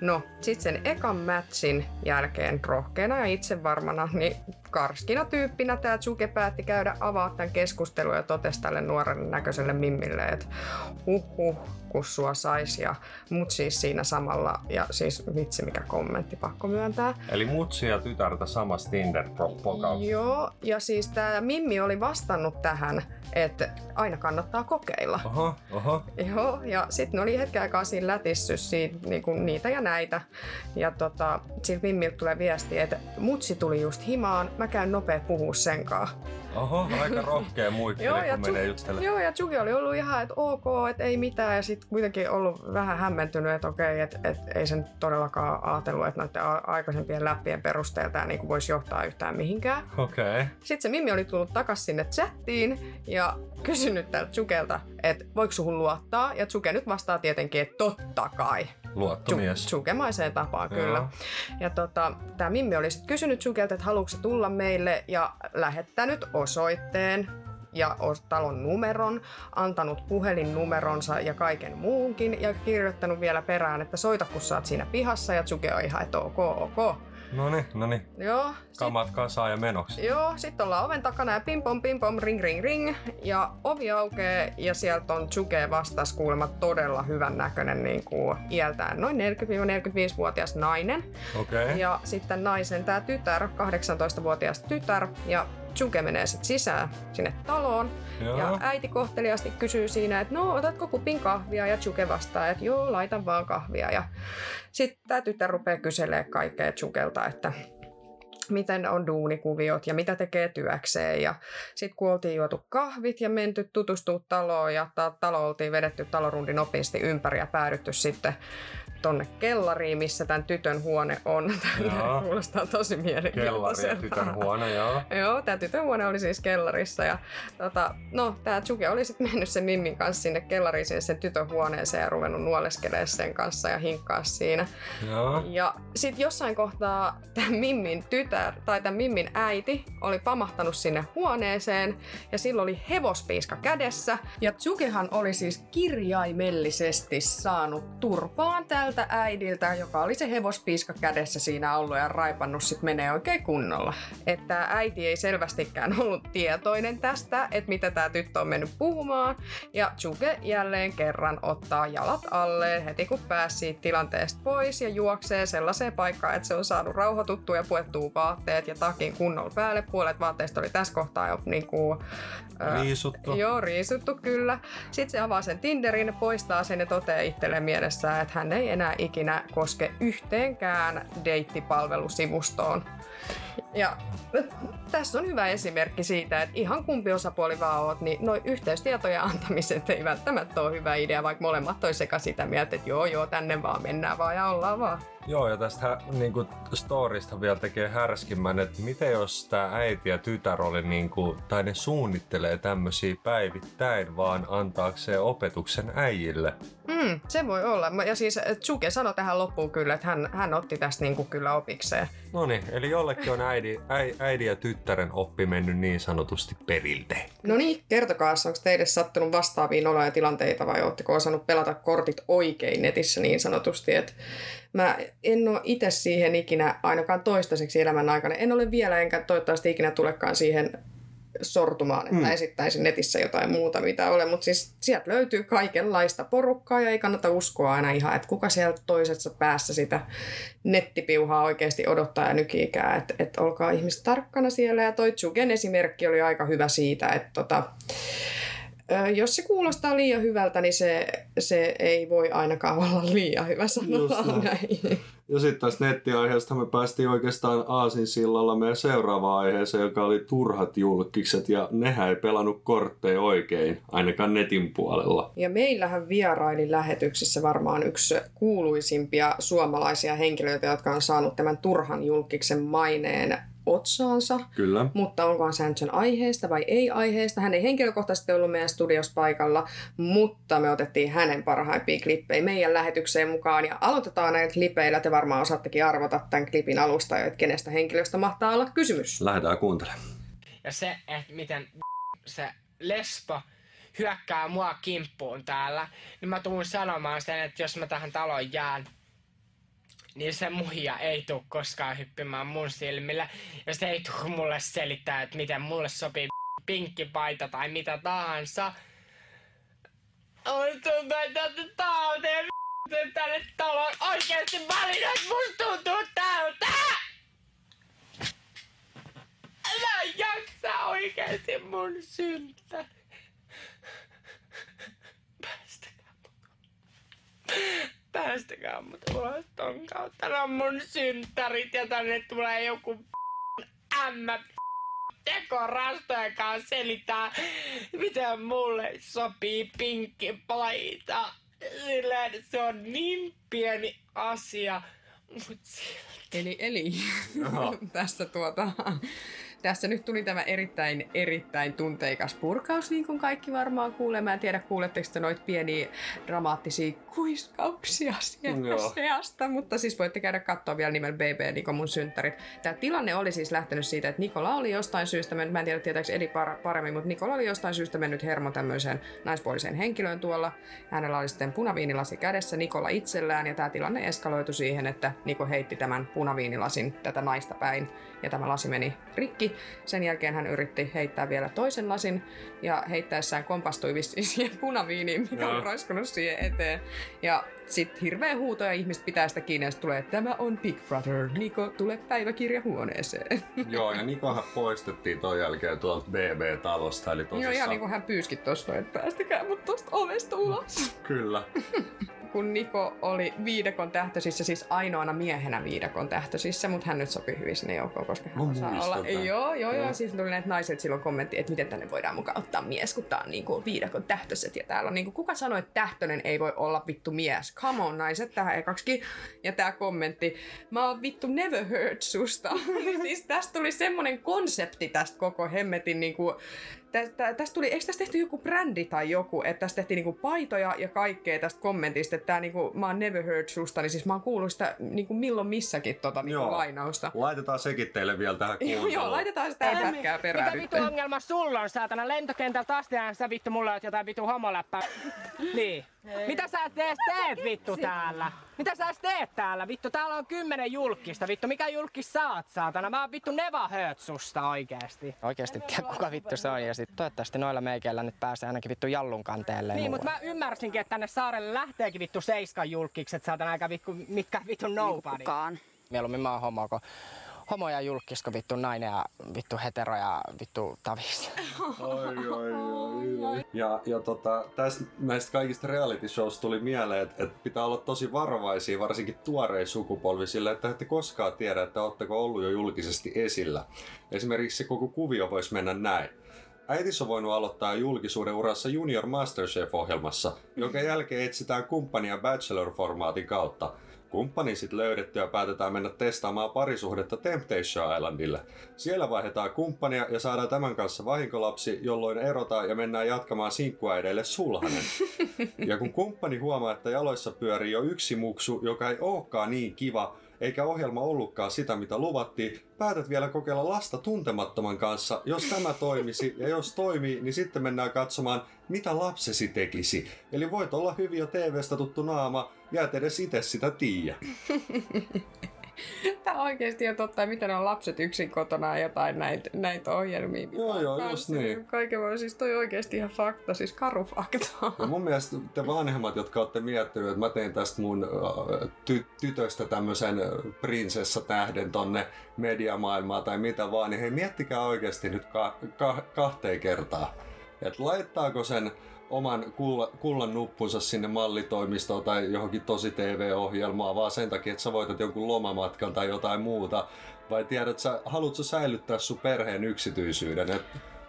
No, sitten sen ekan matchin jälkeen rohkeana ja itsevarmana, niin karskina tyyppinä tämä Tsuge päätti käydä avaa tämän keskustelun ja totesi tälle nuoren näköiselle mimmille, että kun sua sais ja mut siis siinä samalla, ja siis vitsi mikä kommentti, pakko myöntää. Eli mutsi ja tytärtä samassa Tinder-pokauksessa. Joo, ja siis tämä mimmi oli vastannut tähän, että aina kannattaa kokeilla. Oho. Joo, ja sitten ne oli hetken aikaa siinä lätissyt niinku niitä ja näitä. Ja siltä mimmiltä tulee viesti, että mutsi tuli just himaan, mä käyn nopea puhua sen kanssa. Oho, aika rohkea muikkeli, kun menee juttelemaan. Joo, ja Tsuge oli ollut ihan, että ok, että ei mitään, ja sitten kuitenkin ollut vähän hämmentynyt, että okei, että ei sen todellakaan ajatellut, että noiden aikaisempien läppien perusteella tämä niinku voisi johtaa yhtään mihinkään. Okei. Sitten se mimmi oli tullut takaisin sinne chattiin ja kysynyt tältä Tsugelta, että voiko suhun luottaa, ja Tsuge nyt vastaa tietenkin, että totta kai. Luottomies. Tsugemaiseen tapaan, kyllä. Ja tämä mimmi oli sitten kysynyt Tsugelta, että haluatko tulla meille, ja lähettänyt osoitteen ja talon numeron, antanut puhelinnumeronsa ja kaiken muunkin, ja kirjoittanut vielä perään, että soita kun sä oot siinä pihassa, ja Tsuge on ihan, että ok. No niin. Joo. Kamat kasaan ja menoksi. Joo, sit ollaan oven takana ja pim pom, ring. Ja ovi aukeaa ja sieltä on Tsuge vastas kuulemma todella hyvän näköinen niin kuin iältään noin 40-45-vuotias nainen. Okei. Ja sitten naisen tää tytär, 18-vuotias tytär, ja Tsuge menee sit sisään sinne taloon. Joo. Ja äiti kohteliaasti kysyy siinä, että no otatko kupin kahvia, ja Tsuge vastaa, että joo, laitan vaan kahvia. Ja sit tää tytär rupeaa kyselee kaikkea Tsugelta, että miten on duunikuviot ja mitä tekee työkseen. Ja sit kun oltiin juotu kahvit ja menty tutustua taloon, ja talo oltiin vedetty talorundin nopeasti ympäri ja päädytty sitten tonne kellariin, missä tämän tytön huone on. Tämä kuulostaa tosi mielenkiintoiselta. Kellari ja tytön huone, joo. Joo, tämä tytön huone oli siis kellarissa. Ja, tämä Tsuge oli sitten mennyt sen mimmin kanssa sinne kellariin, sinne sen tytön huoneeseen ja ruvennut nuoleskelemaan sen kanssa ja hinkkaa siinä. Joo. Ja sitten jossain kohtaa tämän mimmin tytär tai tämän mimmin äiti oli pamahtanut sinne huoneeseen ja sillä oli hevospiiska kädessä. Ja Tsugehan oli siis kirjaimellisesti saanut turpaan tältä äidiltä, joka oli se hevospiiska kädessä siinä ollut ja raipannut sit menee oikein kunnolla. Että äiti ei selvästikään ollut tietoinen tästä, että mitä tää tyttö on mennyt puhumaan, ja Tsuge jälleen kerran ottaa jalat alle heti kun pääsi siitä tilanteesta pois ja juoksee sellaiseen paikkaan, että se on saanut rauhoituttua ja puettua vaatteet ja takin kunnolla päälle. Puolet vaatteista oli tässä kohtaa jo niinku... riisuttu. Joo, riisuttu kyllä. Sitten se avaa sen Tinderin, poistaa sen ja toteaa itselleen mielessään, että hän ei enää ikinä koske yhteenkään deittipalvelusivustoon. Ja tässä on hyvä esimerkki siitä, että ihan kumpi osapuoli vaan oot, niin noi yhteystietoja antamiset ei välttämättä ole hyvä idea, vaikka molemmat olisivat sitä mieltä, että joo, tänne vaan mennään vaan ja ollaan vaan. Joo, ja tästä niinku storista vielä tekee härskimmän, että miten jos tää äiti ja tytär oli niinku, tai ne suunnittelee tämmösiä päivittäin vaan antaakseen opetuksen äijille. Se voi olla. Ja siis Tsuge sanoi tähän loppuun kyllä, että hän otti tästä niinku kyllä opikseen. Noniin, eli jollekin on äidin ja tyttären oppi mennyt niin sanotusti periltä. No niin, kertokaas, onko teille sattunut vastaaviin oloja tilanteita vai ootteko osannut pelata kortit oikein netissä niin sanotusti, että mä en ole itse siihen ikinä, ainakaan toistaiseksi elämän aikana, en ole vielä enkä toivottavasti ikinä tulekaan siihen sortumaan, että esittäisin netissä jotain muuta, mitä ole, mutta siis sieltä löytyy kaikenlaista porukkaa ja ei kannata uskoa aina ihan, että kuka sieltä toisessa päässä sitä nettipiuhaa oikeasti odottaa ja nykiikää, että et olkaa ihmiset tarkkana siellä ja toi Tsugen esimerkki oli aika hyvä siitä, että jos se kuulostaa liian hyvältä, niin se ei voi ainakaan olla liian hyvä, sanotaan näin. Ja sitten tästä nettiaiheesta me päästiin oikeastaan aasinsillalla meidän seuraavaan aiheeseen, joka oli turhat julkikset, ja nehän ei pelannut kortteja oikein, ainakaan netin puolella. Ja meillähän vieraili lähetyksissä varmaan yksi kuuluisimpia suomalaisia henkilöitä, jotka on saanut tämän turhan julkiksen maineen otsaansa. Kyllä. Mutta onkohan se nyt aiheesta vai ei aiheesta? Hän ei henkilökohtaisesti ollut meidän studios paikalla, mutta me otettiin hänen parhaimpia klippejä meidän lähetykseen mukaan ja aloitetaan näitä klipeillä. Te varmaan osaattekin arvata tämän klipin alusta, että kenestä henkilöstä mahtaa olla kysymys. Lähdetään kuuntelemaan. Ja se, että miten se lesbo hyökkää mua kimppuun täällä, niin mä tuun sanomaan sen, että jos mä tähän taloon jään, niin se muija ei tuu koskaan hyppimään mun silmillä. Ja se ei tuu mulle selittää, että miten mulle sopii pinkki paita tai mitä tahansa. Oi tuntuu, että tää on tänne taloon oikeesti valinnut, että musta tuntuu tältä! Mä en jaksa oikeesti mun syltä. Päästäkää mut ulos ton kautta. No mun synttärit ja tänne tulee joku tekorastoja kanssa selittää, miten mulle sopii pinkki paita. Silleen se on niin pieni asia, mut silti. Eli. Tässä nyt tuli tämä erittäin tunteikas purkaus, niin kuin kaikki varmaan kuulee. Mä en tiedä, kuuletteko te noita pieniä dramaattisia kuiskauksia seasta, mutta siis voitte käydä katsoa vielä nimellä BB, Niko mun synttärit. Tämä tilanne oli siis lähtenyt siitä, että Nikola oli jostain syystä mennyt, mä en tiedä tietääks Eli paremmin, mutta Nikola oli jostain syystä mennyt hermo tämmöiseen naispuoliseen henkilöön tuolla. Hänellä oli sitten punaviinilasi kädessä, Nikola itsellään, ja tämä tilanne eskaloitu siihen, että Niko heitti tämän punaviinilasin tätä naista päin, ja tämä lasi meni rikki. Sen jälkeen hän yritti heittää vielä toisen lasin ja heittäessään kompastui vissiin siihen punaviiniin, mikä on roiskunut siihen eteen. Ja sitten hirveä huuto ja ihmiset pitää sitä kiinni ja tulee, että tämä on Big Brother, Niko, tule päiväkirjahuoneeseen. Joo, ja Nikohan poistettiin ton jälkeen tuolta BB-talosta. Eli tosissaan... Joo, ihan niin kuin hän pyyski tuossa, että päästäkää mut tosta ovesta ulos. Kyllä. Kun Niko oli Viidakon tähtösissä, siis ainoana miehenä Viidakon tähtösissä, mutta hän nyt sopii hyvin sinne joukkoon, koska hän osaa olla... Joo. Siis tuli näitä naiset silloin kommentti, että miten tänne voidaan mukaan ottaa mies, kun tää on niinku Viidakon tähtöset. Ja täällä on niinku, kuka sanoi, että tähtönen ei voi olla vittu mies? Come on, naiset, tähän ekaksikin. Ja tää kommentti, mä oon vittu never heard susta. Siis tästä tuli semmonen konsepti tästä koko hemmetin niinku... Eikö tästä tehty joku brändi tai joku, että tästä tehtiin niinku paitoja ja kaikkea tästä kommentista, että tää niinku, mä oon never heard susta, niin siis mä oon kuullut sitä niinku milloin missäkin niinku lainausta. Laitetaan sekin teille vielä tähän kuunteluun. Joo, laitetaan sitä pätkää perään. Mikä vittu ongelma sulla on, saatana? Lentokentältä asti sä vittu mulle oot jotain vittu homoläppää. Niin. Ei. Mitä sä teet vittu täällä? Mitä sä teet täällä? Vittu täällä on 10 julkista. Vittu mikä julkis saat saatana? Mä oon vittu neva hötsusta oikeesti. Oikeesti tiedä kuka vittu se on ja sit toivottavasti noilla meikällä nyt pääsee ainakin vittu jallun kanteelle. Niin mut mä ymmärsinkin, että tänne saarelle lähteekin vittu 7 julkikset saatana aika vittu mitkä vittu nobody. Mieluummin mä oon homo kun homoja julkisko vittu nainen ja vittu hetero ja vittu tavis. Oi. Ja tästä näistä kaikista reality showsta tuli mieleen, että pitää olla tosi varovaisia, varsinkin tuorein sukupolvi sillä, että ette koskaan tiedä, että ootteko ollut jo julkisesti esillä. Esimerkiksi se koko kuvio voisi mennä näin. Äitis on voinut aloittaa julkisuuden urassa Junior Masterchef-ohjelmassa, jonka jälkeen etsitään kumppania Bachelor-formaatin kautta. Kumppani sit löydetty ja päätetään mennä testaamaan parisuhdetta Temptation Islandille. Siellä vaihdetaan kumppania ja saadaan tämän kanssa vahinkolapsi, jolloin erotaan ja mennään jatkamaan sinkkuäideille sulhanen. Ja kun kumppani huomaa, että jaloissa pyörii jo yksi muksu, joka ei olekaan niin kiva, eikä ohjelma ollutkaan sitä, mitä luvattiin, päätät vielä kokeilla lasta tuntemattoman kanssa, jos tämä toimisi, ja jos toimii, niin sitten mennään katsomaan, mitä lapsesi tekisi. Eli voit olla hyvin jo TV:stä tuttu naama, ja et edes itse sitä tiiä. Tämä oikeasti on totta, miten on lapset yksin kotona jotain näitä ohjelmia. Joo, just niin. Kaiken voi, siis toi oikeasti ihan fakta, siis karu fakta. Ja mun mielestä te vanhemmat, jotka olette miettineet, että mä tein tästä mun tytöstä tämmöisen prinsessatähden tonne mediamaailmaan tai mitä vaan, niin hei, miettikää oikeasti nyt kahteen kertaa. Että laittaako sen oman kullan nuppunsa sinne mallitoimistoon tai johonkin tosi TV-ohjelmaan vaan sen takia, että sä voitat jonkun lomamatkan tai jotain muuta. Vai tiedät sä, haluatko säilyttää sun perheen yksityisyyden?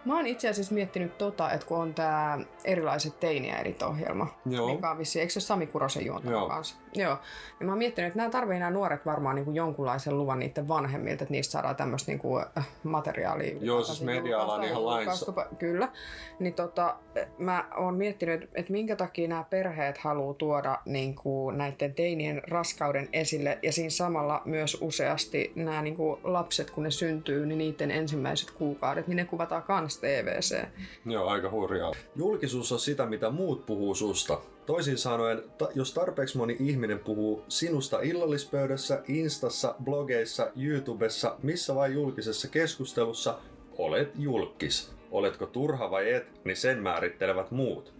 Mä oon itse asiassa miettinyt että kun on tää erilaiset teiniäidit-ohjelma, mikä on vissiin, eikö se ole Sami Kurosen juontaja kanssa? Joo. Ja mä oon miettinyt, että nämä nuoret varmaan niin kuin jonkunlaisen luvan niiden vanhemmilta, että niistä saadaan tämmöistä niin kuin materiaalia. Joo, siis media-alan ihan lainsa. Kyllä. Niin mä oon miettinyt, että minkä takia nämä perheet haluaa tuoda niin kuin näiden teinien raskauden esille, ja siinä samalla myös useasti nämä niin kuin lapset, kun ne syntyy, niin niiden ensimmäiset kuukaudet, niin ne kuvataan kanssa TVC. Joo, aika hurjaa. Julkisuus on sitä, mitä muut puhuu susta. Toisin sanoen, jos tarpeeksi moni ihminen puhuu sinusta illallispöydässä, instassa, blogeissa, YouTubessa, missä vai julkisessa keskustelussa, olet julkis. Oletko turha vai et, niin sen määrittelevät muut.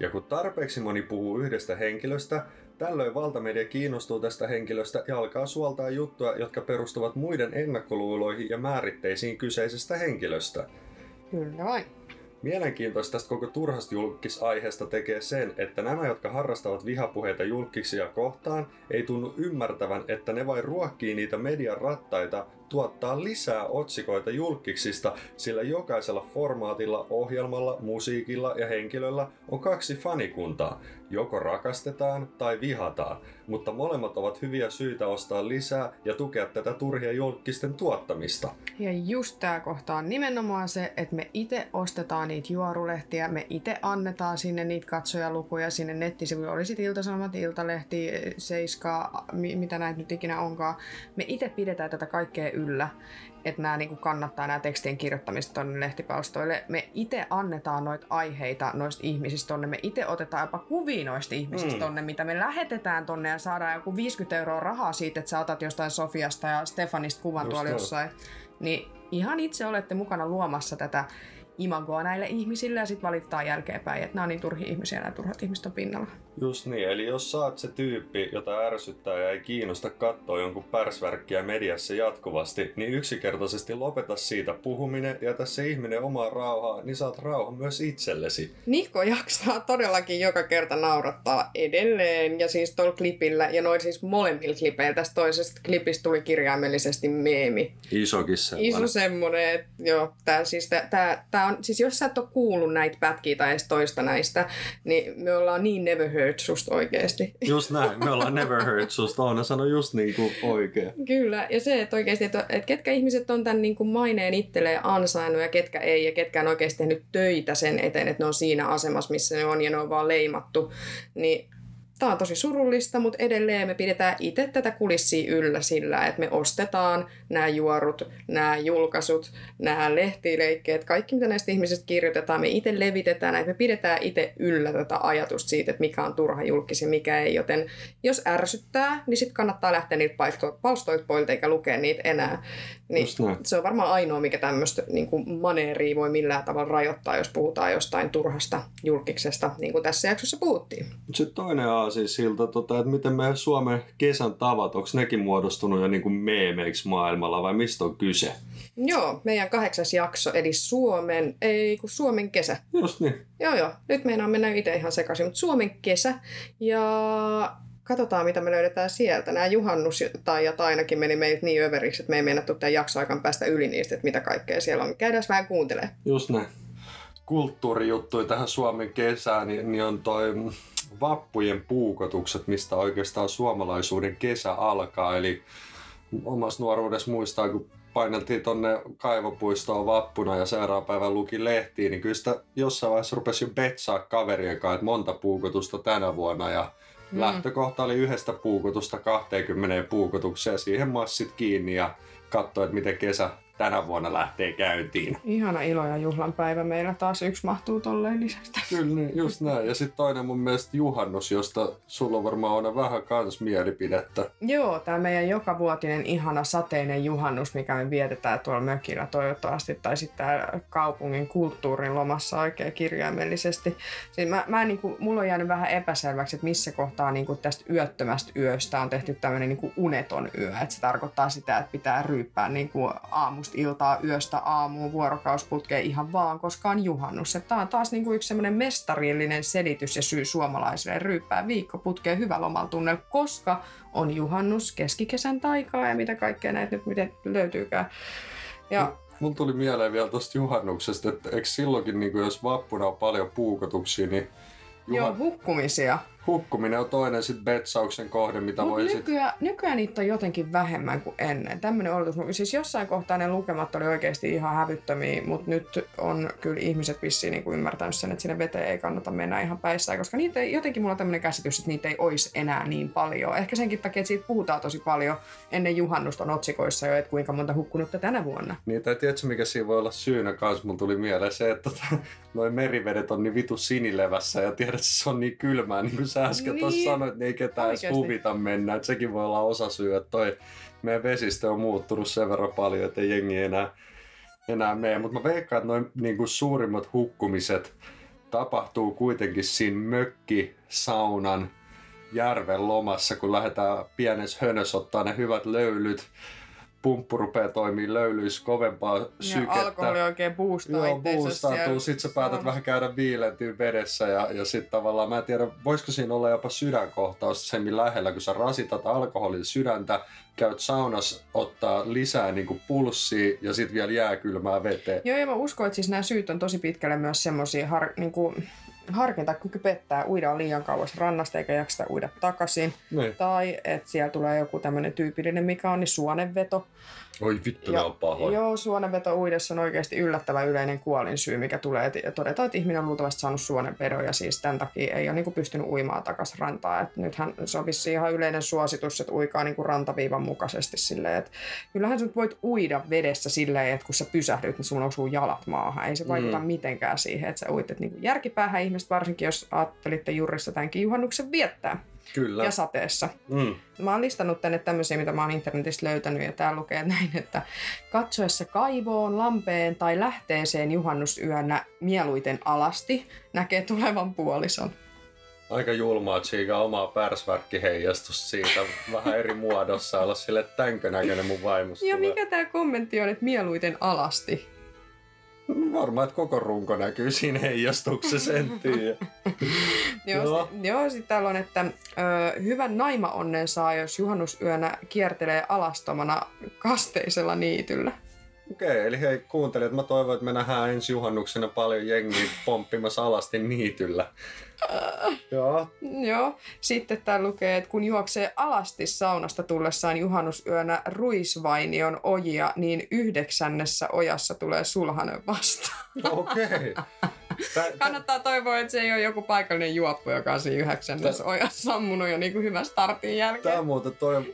Ja kun tarpeeksi moni puhuu yhdestä henkilöstä, tällöin valtamedia kiinnostuu tästä henkilöstä ja alkaa suoltaa juttuja, jotka perustuvat muiden ennakkoluuloihin ja määritteisiin kyseisestä henkilöstä. Kyllä vain. Mielenkiintoista tästä koko turhasta julkisaiheesta tekee sen, että nämä, jotka harrastavat vihapuheita julkisia kohtaan, ei tunnu ymmärtävän, että ne vain ruokkii niitä median rattaita tuottaa lisää otsikoita julkiksista, sillä jokaisella formaatilla, ohjelmalla, musiikilla ja henkilöllä on kaksi fanikuntaa. Joko rakastetaan tai vihataan, mutta molemmat ovat hyviä syitä ostaa lisää ja tukea tätä turhia julkisten tuottamista. Ja just tää kohta on nimenomaan se, että me itse ostetaan niitä juorulehtiä, me itse annetaan sinne niitä katsojalukuja, sinne nettisivuille, oli sit Ilta-Sanomat, Iltalehti, Seiskaa, mitä näitä nyt ikinä onkaan. Me itse pidetään tätä kaikkea yllä, että nämä niinku kannattaa nämä tekstien kirjoittamista tuonne lehtipalstoille. Me itse annetaan noita aiheita noista ihmisistä tonne, me itse otetaan jopa kuvia noista ihmisistä tonne, mitä me lähetetään tonne ja saadaan joku 50 € rahaa siitä, että sä otat jostain Sofiasta ja Stefanista kuvan tuolla jossain. Niin ihan itse olette mukana luomassa tätä imagoa näille ihmisille ja sitten valitetaan jälkeenpäin, että nämä on niin turhia ihmisiä, nämä turhat ihmiset on pinnalla. Just niin, eli jos sä oot se tyyppi, jota ärsyttää ja ei kiinnosta katsoa jonkun pärsvärkkiä mediassa jatkuvasti, niin yksinkertaisesti lopeta siitä puhuminen, jätä se ihminen omaa rauhaa, niin saat rauhan myös itsellesi. Niko jaksaa todellakin joka kerta naurattaa edelleen ja siis tuolla klipillä ja noin siis molemmilla klipeillä. Tästä toisesta klipistä tuli kirjaimellisesti meemi. Isokin semmoinen. Iso semmoinen, että joo, tää on, siis jos sä et ole kuullut näitä pätkiä tai edes toista näistä, niin me ollaan niin never heard susta oikeesti. Just näin, me ollaan never heard susta. Oona sanoi just niin kuin oikein. Kyllä, ja se, että oikeesti, että ketkä ihmiset on tämän niin kuin maineen itselleen ansainnut ja ketkä ei, ja ketkä on oikeesti tehnyt töitä sen eteen, että ne on siinä asemassa, missä ne on, ja ne on vaan leimattu, niin tämä on tosi surullista, mutta edelleen me pidetään itse tätä kulissia yllä sillä, että me ostetaan nämä juorut, nämä julkaisut, nämä lehtileikkeet, kaikki mitä näistä ihmisistä kirjoitetaan, me itse levitetään, että me pidetään itse yllä tätä ajatusta siitä, että mikä on turha julkis ja mikä ei, joten jos ärsyttää, niin sitten kannattaa lähteä niitä palstoilta poilta eikä lukea niitä enää. Niin se on varmaan ainoa, mikä tämmöistä niin maneeria voi millään tavalla rajoittaa, jos puhutaan jostain turhasta julkiksesta, niin kuin tässä jaksossa puhuttiin. Sitten toinen siis siltä, että miten meidän Suomen kesän tavat, onko nekin muodostunut jo niin kuin meemeiksi maailmalla vai mistä on kyse? Joo, meidän 8. jakso, eli Suomen kesä. Just niin. Joo, nyt meinaan mennä itse ihan sekaisin, mutta Suomen kesä ja katsotaan mitä me löydetään sieltä. Nämä juhannustajat ainakin meni meiltä niin överiksi, että me ei meinattu tämän jaksoaikaan päästä yli niistä, että mitä kaikkea siellä on. Käydään vähän kuuntelemaan. Just näin. Kulttuurijuttuja tähän Suomen kesään, niin on toi vappujen puukotukset, mistä oikeastaan suomalaisuuden kesä alkaa. Eli omassa nuoruudessa muistaa, kun paineltiin tonne Kaivopuistoon vappuna ja seuraavan päivän luki lehtiin, niin kyllä sitä jossain vaiheessa rupesi jo betsaa kaverien kanssa, että monta puukotusta tänä vuonna. Ja lähtökohta oli 1 puukotusta 20 puukotukseen. Siihen massit kiinni ja katsoi, että miten kesä tänä vuonna lähtee käyntiin. Ihana ilo ja juhlan päivä. Meillä taas yksi mahtuu tolleen lisästä. Kyllä, just näin. Ja sitten toinen mun mielestä juhannus, josta sulla on varmaan aina vähän kans mielipidettä. Joo, tämä meidän jokavuotinen ihana sateinen juhannus, mikä me vietetään tuolla mökillä toivottavasti. Tai sitten kaupungin kulttuurin lomassa oikein kirjaimellisesti. Siis mä niinku, mulla on jäänyt vähän epäselväksi, että missä kohtaa niinku tästä yöttömästä yöstä on tehty tämmöinen niinku uneton yö. Et se tarkoittaa sitä, että pitää ryyppää niinku aamusta iltaa, yöstä, aamuun, vuorokausputkeen ihan vaan, koska on juhannus. Tämä on taas niinku yksi semmoinen mestarillinen selitys ja syy suomalaisille ryyppää viikkoputkeen hyvä lomaltunnel, koska on juhannus keskikesän taikaa ja mitä kaikkea näitä nyt miten löytyykään. Ja mulla tuli mieleen vielä tuosta juhannuksesta, että eikö silloinkin, niin jos vappuna on paljon puukotuksia, niin joo, hukkumisia. Hukkuminen on toinen sit betsauksen kohde, mitä mut voi nykyään, sit nykyään niitä on jotenkin vähemmän kuin ennen. Tämmöinen oletus. Siis jossain kohtaa ne lukemat oli oikeasti ihan hävyttömiä, mutta nyt on kyllä ihmiset vissiin niinku ymmärtänyt sen, että sinne veteen ei kannata mennä ihan päissään, koska niitä ei, jotenkin mulla on tämmöinen käsitys, että niitä ei olisi enää niin paljon. Ehkä senkin takia, että siitä puhutaan tosi paljon ennen juhannusta on otsikoissa jo, että kuinka monta hukkunutta tänä vuonna. Niin, tai tiedätkö mikä siinä voi olla syynä kanssa? Mun tuli mieleen se, että noi merivedet on niin vitu sinilevässä ja tiedät, se on niin kylmää, niin kuin sä äsken tuossa sanoit, niin ei ketään oikeasti edes huvita mennä. Et sekin voi olla osa syy, että toi meidän vesistö on muuttunut sen verran paljon, että ei jengi enää mene. Mutta mä veikkaan, että noin niinku suurimmat hukkumiset tapahtuu kuitenkin siinä mökki, saunan, järven lomassa, kun lähdetään pienessä hönössä ottaa ne hyvät löylyt. Pumppu rupeaa toimii löylyissä kovempaa sykettä. Ja alkoholi oikein boostaa itseasiassa. Joo, boostaa. Sitten sä päätät vähän käydä viilentyä vedessä ja sitten tavallaan, mä en tiedä, voisiko siinä olla jopa sydänkohtaus semmin lähellä, kun sä rasitat alkoholin sydäntä, käyt saunassa ottaa lisää niin pulssia ja sitten vielä jääkylmää veteen. Joo, ja mä uskon, että siis nämä syyt on tosi pitkälle myös semmoisia harkintakyky pettää, uida liian kauas rannasta eikä jaksa uida takaisin. Noin. Tai että siellä tulee joku tämmöinen tyypillinen, mikä on, niin suonenveto. Oi vittu, ne on pahoja. Joo, suonenveto uidessa on oikeasti yllättävän yleinen kuolinsyy, mikä tulee. Todetaan, että ihminen on luultavasti saanut suonenvedon ja siis tämän takia ei ole niin kuin pystynyt uimaan takaisin rantaan. Et nythän se on vissiin ihan yleinen suositus, että uikaa niin kuin rantaviivan mukaisesti silleen. Et kyllähän sä voit uida vedessä silleen, että kun sä pysähdyt, niin sun osuu jalat maahan. Ei se vaikuta mitenkään siihen, että sä uit. Et niin kuin järkipäähän ihmiset, varsinkin jos ajattelitte juurissa tämänkin juhannuksen viettää. Kyllä. Ja sateessa. Mä oon listannut tänne tämmöisiä, mitä mä oon internetistä löytänyt, ja tää lukee näin, että katsoessa kaivoon, lampeen tai lähteeseen juhannusyönä mieluiten alasti näkee tulevan puolison. Aika julmaa tsiikaa omaa pärsvärkkiheijastus siitä vähän eri muodossa, olla silleen tänkönäköinen mun vaimus. Ja mikä tää kommentti on, että mieluiten alasti? Varmaan, että koko runko näkyy siinä heijastuksessa, en tiedä. Joo, sitten täällä on, että hyvän naima-onnen saa, jos juhannusyönä kiertelee alastomana kasteisella niityllä. Okei, eli hei kuuntelijat, mä toivon, että me nähdään ensi juhannuksena paljon jengiä pomppimassa alasti niityllä. Joo. Sitten tää lukee, että kun juoksee alasti saunasta tullessaan juhannusyönä Ruisvainion ojia, niin 9. ojassa tulee sulhanen vastaan. Okei. Kannattaa toivoa, että se ei ole joku paikallinen juoppo, joka on siinä 9. ojassa ammunut jo niin kuin hyvän startin jälkeen. Tämä muuten, toi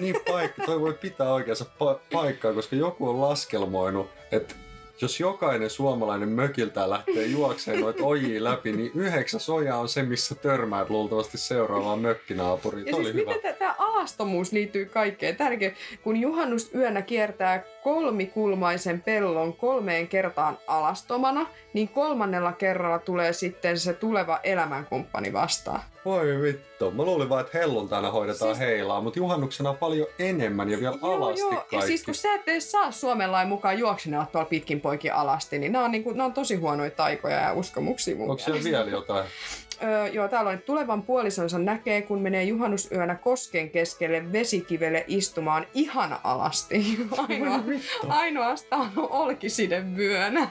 niin paikka, toi voi pitää oikeansa paikkaa, koska joku on laskelmoinut, että jos jokainen suomalainen mökiltä lähtee juokseen noita ojia läpi, niin 9. oja on se, missä törmäät luultavasti seuraavaan mökkinaapuriin. Ja siis miten tämä alastomuus liittyy kaikkeen tärkein, kun juhannusyönä kiertää kolmikulmaisen pellon 3 kertaan alastomana, niin 3. kerralla tulee sitten se tuleva elämänkumppani vastaan. Voi vittu. Mä luulin vaan, että helluntaina hoidetaan siis heilaa, mutta juhannuksena on paljon enemmän ja vielä alasti kaikki. Ja siis kun sä et edes saa Suomen lain mukaan juoksinella tuolla pitkin poikin alasti, niin nämä on, niin on tosi huonoja taikoja ja uskomuksia mun mielestä. Onko siellä vielä jotain? Joo, täällä on, että tulevan puolisonsa näkee, kun menee juhannusyönä kosken keskelle vesikivelle istumaan ihan alasti. Ainoastaan olkisiden vyönä.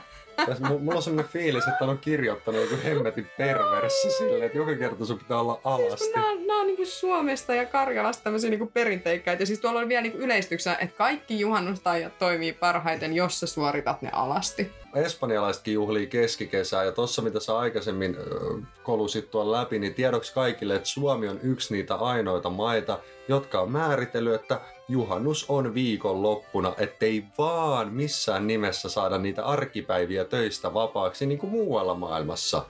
Mulla on sellainen fiilis, että on kirjoittanut joku hemmetin perverssi silleen, että joka kerta sun pitää olla alasti. Siis nää on niinku Suomesta ja Karjalasta tämmöisiä niinku perinteikkäitä. Ja siis tuolla on vielä niinku yleistyksessä, että kaikki juhannustajat toimii parhaiten, jos sä suoritat ne alasti. Espanjalaisetkin juhlii keskikesää ja tossa mitä sä aikaisemmin kolusit tuon läpi, niin tiedoksi kaikille, että Suomi on yksi niitä ainoita maita, jotka on määritellyt, että juhannus on viikonloppuna, ettei vaan missään nimessä saada niitä arkipäiviä töistä vapaaksi niin kuin muualla maailmassa.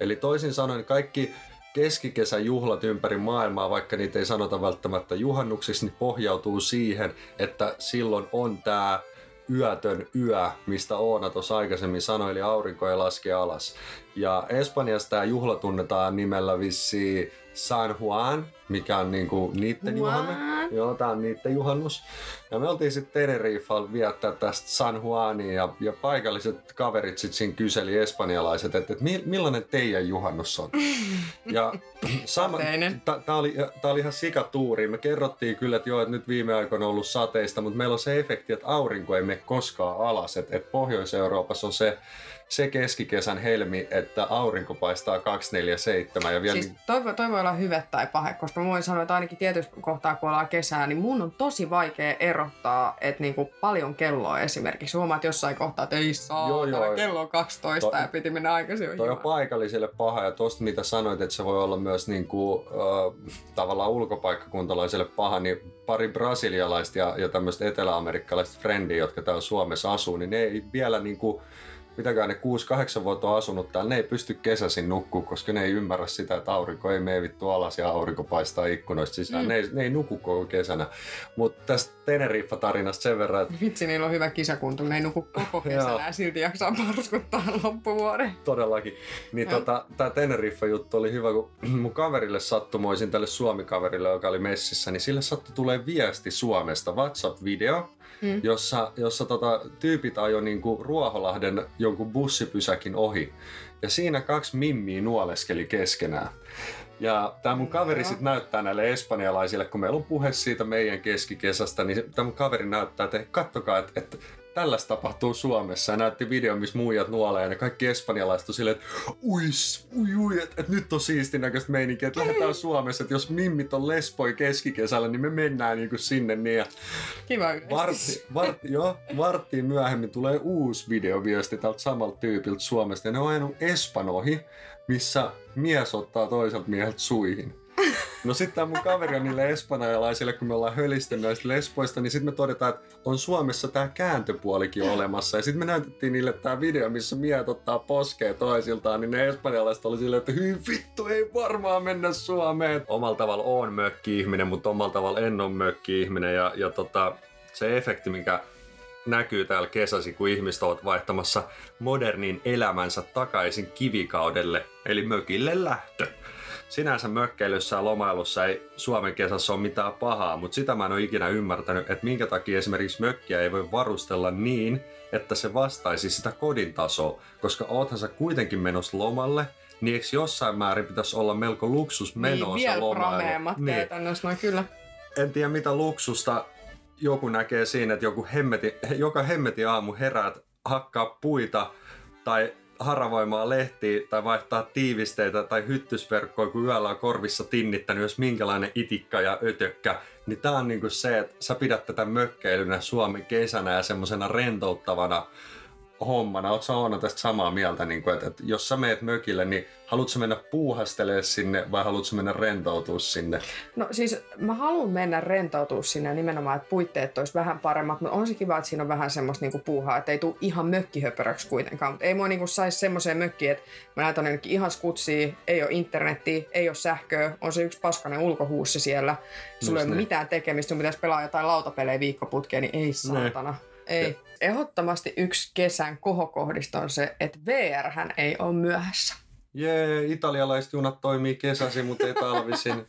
Eli toisin sanoen kaikki keskikesäjuhlat ympäri maailmaa, vaikka niitä ei sanota välttämättä juhannuksiksi, niin pohjautuu siihen, että silloin on tää yötön yö, mistä Oona tuossa aikaisemmin sanoi, eli aurinko ei laske alas. Ja Espanjassa tämä juhla tunnetaan nimellä vissiin San Juan, mikä on niinku niitten juhannus. Joo, tää on niitten juhannus. Ja me oltiin sitten Teneriffalla viettää tästä San Juania ja paikalliset kaverit sitten siinä kyseli espanjalaiset, että millainen teidän juhannus on. Ja tää oli ihan sikatuuri. Me kerrottiin kyllä, että joo, että nyt viime aikoina on ollut sateista, mutta meillä on se efekti, että aurinko ei mene koskaan alas. Että Pohjois-Euroopassa on se keskikesän helmi, että aurinko paistaa 24/7. Ja vielä siis toi voi olla hyvä tai pahe, koska mä voin sanoa, että ainakin tietyssä kohtaa, kun ollaan kesää, niin mun on tosi vaikea erottaa, että niinku paljon kelloa esimerkiksi. Huomaat jossain kohtaa, että ei saa, kello on 12 ja piti mennä aikaisin. Toi on paikalliselle paha ja tosta mitä sanoit, että se voi olla myös niinku, tavallaan ulkopaikkakuntalaiselle paha, niin pari brasilialaista ja tämmöistä eteläamerikkalaista frendiä, jotka täällä Suomessa asuu, niin ne ei vielä niinku mitäkään ne 6-8 vuotta on asunut täällä, ne ei pysty kesäsin nukkuu, koska ne ei ymmärrä sitä, että aurinko ei mene vittu alas ja aurinko paistaa ikkunoista sisään. Mm. Ne ei nuku koko kesänä. Mutta tästä Teneriffa-tarinasta sen verran, että vitsi, niillä on hyvä kisakunto, ne ei nuku koko kesänä ja silti jaksaa parskuttaa loppuvuoden. Todellakin. Niin tää Teneriffa-juttu oli hyvä, kun mun kaverille sattui, mä olisin tälle Suomi-kaverille, joka oli messissä, niin sille sattui tulee viesti Suomesta, WhatsApp-video, jossa tyypit ajoi niinku Ruoholahden jonkun bussipysäkin ohi. Ja siinä kaksi mimmiä nuoleskeli keskenään. Ja tämä mun kaveri sit näyttää näille espanjalaisille, kun meillä on puhe siitä meidän keskikesästä, niin tämä mun kaveri näyttää, että kattokaa, että tällaista tapahtuu Suomessa. Ja näytti videon, missä muijat nuolee ja ne kaikki espanjalaiset on silleen, että että nyt on siistin näköistä meininkiä, että lähdetään Suomessa, että jos mimmit on lesboi keskikesällä, niin me mennään niinku sinne niin. Ja kiva yhdistys. Varttiin myöhemmin tulee uusi videoviesti tältä samalta tyypiltä Suomesta ja ne on ajanut Espan ohi, missä mies ottaa toiselta mieheltä suihin. No sit tää mun kaveri on niille espanjalaisille, kun me ollaan hölisty näistä lesboista, niin sit me todetaan, että on Suomessa tää kääntöpuolikin olemassa. Ja sit me näytettiin niille tää video, missä miehet ottaa poskea toisiltaan, niin ne espanjalaiset oli silleen, että hyi vittu, ei varmaan mennä Suomeen. Omalla tavalla on mökki-ihminen, mutta omalla tavalla en on mökki-ihminen. Ja se efekti, mikä näkyy täällä kesäsi, kun ihmiset ovat vaihtamassa modernin elämänsä takaisin kivikaudelle, eli mökille lähtö. Sinänsä mökkeilyssä ja lomailussa ei Suomen kesässä ole mitään pahaa, mutta sitä mä en ole ikinä ymmärtänyt, että minkä takia esimerkiksi mökkiä ei voi varustella niin, että se vastaisi sitä kodin tasoa, koska oothan sä kuitenkin menossa lomalle, niin eikö jossain määrin pitäisi olla melko luksus menoa se lomailu? Niin, vielä teet annos, no kyllä. En tiedä mitä luksusta joku näkee siinä, että joka hemmeti aamu heräät hakkaa puita tai haravoimaa lehtiä tai vaihtaa tiivisteitä tai hyttysverkkoa, kun yöllä on korvissa tinnittänyt, jos minkälainen itikka ja ötökkä. Niin tää on niinku se, että sä pidät tätä mökkeilynä Suomen kesänä ja semmosena rentouttavana hommana. Oot sä Oona tästä samaa mieltä, niinku, että jos sä meet mökille, niin haluatko sä mennä puuhastelemaan sinne vai haluatko sä mennä rentoutua sinne? No siis mä haluan mennä rentoutua sinne nimenomaan, että puitteet olisi vähän paremmat, mutta on se kiva, että siinä on vähän semmoista niinku puuhaa, että ei tule ihan mökkihöpöröksi kuitenkaan, mutta ei mua niinku saisi semmoiseen mökkiin, että mä näytän jonnekin ihan skutsia, ei ole internettiä, ei ole sähköä, on se yksi paskainen ulkohuussi siellä, sulla ei ole mitään tekemistä, sun pitäisi pelaa jotain lautapelejä viikkoputkeen, niin ei saatana. Ei. Ehdottomasti yksi kesän kohokohdista on se, että VR-hän ei ole myöhässä. Jee, italialaiset junat toimii kesäsi, mutta ei talvisin.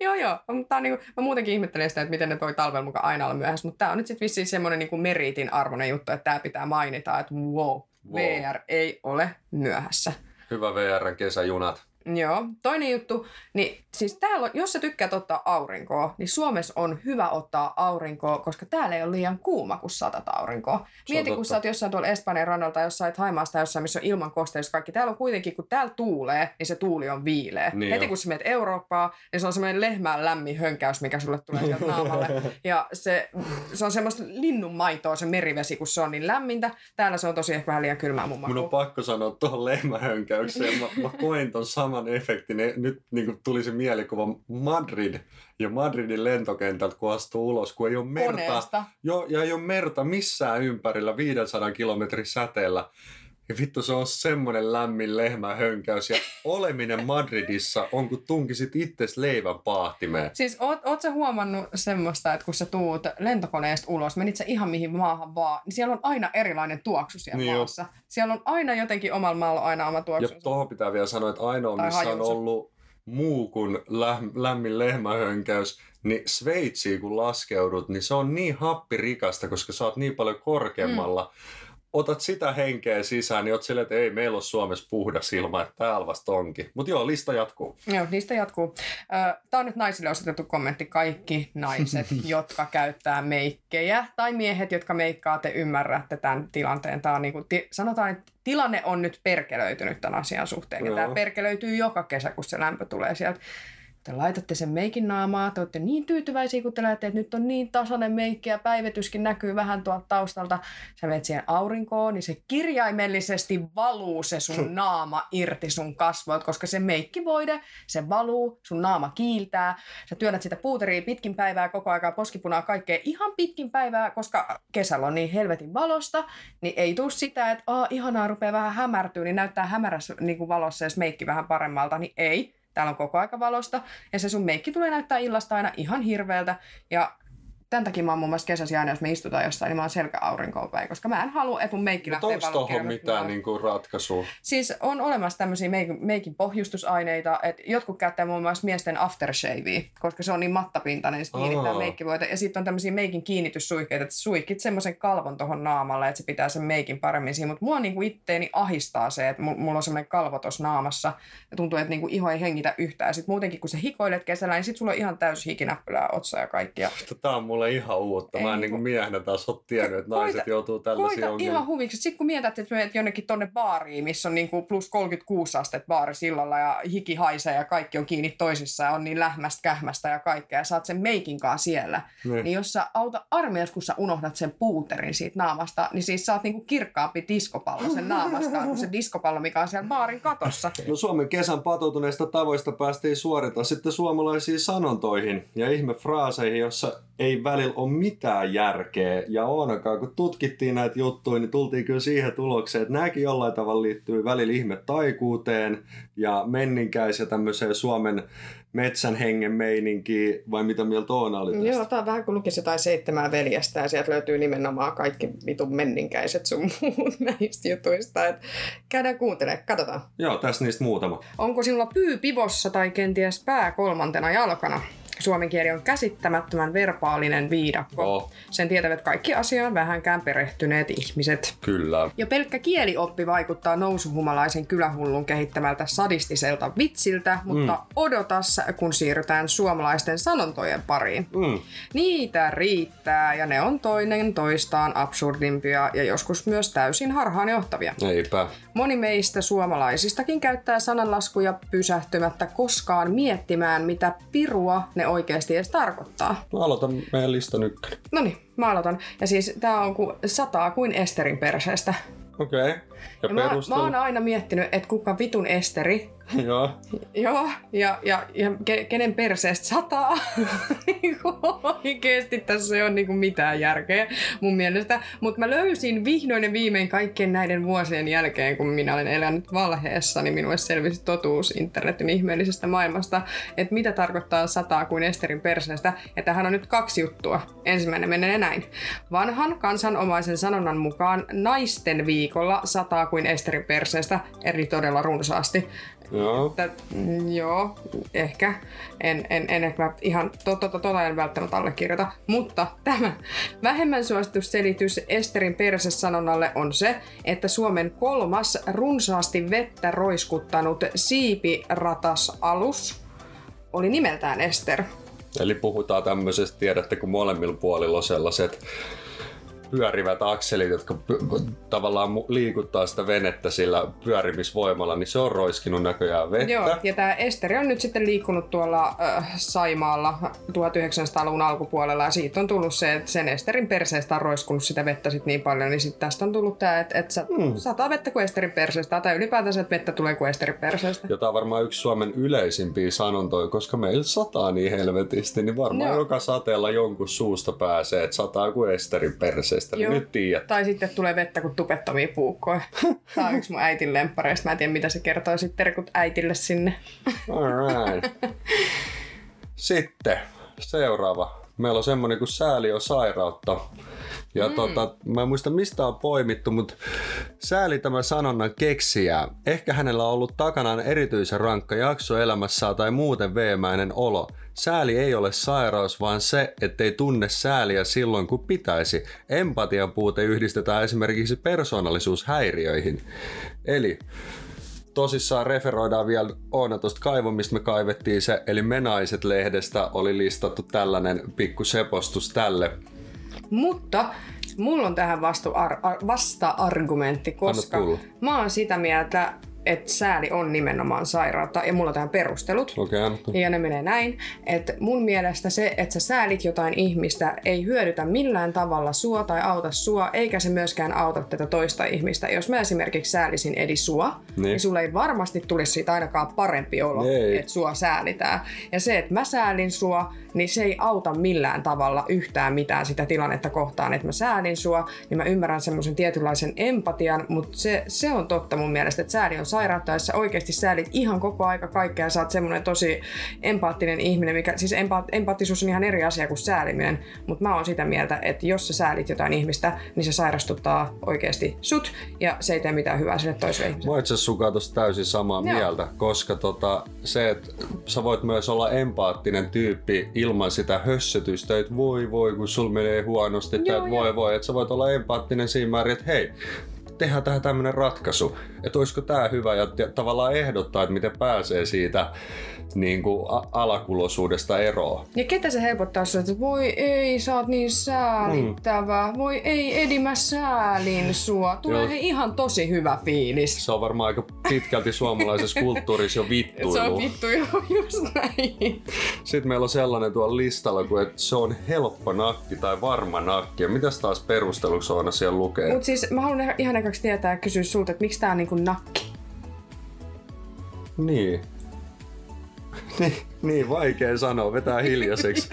Joo. Mutta niinku, mä muutenkin ihmettelen sitä, että miten ne voi talvella mukaan aina olla myöhässä. Mutta tää on nyt sit vissiin semmonen niinku meriitin arvoinen juttu, että tää pitää mainita, että wow, VR ei ole myöhässä. Hyvä VR:n kesäjunat. Joo, toinen juttu, niin siis täällä, jos sä tykkäät ottaa aurinkoa, niin Suomessa on hyvä ottaa aurinkoa, koska täällä ei ole liian kuuma, kun satat aurinkoa. Mieti, kun sä oot jossain tuolla Espanjan rannalta, jossain Haimaasta, jossain, missä on ilman kosteus kaikki. Täällä on kuitenkin, kun täällä tuulee, niin se tuuli on viileä. Niin heti jo. Kun sä menet Eurooppaan, niin se on semmoinen lehmään lämmin hönkäys, mikä sulle tulee sieltä naamalle. Ja se on semmoista linnunmaitoa, se merivesi, kun se on niin lämmintä. Täällä se on tosi ehkä vähän liian kylmää mun makuun. Mun on pakko sanoa tuohon lehmähönkäykseen. Mä koin ton saman efektin. Nyt niin tuli se mielikuva Madrid ja Madridin lentokentältä, kun astuu ulos, kun ei ole merta. Koneesta. Jo, ja ei ole merta missään ympärillä 500 kilometrin säteellä. Ja vittu, se on semmoinen lämmin lehmähönkäys. Ja oleminen Madridissa on, kun tunkisit itses leivän paahtimeen. Siis oot sä huomannut semmoista, että kun sä tuut lentokoneesta ulos, menit sä ihan mihin maahan vaan, niin siellä on aina erilainen tuoksu siellä niin maassa. Jo. Siellä on aina jotenkin omalla maalla aina oma tuoksunsa. Ja tuohon pitää vielä sanoa, että ainoa missä on ollut muu kuin lämmin lehmähönkäys, niin Sveitsiin kun laskeudut, niin se on niin happirikasta, koska sä oot niin paljon korkeammalla. Otat sitä henkeä sisään, niin oot silleen, että ei meillä ole Suomessa puhdas ilma, että täällä vasta onkin. Mutta joo, lista jatkuu. Joo, lista jatkuu. Tämä on nyt naisille osoitettu kommentti. Kaikki naiset, jotka käyttää meikkejä, tai miehet, jotka meikkaa, te ymmärrätte tämän tilanteen. Tämä on niin kuin, sanotaan, että tilanne on nyt perkelöitynyt tämän asian suhteen. Ja tämä perkelöityy joka kesä, kun se lämpö tulee sieltä. Te laitatte sen meikin naamaa, te olette niin tyytyväisiä, kun te lähtee, että nyt on niin tasainen meikki ja päivityskin näkyy vähän tuolta taustalta. Sä menet siihen aurinkoon, niin se kirjaimellisesti valuu se sun naama irti sun kasvoilta, koska se meikkivoide, se valuu, sun naama kiiltää. Sä työnnät sitä puuteria pitkin päivää koko aikaa, poskipunaa kaikkea ihan pitkin päivää, koska kesällä on niin helvetin valosta, niin ei tule sitä, että ihanaa rupeaa vähän hämärtyä, niin näyttää hämärässä niin valossa, jos meikki vähän paremmalta, niin ei. Täällä on koko aika valosta ja se sun meikki tulee näyttää illasta aina ihan hirveältä. Ja tämän takia mä oon muun muassa kesäsi aina, jos me istutaan jossain, niin mä oon selkä aurinkoon päin, koska mä en halua, että mun meikki lähtee valokirjoittamaan. Mutta onko tuohon mitään niinku ratkaisua? Siis on olemassa tämmöisiä meikin pohjustusaineita, että jotkut käyttää muun muassa miesten aftershavea, koska se on niin mattapintainen, niin se kiinnittää meikkivoita. Ja sitten on tämmöisiä meikin kiinnityssuihkeita, että suihkit semmoisen kalvon tuohon naamalle, että se pitää sen meikin paremmin siihen. Mutta mua niinku itteeni ahistaa se, että mulla on semmoinen kalvo tuossa naamassa ja tuntuu, että niinku iho ei hengitä yhtään. Sitten muutenkin, kun sä hikoilet kesällä, niin sit sulla on ihan täys hikinäppylää otsa ja kaikkia. Tämä on mulle ihan uutta. Mä en niin kuin miehenä taas ole tiennyt, että naiset joutuu tällaisiin ongelmiin. Ihan huviksi. Sitten kun mietät, että menet jonnekin tonne baariin, missä on niin kuin plus 36 astetta baari sillalla ja hiki haisee ja kaikki on kiinni toisissa ja on niin lähmästä, kähmästä ja kaikkea ja saat sen meikinkaan siellä. Niin jos sä auta armias, kun sä unohdat sen puuterin siitä naamasta, niin siis saat niin kuin kirkkaampi diskopallo sen naamastaan kuin se diskopallo, mikä on siellä baarin katossa. No Suomen kesän patoutuneista tavoista päästiin suorita sitten suomalaisiin sanontoihin ja ihmefraaseihin, jossa ei välillä ole mitään järkeä ja ainakaan kun tutkittiin näitä juttuja, niin tultiin kyllä siihen tulokseen, että nämäkin jollain tavalla liittyy välillä ihmetaikuuteen ja menninkäis ja tämmöiseen Suomen metsän hengen meininkiin, vai mitä mieltä Oona oli tästä? Joo, tämä on vähän kuin lukisi jotain 7 veljestä ja sieltä löytyy nimenomaan kaikki vitun menninkäiset sun muut näistä jutuista. Et käydään kuuntelemaan, katsotaan. Joo, tässä niistä muutama. Onko sinulla pyy pivossa tai kenties pää kolmantena jalkana? Suomen kieli on käsittämättömän verbaalinen viidakko. Oh. Sen tietävät kaikki asiaan vähänkään perehtyneet ihmiset. Kyllä. Jo pelkkä kielioppi vaikuttaa nousuhumalaisen kylähullun kehittämältä sadistiselta vitsiltä, mutta odotas, kun siirrytään suomalaisten sanontojen pariin. Niitä riittää ja ne on toinen toistaan absurdimpia ja joskus myös täysin harhaanjohtavia. Eipä. Moni meistä suomalaisistakin käyttää sananlaskuja pysähtymättä koskaan miettimään, mitä pirua ne oikeasti edes tarkoittaa. Mä aloitan meidän listan ykkönen. Noniin, mä aloitan. Ja siis tää on sataa kuin Esterin perseestä. Okei. Okay. Ja mä oon aina miettinyt, että kuka vitun Esteri. Joo. Joo. Ja kenen perseestä sataa. Oikeesti tässä ei ole niinku mitään järkeä mun mielestä. Mutta mä löysin vihdoin ja viimein kaikkien näiden vuosien jälkeen, kun minä olen elänyt valheessa, niin minulle selvisi totuus internetin ihmeellisestä maailmasta, että mitä tarkoittaa sataa kuin Esterin perseestä. Ja tähän on nyt 2 juttua. Ensimmäinen menee näin. Vanhan kansanomaisen sanonnan mukaan naisten viikolla sataa kuin Esterin perseestä, eli todella runsaasti. Joo. Että, joo, ehkä. En ehkä ihan tota en välttämättä allekirjoita. Mutta tämä vähemmän suositusselitys Esterin persesanonnalle on se, että Suomen kolmas runsaasti vettä roiskuttanut siipiratasalus oli nimeltään Ester. Eli puhutaan tämmöisestä, tiedätte, kun molemmilla puolilla on sellaiset pyörivät akselit, jotka tavallaan liikuttaa sitä venettä sillä pyörimisvoimalla, niin se on roiskinut näköjään vettä. Joo, ja tämä Esteri on nyt sitten liikkunut tuolla Saimaalla 1900-luvun alkupuolella, ja siitä on tullut se, että sen Esterin perseestä on roiskunut sitä vettä sit niin paljon, niin sitten tästä on tullut tämä, että sataa vettä kuin Esterin perseestä, tai ylipäätänsä, että vettä tulee kuin Esterin perseestä. Ja tämä on varmaan yksi Suomen yleisimpiä sanontoja, koska meillä sataa niin helvetisti, niin varmaan joka sateella jonkun suusta pääsee, että sataa kuin Esterin perseestä. Tai sitten tulee vettä kuin tupettomia puukkoja. Tämä on yksi mun äitin lemppareista. Mä en tiedä, mitä se kertoo sitten. Terkut äitille sinne. Alright. Sitten seuraava. Meillä on semmoinen kuin sääli on sairautta. Ja mä en muista mistä on poimittu, mutta sääli tämän sanonnan keksijää. Ehkä hänellä on ollut takanaan erityisen rankka jakso elämässään tai muuten veemäinen olo. Sääli ei ole sairaus, vaan se, ettei tunne sääliä silloin, kun pitäisi. Empatian puute yhdistetään esimerkiksi persoonallisuushäiriöihin. Eli tosissaan referoidaan vielä Oona tuosta kaivomista, me kaivettiin se, eli Me Naiset-lehdestä oli listattu tällainen pikku sepostus tälle. Mutta mulla on tähän vasta-argumentti, koska mä oon sitä mieltä, että sääli on nimenomaan sairautta, ja mulla on tähän perustelut. Okay. Ja ne menee näin, että mun mielestä se, että sä säälit jotain ihmistä, ei hyödytä millään tavalla sua tai auta sua, eikä se myöskään auta tätä toista ihmistä. Jos mä esimerkiksi säälisin sua, niin sulle ei varmasti tulisi siitä ainakaan parempi olo, että sua säälitään. Ja se, että mä säälin sua, niin se ei auta millään tavalla yhtään mitään sitä tilannetta kohtaan, että mä säälin sua, niin mä ymmärrän semmoisen tietynlaisen empatian, mutta se on totta mun mielestä, että sääli on sairautta, ja sä oikeasti säälit ihan koko aika kaikkea, ja sä oot semmoinen tosi empaattinen ihminen, mikä siis empaattisuus on ihan eri asia kuin sääliminen, mutta mä oon sitä mieltä, että jos sä säälit jotain ihmistä, niin se sairastuttaa oikeasti sut, ja se ei tee mitään hyvää sille toiselle ihmiselle. Mä itse asiassa sukaan tosta täysin samaa mieltä, koska se, että sä voit myös olla empaattinen tyyppi ilman sitä hössötystä, että voi, kun sul menee huonosti, tai voi, että sä voit olla empaattinen siinä määrin, että hei, tehdään tähän tämmönen ratkaisu, että olisiko tää hyvä, ja tavallaan ehdottaa, että miten pääsee siitä niin kuin alakuloisuudesta eroon. Ja ketä se helpottaa, että voi ei, sä oot niin säälittävä, voi ei Edi, mä säälin sua, tulee ihan tosi hyvä fiilis. Se on varmaan aika pitkälti suomalaisessa kulttuurissa jo vittuilu. Se on vittuilu, just näin. Sitten meillä on sellainen tuolla listalla, kuin että se on helppo nakki tai varma nakki, ja mitäs taas perusteluksi on aina siellä lukee? Mut siis mä haluan ihan ekaksi tietää ja kysyä sulta, että miksi tää on niinku nakki? Niin, vaikea sanoa, vetää hiljaiseksi.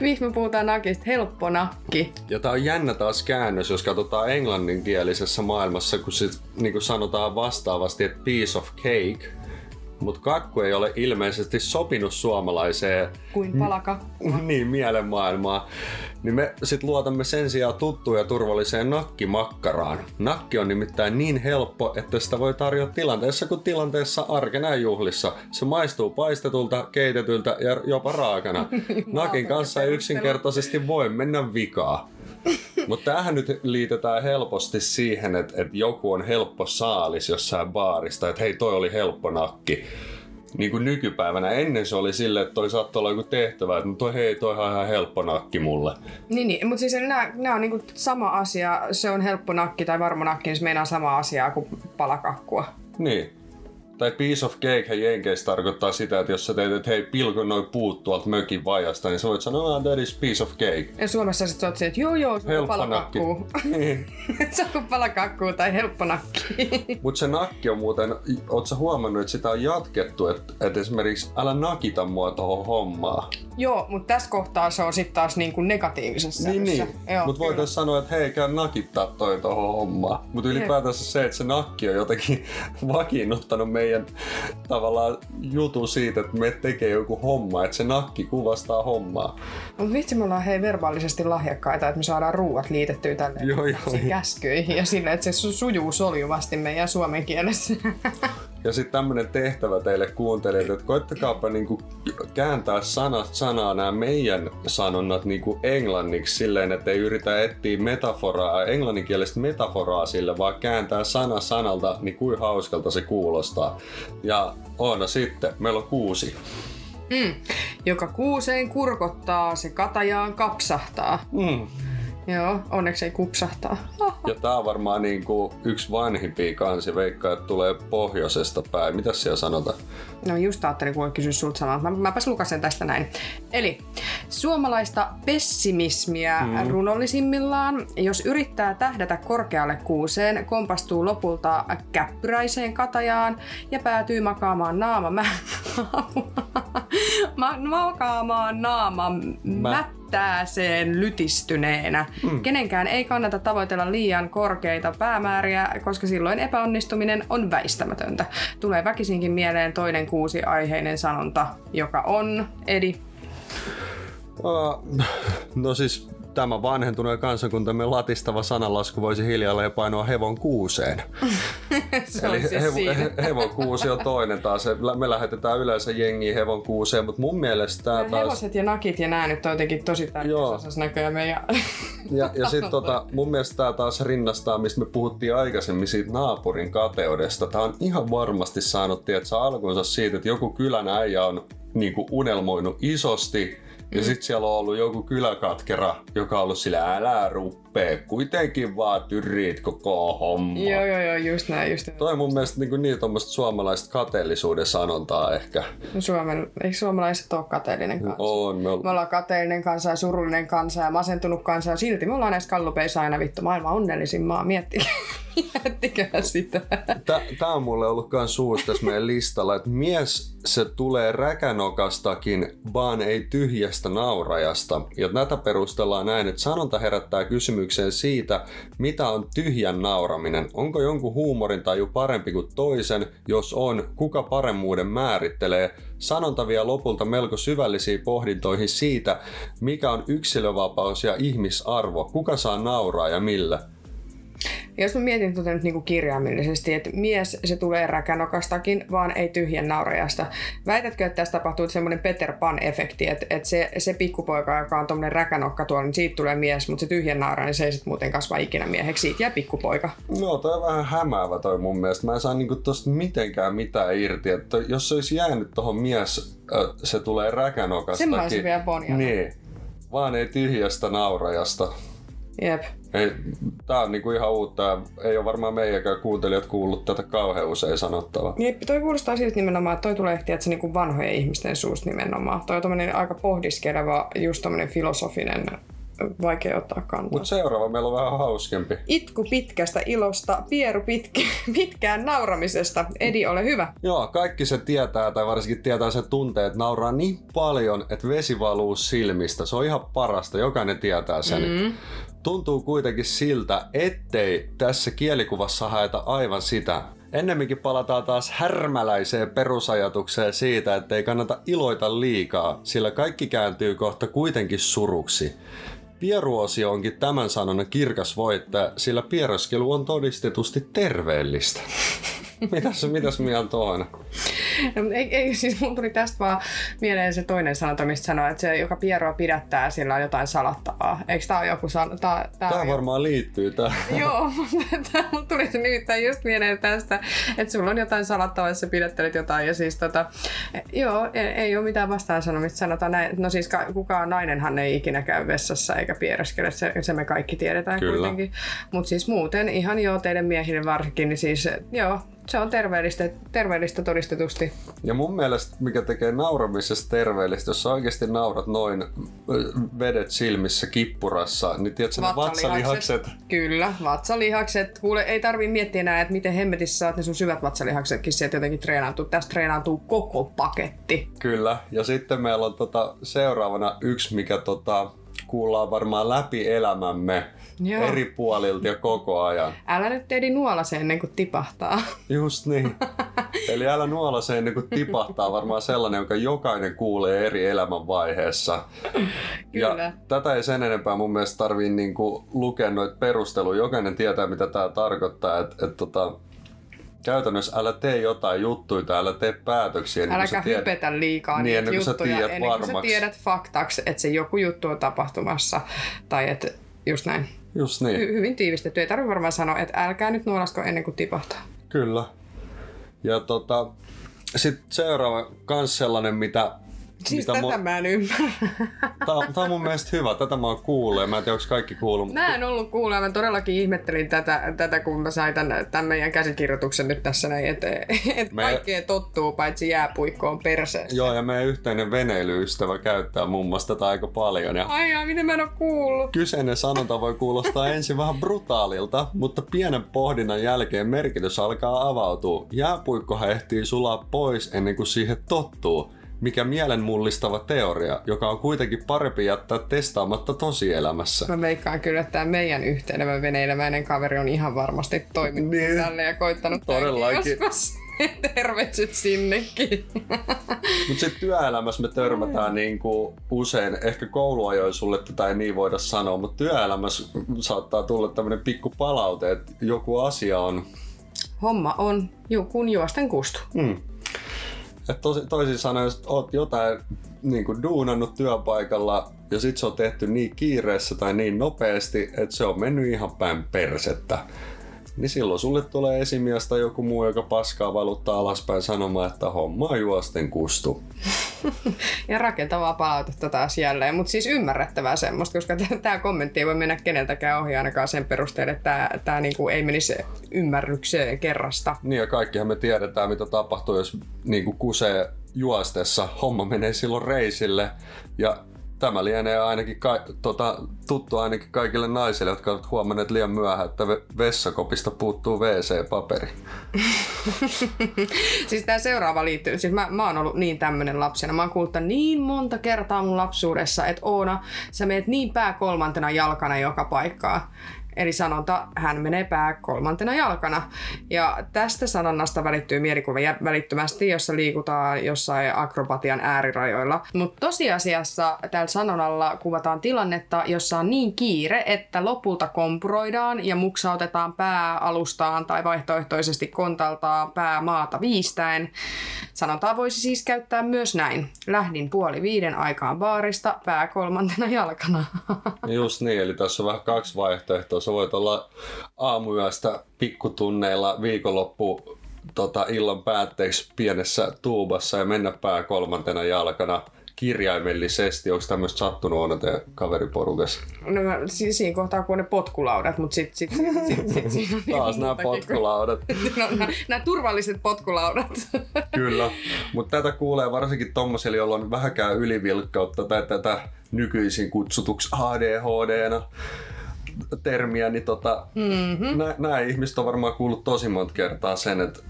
Miksi me puhutaan nakista? Helppo nakki. Ja tää on jännä taas käännös, jos katsotaan englanninkielisessä maailmassa, kun sit niinku sanotaan vastaavasti, että piece of cake, mut kakku ei ole ilmeisesti sopinut suomalaiseen kuin palakakkua. Niin, mielenmaailmaa. Niin me sit luotamme sen sijaan tuttuun ja turvalliseen nakkimakkaraan. Nakki on nimittäin niin helppo, että sitä voi tarjota tilanteessa kuin tilanteessa, arkena juhlissa. Se maistuu paistetulta, keitetyltä ja jopa raakana. Nakin kanssa ei yksinkertaisesti voi mennä vikaa. Mutta tämähän nyt liitetään helposti siihen, että joku on helppo saalis jossain baarista, että hei, toi oli helppo nakki. Niin kuin nykypäivänä. Ennen se oli silleen, että toi saattoi olla joku tehtävä, että toihan on ihan helppo nakki mulle. Niin, mutta siis nämä on niinku sama asia. Se on helppo nakki tai varma nakki, niin se meinaa samaa asiaa kuin palakakkua. Niin. Tai piece of cake jenkeissä tarkoittaa sitä, että jos sä teet, että hei, pilko noi puut tuolta mökin vajasta, niin sä voit sanoa, that is piece of cake. Ja Suomessa sit sä oot se, että joo, se on palakakkuu. Niin. Se on palakakkuu tai helppo nakki. Mut se nakki on muuten, oot sä huomannut, että sitä on jatkettu, että esimerkiksi älä nakita mua tohon hommaa. Joo, mut tässä kohtaa se on sit taas niinku negatiivisessa. Niin. Joo, mut voitais sanoa, että hei, käy nakittaa toi tohon hommaa. Mut ylipäätänsä se, että se nakki on jotenkin vakiinnuttanut meidän tavallaan jutu siitä, että me tekee joku homma, että se nakki kuvastaa hommaa. Mut vitsi, me ollaan verbaalisesti lahjakkaita, että me saadaan ruuat liitettyä tälle käskyihin ja silleen, että se sujuu soljuvasti meidän suomen kielessä. Ja sitten tämmönen tehtävä teille kuuntelijoille, että koittakaapa niinku kääntää sanasta sanaa nämä meidän sanonnat niinku englanniksi silleen, että ei yritä etsiä metaforaa, englanninkielistä metaforaa sille, vaan kääntää sana sanalta, niin kuin hauskalta se kuulostaa. Ja Oona sitten, meillä on 6. Joka kuuseen kurkottaa, se katajaan kapsahtaa. Joo, onneksi ei kupsahtaa. Ja tää on varmaan niinku yksi vanhimpia kansi, veikkaa, että tulee pohjoisesta päin. Mitäs siellä sanotaan? No just ajattelin, kun voi kysyä sulta samaa. Mäpäs lukasen tästä näin. Eli suomalaista pessimismiä runollisimmillaan. Jos yrittää tähdätä korkealle kuuseen, kompastuu lopulta käppyräiseen katajaan ja päätyy makaamaan mättääseen lytistyneenä. Kenenkään ei kannata tavoitella liian korkeita päämääriä, koska silloin epäonnistuminen on väistämätöntä. Tulee väkisinkin mieleen toinen kuusi aiheinen sanonta, joka on, Edi? No siis tämä vanhentuneen kansakuntamme latistava sananlasku voisi hiljalleen painoa hevon kuuseen. Eli siis hevon kuusi on toinen taas. Me lähetetään yleensä jengiä hevon kuuseen, mutta mun mielestä tämä taas... Hevoset ja nakit ja nää nyt on jotenkin tosi tärkeässä näköjään meidän... Ja sitten mun mielestä tämä taas rinnastaa, mistä me puhuttiin aikaisemmin siitä naapurin kateudesta. Tämä on ihan varmasti saanut tietää alkuunsa siitä, että joku kylän äijä on niinku unelmoinut isosti. Ja sit siellä on ollut joku kyläkatkera, joka on ollut sillä älä ruppee, kuitenkin vaan tyrriit koko homma. Joo, just näin. Toi mun mielestä niin tommoista suomalaista kateellisuuden sanontaa ehkä. Eikö suomalaiset ole kateellinen kansa? On. Me ollaan kateellinen kansa ja surullinen kansa ja masentunut kansa ja silti me ollaan näissä kallupeissa aina vittu maailman onnellisin maa, miettikää sitä. Tää on mulle ollut kans suus tässä meidän listalla, että mies se tulee räkänokastakin, vaan ei tyhjästä naurajasta. Ja tätä perustellaan näin, että sanonta herättää kysymykseen siitä, mitä on tyhjän nauraminen. Onko jonkun huumorintaju parempi kuin toisen? Jos on, kuka paremmuuden määrittelee? Sanonta vie lopulta melko syvällisiin pohdintoihin siitä, mikä on yksilövapaus ja ihmisarvo. Kuka saa nauraa ja millä? Jos mä mietin nyt niinku kirjaimellisesti, että mies se tulee räkänokastakin, vaan ei tyhjän naurajasta. Väitätkö, että tässä tapahtuu semmoinen Peter Pan-efekti, että se pikkupoika, joka on tommonen räkänokka tuolla, niin siitä tulee mies, mutta se tyhjän naura, niin se ei sit muuten kasva ikinä mieheksi. Siitä jää pikkupoika. No, toi on vähän hämäävä toi mun mielestä. Mä en saa niinku tosta mitenkään mitään irti. Että jos se olisi jäänyt tohon mies, se tulee räkänokastakin. Sen mä olisin vielä bonjata. Niin, vaan ei tyhjästä naurajasta. Jep. Ei, tää on niinku ihan uutta. Ei ole varmaan meidänkään kuuntelijat kuullut tätä kauhean usein sanottavaa. Jep, toi kuulostaa siltä nimenomaan, että toi tulee ehtiä, että se niinku vanhojen ihmisten suusta nimenomaan. Toi on tommonen aika pohdiskeleva, just tommonen filosofinen, vaikea ottaa kantaa. Mut seuraava meillä on vähän hauskempi. Itku pitkästä ilosta, pieru pitkään nauramisesta. Edi, ole hyvä. Joo, kaikki se tietää, tai varsinkin tietää se tuntee, että nauraa niin paljon, että vesi valuu silmistä. Se on ihan parasta, jokainen tietää sen. Tuntuu kuitenkin siltä, ettei tässä kielikuvassa haeta aivan sitä. Ennemminkin palataan taas härmäläiseen perusajatukseen siitä, ettei kannata iloita liikaa, sillä kaikki kääntyy kohta kuitenkin suruksi. Pieruosio onkin tämän sanonnan kirkas voittaja, sillä piereskelu on todistetusti terveellistä. Mitäs mieltä on? No, ei, siis mun tuli tästä vaan mieleen se toinen sanonta, mistä sanoo, että se, joka pieroa pidättää, sillä on jotain salattavaa. Eikö tää ole joku sanonta? Tää varmaan liittyy tähän. Joo, mutta mun tuli se nimittäin just mieleen tästä, että sulla on jotain salattavaa, jos sä pidättelet jotain. Ja siis joo, ei ole mitään vastaan sanomista. Sanotaan näin, no siis kukaan nainenhan ei ikinä käy vessassa eikä piereskele, se me kaikki tiedetään kuitenkin. Mutta siis muuten, ihan joo, teidän miehille varsinkin, niin siis joo. Se on terveellistä todistetusti. Ja mun mielestä, mikä tekee nauramisesta terveellistä, jos sä oikeesti naurat noin vedet silmissä kippurassa, niin tiedätkö ne vatsalihakset? Kyllä, vatsalihakset. Kuule, ei tarvii miettiä enää, että miten hemmetissä saat ne sun syvät vatsalihaksetkin sieltä jotenkin treenaantuu. Tästä treenaantuu koko paketti. Kyllä, ja sitten meillä on seuraavana yksi, mikä kuullaan varmaan läpi elämämme. Joo. Eri puolilta ja koko ajan. Älä nyt Edi nuolase ennen kuin tipahtaa. Just niin. Eli älä nuolase ennen kuin tipahtaa varmaan sellainen, jonka jokainen kuulee eri elämänvaiheessa. Kyllä. Ja tätä ei sen enempää mun mielestä tarvii lukea noita perusteluja. Jokainen tietää, mitä tämä tarkoittaa. käytännössä älä tee jotain juttuja, älä tee päätöksiä. Äläkä hypetä liikaa niin, niitä juttuja ennen kuin sä tiedät faktaksi, että se joku juttu on tapahtumassa. Tai että just näin. Just niin. Hyvin tiivistetty. Ei tarvitse varmaan sanoa, että älkää nyt nuolasko ennen kuin tipahtaa. Kyllä. Ja sitten seuraava kans sellainen, mitä... Siis mitä tätä mä en ymmärrä. Tää on mun mielestä hyvä. Tätä mä oon kuullut. Mä en tiedä, onko kaikki kuullut. Mä en ollut kuullut. Mä todellakin ihmettelin tätä kun mä sain tämän meidän käsikirjoituksen nyt tässä näin. Että kaikkea tottuu, paitsi jääpuikkoon perseessä. Joo, ja meidän yhteinen veneilyystävä käyttää muun muassa tätä aika paljon. Ja ai, miten mä en oo kuullut. Kyseinen sanonta voi kuulostaa ensin vähän brutaalilta, mutta pienen pohdinnan jälkeen merkitys alkaa avautua. Jääpuikkohan ehtii sulaa pois ennen kuin siihen tottuu. Mikä mielenmullistava teoria, joka on kuitenkin parempi jättää testaamatta tosielämässä. Mä veikkaan kyllä, että tämä meidän yhteinen veneilemäinen kaveri on ihan varmasti toiminut niin tälle ja koittanut todellakin joskus. Terveiset sinnekin. Mutta sitten työelämässä me törmätään niinku usein, ehkä kouluajoin sulle tätä ei niin voida sanoa, mutta työelämässä saattaa tulla tämmöinen pikku palaute, että joku asia on... Homma on kun juosten kustu. Mm. Toisin sanoen, jos oot jotain niinku duunannut työpaikalla ja sit se on tehty niin kiireessä tai niin nopeasti, että se on mennyt ihan päin persettä, niin silloin sulle tulee esimies tai joku muu, joka paskaa valuttaa alaspäin sanomaan, että homma on juosten kustu. Ja rakentavaa palautetta taas jälleen, mutta siis ymmärrettävää semmoista, koska tämä kommentti ei voi mennä keneltäkään ohi ainakaan sen perusteella, että tämä niinku ei menisi ymmärrykseen kerrasta. Niin, ja kaikkihan me tiedetään, mitä tapahtuu, jos niinku kusee juostessa. Homma menee silloin reisille, ja tämä lienee ainakin tuttu ainakin kaikille naisille, jotka ovat huomanneet liian myöhään, että vessakopista puuttuu WC-paperi. Siis tämä seuraava liittyy. Siis mä oon ollut niin tämmönen lapsena. Mä oon kuullut niin monta kertaa mun lapsuudessa, että Oona, sä meet niin pääkolmantena jalkana joka paikkaa. Eli sanonta, hän menee pääkolmantena jalkana. Ja tästä sanonnasta välittyy mielikuva välittömästi, jossa liikutaan jossain akrobatian äärirajoilla. Mutta tosiasiassa tällä sanonnalla kuvataan tilannetta, jossa on niin kiire, että lopulta kompuroidaan ja muksautetaan pää alustaan tai vaihtoehtoisesti kontaltaan pää maata viistäen. Sanontaa voisi siis käyttää myös näin. Lähdin 4:30 aikaan baarista pääkolmantena jalkana. Just niin, eli tässä on vähän kaksi vaihtoehtoa. Sä voit olla aamuyöstä pikkutunneilla viikonloppu illan päätteeksi pienessä tuubassa ja mennä pääkolmantena jalkana kirjaimellisesti. Onko tämmöistä sattunut aina teidän kaveriporukassa? No siinä kohtaa, kun on ne potkulaudat, mutta sit siinä on niin taas nämä potkulaudat. No, nämä turvalliset potkulaudat. Kyllä, mutta tätä kuulee varsinkin tommosille, jolla on vähäkään ylivilkkautta tai tätä nykyisin kutsutuksi ADHD:na. Termiä, niin nämä ihmiset on varmaan kuullut tosi monta kertaa sen, että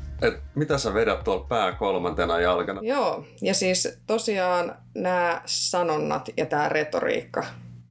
mitä sä vedät tuolla pääkolmantena jalkana. Joo, ja siis tosiaan nämä sanonnat ja tämä retoriikka,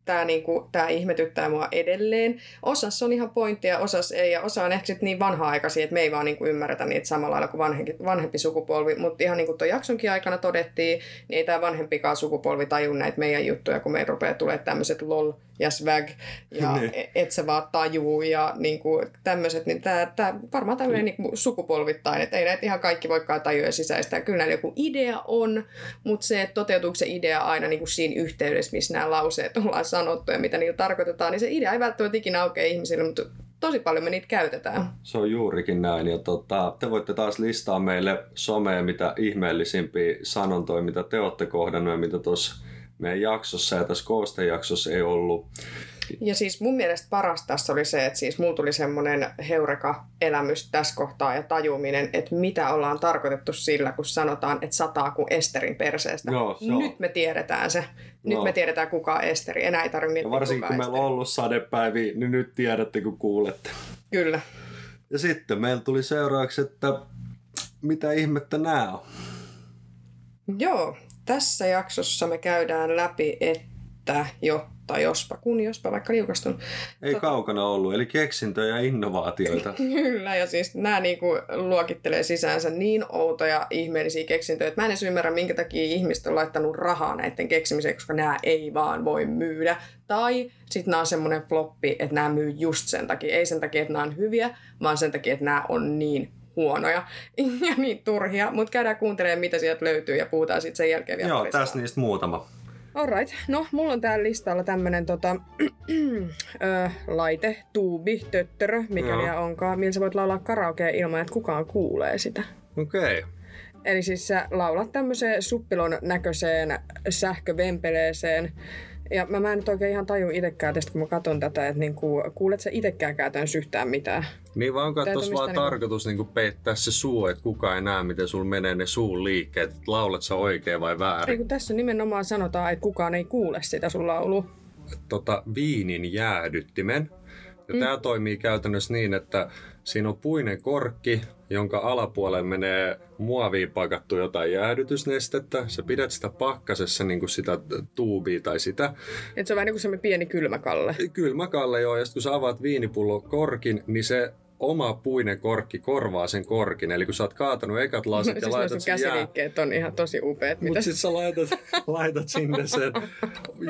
tämä niinku, ihmetyttää mua edelleen. Osassa on ihan pointtia, osassa ei, ja osa on ehkä sit niin vanha-aikaisia, että me ei vaan niinku ymmärretä niitä samalla lailla kuin vanhempi sukupolvi, mutta ihan niin kuin tuon jaksonkin aikana todettiin, niin ei tämä vanhempikaan sukupolvi tajuu näitä meidän juttuja, kun meidän rupeaa tulemaan tämmöiset lol ja swag ja et sä vaan tajuu ja niinku tämmöiset, niin tämä varmaan tämmöinen niinku sukupolvittain, että ei näitä ihan kaikki voikaan tajua ja sisäistää. Kyllä näillä joku idea on, mutta se, että toteutuuko se idea aina niinku siinä yhteydessä, missä nämä lauseet ollaan sanottu ja mitä niillä tarkoitetaan, niin se idea ei välttämättä ikinä aukea ihmisille, mutta tosi paljon me niitä käytetään. Se on juurikin näin. Ja te voitte taas listaa meille someen mitä ihmeellisimpiä sanontoja, mitä te olette kohdannut ja mitä tuossa meidän jaksossa ja tässä koostejaksossa ei ollut. Ja siis mun mielestä paras tässä oli se, että siis mulla tuli semmoinen heureka-elämys tässä kohtaa ja tajuminen, että mitä ollaan tarkoitettu sillä, kun sanotaan, että sataa kuin Esterin perseestä. Joo, nyt me tiedetään se. Nyt me tiedetään, kuka on Esteri. Enää ei tarvitse miettiä, kuka Esteri. Varsinkin kun meillä on ollut sadepäiviä, niin nyt tiedätte, kun kuulette. Kyllä. Ja sitten meillä tuli seuraavaksi, että mitä ihmettä nämä on? Joo. Tässä jaksossa me käydään läpi, että jotta, jospa, kun jospa, vaikka liukastun. Ei kaukana ollut, eli keksintöjä ja innovaatioita. Kyllä, ja siis nämä niinku luokittelee sisäänsä niin outoja ihmeellisiä keksintöjä, että mä en edes ymmärrä, minkä takia ihmiset on laittanut rahaa näiden keksimiseen, koska nämä ei vaan voi myydä. Tai sitten nämä on semmoinen floppi, että nämä myy just sen takia. Ei sen takia, että nämä on hyviä, vaan sen takia, että nämä on niin huonoja ja niin turhia, mutta käydään kuuntelemaan, mitä sieltä löytyy ja puhutaan sitten sen jälkeen vielä. Joo, tässä niistä muutama. Alright, no mulla on täällä listalla tämmönen laite, tuubi, töttörö, mikäli onkaan, millä sä voit laulaa karaokea ilman, että kukaan kuulee sitä. Okei. Okay. Eli siis sä laulat tämmöiseen suppilon näköiseen sähkövempeleeseen. Ja mä en nyt oikein ihan tajun itsekään tästä, kun mä katson tätä, että niinku, kuulet sä itsekään käytännössä yhtään mitään. Niin vaan onko tuossa vaan tarkoitus niinku peittää se suu, että kukaan ei näe, miten sulla menee ne suun liikkeet, että laulat sä oikein vai väärin. Ei kun tässä nimenomaan sanotaan, että kukaan ei kuule sitä sun laulua. Viinin jäädyttimen. Ja tää toimii käytännössä niin, että siinä on puinen korkki, jonka alapuolelle menee muoviin pakattu jotain jäähdytysnestettä. Sä pidät sitä pakkasessa niin kuin sitä tuubia tai sitä. Et se on vähän niin kuin semmoinen pieni kylmäkalle. Kylmäkalle, joo. Ja sitten kun sä avaat viinipullon korkin, niin se oma puinen korkki korvaa sen korkin. Eli kun sä oot kaatanut ekat lasit ja laitat sen käsiliikkeet on ihan tosi upeat. Mutta sit sä laitat sinne sen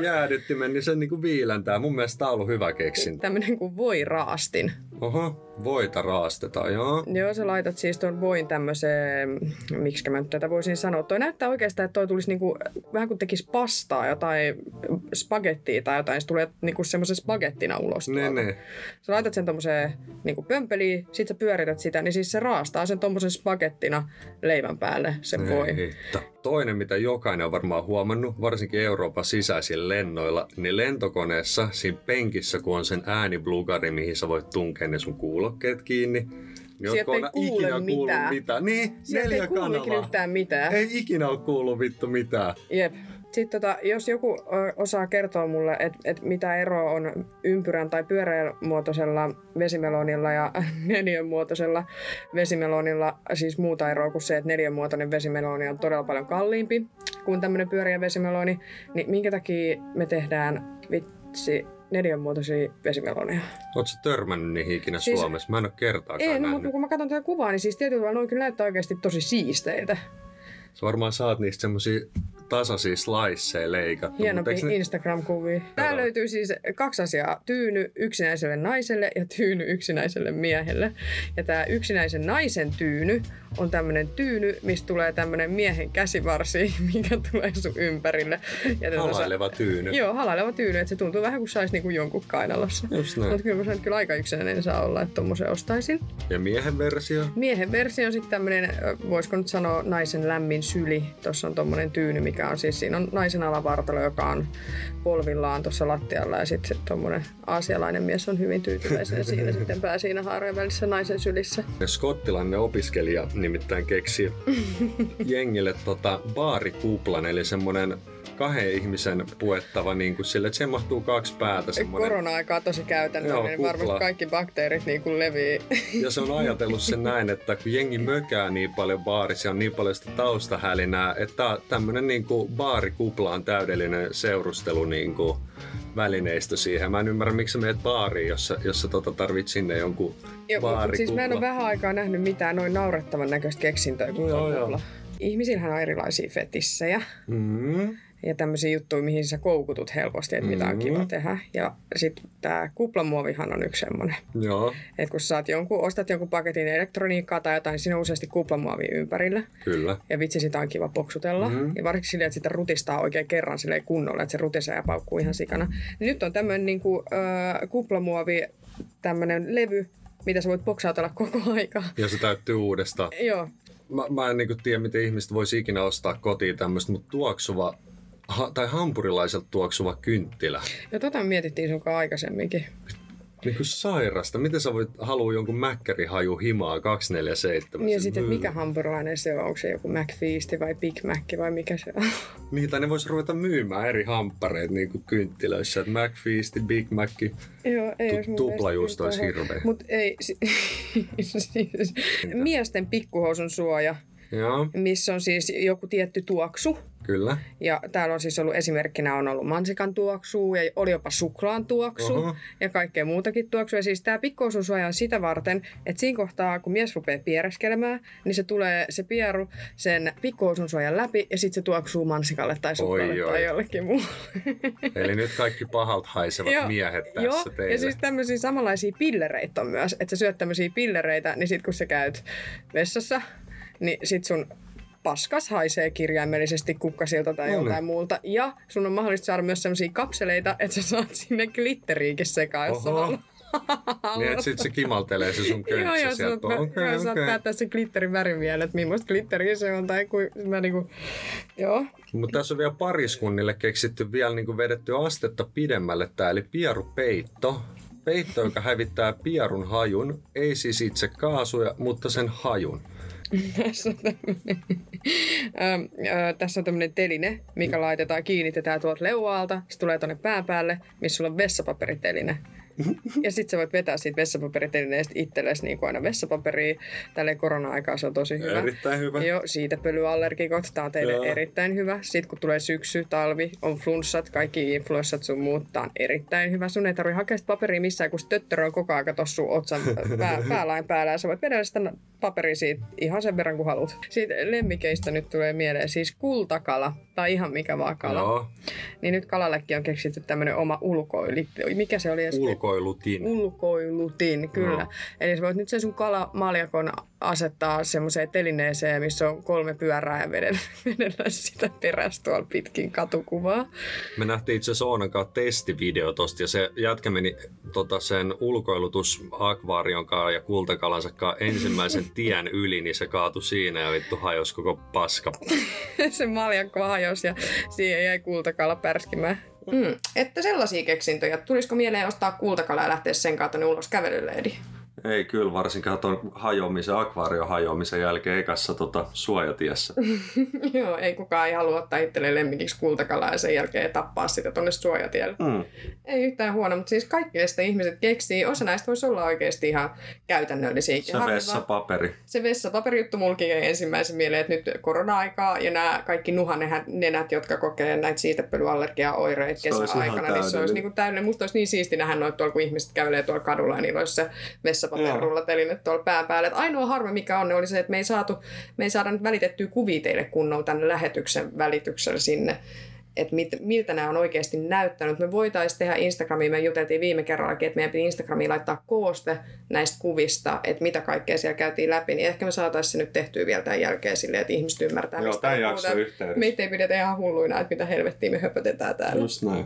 jäädyttimen, niin se niinku viilentää. Mun mielestä tää on ollut hyvä keksintä. Tämmönen kuin voiraastin. Oho, voita raastetaan, joo. Joo, sä laitat siis ton voin tämmöseen, miksikä mä nyt tätä voisin sanoa. Toi näyttää oikeastaan, että toi tulisi niinku, vähän kuin tekisi pastaa, jotain spagettia tai jotain. Se tulee niinku semmoisen spagettina ulos. Ne. Sä laitat sen tommoseen niinku pömpeliin. Sit sä pyörität sitä, niin siis se raastaa sen tommosen spagettina leivän päälle, se voi. Toinen, mitä jokainen on varmaan huomannut, varsinkin Euroopan sisäisillä lennoilla, niin lentokoneessa, siinä penkissä, kun on sen ääniblugari, mihin sä voit tunkea ne sun kuulokkeet kiinni, niin ootko aina ikinä kuullut mitään. Niin, sieltä ei kuulikin yhtään mitään. Ei ikinä ole kuullut vittu mitään. Jep. Sitten jos joku osaa kertoa mulle, että mitä eroa on ympyrän tai pyöreän muotoisella vesimelonilla ja neliön muotoisella vesimelonilla, siis muuta eroa kuin se, että neliön muotoinen vesimeloni on todella paljon kalliimpi kuin tämmöinen pyöreä vesimeloni, niin minkä takia me tehdään vitsi neliön muotoisia vesimeloneja? Ootko sä törmännyt niihin ikinä siis Suomessa? Mä en ole kertaakaan nähnyt. Mutta kun mä katson tätä kuvaa, niin siis tietyllä tavalla noin kyllä näyttää oikeasti tosi siisteiltä. Sä varmaan saat niistä semmosia tasaisia sliceja leikattu. Hienompia Instagram-kuvia. Täällä löytyy siis 2 asiaa. Tyyny yksinäiselle naiselle ja tyyny yksinäiselle miehelle. Ja tää yksinäisen naisen tyyny on tämmönen tyyny, mistä tulee tämmönen miehen käsivarsi, mikä tulee sun ympärille. Ja halaileva tyyny. Joo, halaileva tyyny. Että se tuntuu vähän kuin sais niinku jonkun kainalossa. Just näin. Mutta kyllä mä sanon, että kyllä aika yksinäinen saa olla, että tommosen ostaisin. Ja miehen versio? Miehen versio on sitten tämmönen, voisiko nyt sanoa naisen lämmin syli. Tossa on tommonen tyyny, mikä on siis, siinä on naisen alavartalo, joka on polvillaan tuossa lattialla ja sitten tommonen aasialainen mies on hyvin tyytyväisenä siinä sitten pää siinä haarojen välissä naisen sylissä. Ja skottilainen opiskelija nimittäin keksi jengille baarikuplan, eli semmonen 2 ihmisen puettava niin kuin sille, että siihen mahtuu 2 päätä. Semmoinen. Korona-aikaa tosi käytännöllinen, niin varmasti kaikki bakteerit niin kuin levii. Ja se on ajatellut sen näin, että kun jengi mökää niin paljon baarissa, on niin paljon sitä taustahälinää, että tämmöinen niin kuin baarikupla on täydellinen seurustelu niin kuin välineistö siihen. Mä en ymmärrä, miksi sä meet baariin, jos tarvit sinne jonkun baarikupla. Siis mä en ole vähän aikaa nähnyt mitään noin naurettavan näköistä keksintöä kuin kupla. Ihmisillähän on erilaisia fetissejä. Mm-hmm. Ja tämmöisiä juttuja, mihin sä koukutut helposti, että mitä on kiva tehdä. Ja sit tää kuplamuovihan on yksi semmonen. Joo. Et kun sä ostat jonkun paketin elektroniikkaa tai jotain, niin siinä on useasti kuplamuovi ympärillä. Kyllä. Ja vitsi, sitä on kiva poksutella. Ja varsinkin silleen, että sitä rutistaa oikein kerran silleen kunnolla, että se rutisee ja paukkuu ihan sikana. Ja nyt on tämmönen niinku, kuplamuovi, tämmönen levy, mitä sä voit poksautella koko aikaa. Ja se täyttyy uudestaan. Joo. Mä en niinku tiedä, miten ihmiset voisi ikinä ostaa kotiin tämmöistä, mutta tuoksuva tai hampurilaiselta tuoksuva kynttilä. Ja mietittiin sunkaan aikaisemminkin. Niin kuin sairasta. Miten sä voit halua jonkun mäkkärihaju himaa 247? Niin ja sitten, mikä hampurilainen se on? Onko se joku McFeast vai Big Mac vai mikä se on? Niin, tai ne vois ruveta myymään eri hamppareita niin kuin kynttilöissä. Että McFeast, Big Mac, tuplajuusto olisi hirveä. Mutta ei, miesten pikkuhousun suoja. Joo. Missä on siis joku tietty tuoksu, Kyllä. Ja täällä on siis ollut esimerkkinä on ollut mansikan tuoksua ja oli jopa suklaan tuoksu ja kaikkea muutakin tuoksua. Ja siis tämä pikkuosuussuoja on sitä varten, että siinä kohtaa kun mies rupeaa piereskelemään, niin se tulee se pieru sen pikkuosuussuojan läpi ja sitten se tuoksuu mansikalle tai suklaalle tai jollekin muulle. Eli nyt kaikki pahalta haisevat miehet tässä teille. Ja siis tämmöisiä samanlaisia pillereitä on myös. Että sä syöt tämmöisiä pillereitä, niin sitten kun sä käyt vessassa, niin sitten sun paskas haisee kirjaimellisesti kukkasilta tai joltain muulta. Ja sun on mahdollista saada myös sellaisia kapseleita, että sä saat sinne glitteriinkin sekaan, jos niin, että sit se kimaltelee se sun köntsä sieltä. Joo, saat päättää se glitterin värin vielä, että millaista glitteriä se on. Mutta tässä on vielä pariskunnille keksitty vielä niin kuin vedetty astetta pidemmälle tämä, eli pierupeitto. Peitto, joka hävittää pierun hajun, ei siis itse kaasuja, mutta sen hajun. Tässä on tämmöinen teline, mikä laitetaan, kiinnitetään tuolta leualta, se tulee tuonne pään päälle, missä sulla on vessapaperiteline. Ja sit sä voit vetää siitä vessapaperitelineestä itsellesi niin kuin aina vessapaperia. Tälleen korona-aikaa se on tosi hyvä. Erittäin hyvä. Joo, siitä pölyallergikot, tää on teille erittäin hyvä. Sit kun tulee syksy, talvi, on flunssat, kaikki influenssat sun muut, tää on erittäin hyvä. Sun ei tarvitse hakea sitä paperia missään, kun se töttörö on koko ajan tuossa sun otsan päälain päällä. Ja sä voit vedellä sitä paperia siitä ihan sen verran kun haluat. Siitä lemmikeistä nyt tulee mieleen siis kultakala tai ihan mikä vaan kala. Joo. Niin nyt kalallekin on keksitty tämmönen oma ulkoili. Mikä se oli edes? Ulkoilutin. Ulkoilutin, kyllä. No. Eli sä voit nyt sen sun kalamaljakon asettaa semmoiseen telineeseen, missä on 3 pyörää ja vedellä sitä perästä tuolla pitkin katukuvaa. Me nähtiin itse asiassa Oonan kanssa testivideo tosta ja se jätkä meni sen ulkoilutusakvaarion kanssa ja kultakalansa kanssa ensimmäisen tien yli, niin se kaatui siinä ja vittu hajosi koko paska. Se maljakko hajosi ja siihen jäi kultakala pärskimään. Mm. Että sellaisia keksintöjä. Tulisiko mieleen ostaa kultakalaa ja lähteä sen kautta ulos kävelylle, Edi? Ei kyllä, varsinkaan tuon hajoamisen, akvaarion hajoamisen jälkeen ekassa suojatiessä. Joo, ei kukaan ei halua ottaa itselleen lemmikiksi kultakalaa ja sen jälkeen tappaa sitä tuonne suojatielle. Mm. Ei yhtään huono, mutta siis kaikki näistä ihmiset keksii. Osa näistä voisi olla oikeasti ihan käytännöllisiä. Se vessapaperi. Se vessapaperijuttu mulki ensimmäisen mieleen, että nyt korona-aikaa ja nämä kaikki nuhanenät, jotka kokee näitä siitepölyallergiaa oireita kesän aikana, niin se olisi niin täydellinen. Musta olisi niin siisti nähdä noita tuolla, kun ihmiset kävelee tuolla kadulla ja niillä olisi se vessapaperullateline tuolla pään päällä. Et ainoa harmi mikä on, oli se, että me ei saada nyt välitettyä kuvia teille kunnolla tänne lähetyksen välityksellä sinne, että miltä nämä on oikeasti näyttänyt. Me voitaisiin tehdä Instagramiin, me juteltiin viime kerrallakin, että meidän piti Instagramiin laittaa kooste näistä kuvista, että mitä kaikkea siellä käytiin läpi, niin ehkä me saataisiin se nyt tehtyä vielä tämän jälkeen silleen, että ihmiset ymmärtää, mistä on puhutaan. Meitä ei pidetä ihan hulluina, että mitä helvettiä me höpötetään täällä. Just näin.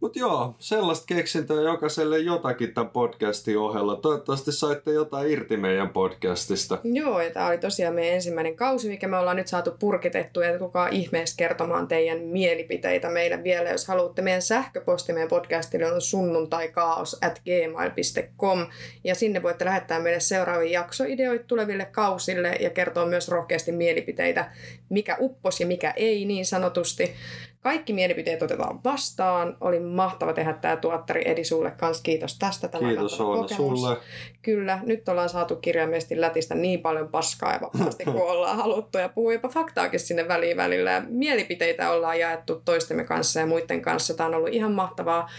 Mutta joo, sellaista keksintöä jokaiselle jotakin tämän podcastin ohella. Toivottavasti saitte jotain irti meidän podcastista. Joo, ja tämä oli tosiaan meidän ensimmäinen kausi, mikä me ollaan nyt saatu purkitettua. Ja tulkaa ihmeessä kertomaan teidän mielipiteitä meille vielä, jos haluatte. Meidän sähköposti meidän podcastille on sunnuntaikaos@gmail.com. Ja sinne voitte lähettää meille seuraavia jaksoideoita tuleville kausille ja kertoa myös rohkeasti mielipiteitä, mikä upposi ja mikä ei niin sanotusti. Kaikki mielipiteet otetaan vastaan. Oli mahtava tehdä tämä tuottari Edi sulle kanssa. Kiitos tästä. Kiitos Oona sulle. Kyllä, nyt ollaan saatu kirjaimellisesti lätistä niin paljon paskaa ja vapaasti kuin ollaan haluttu. Ja puhuu jopa faktaakin sinne väliin välillä. Ja mielipiteitä ollaan jaettu toistemme kanssa ja muiden kanssa. Tämä on ollut ihan mahtavaa.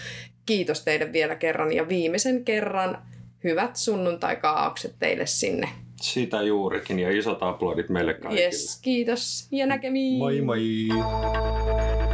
Kiitos teille vielä kerran ja viimeisen kerran. Hyvät sunnuntaikaaokset teille sinne. Sitä juurikin ja isot aplodit meille kaikille. Yes, kiitos ja näkemiin. Moi moi.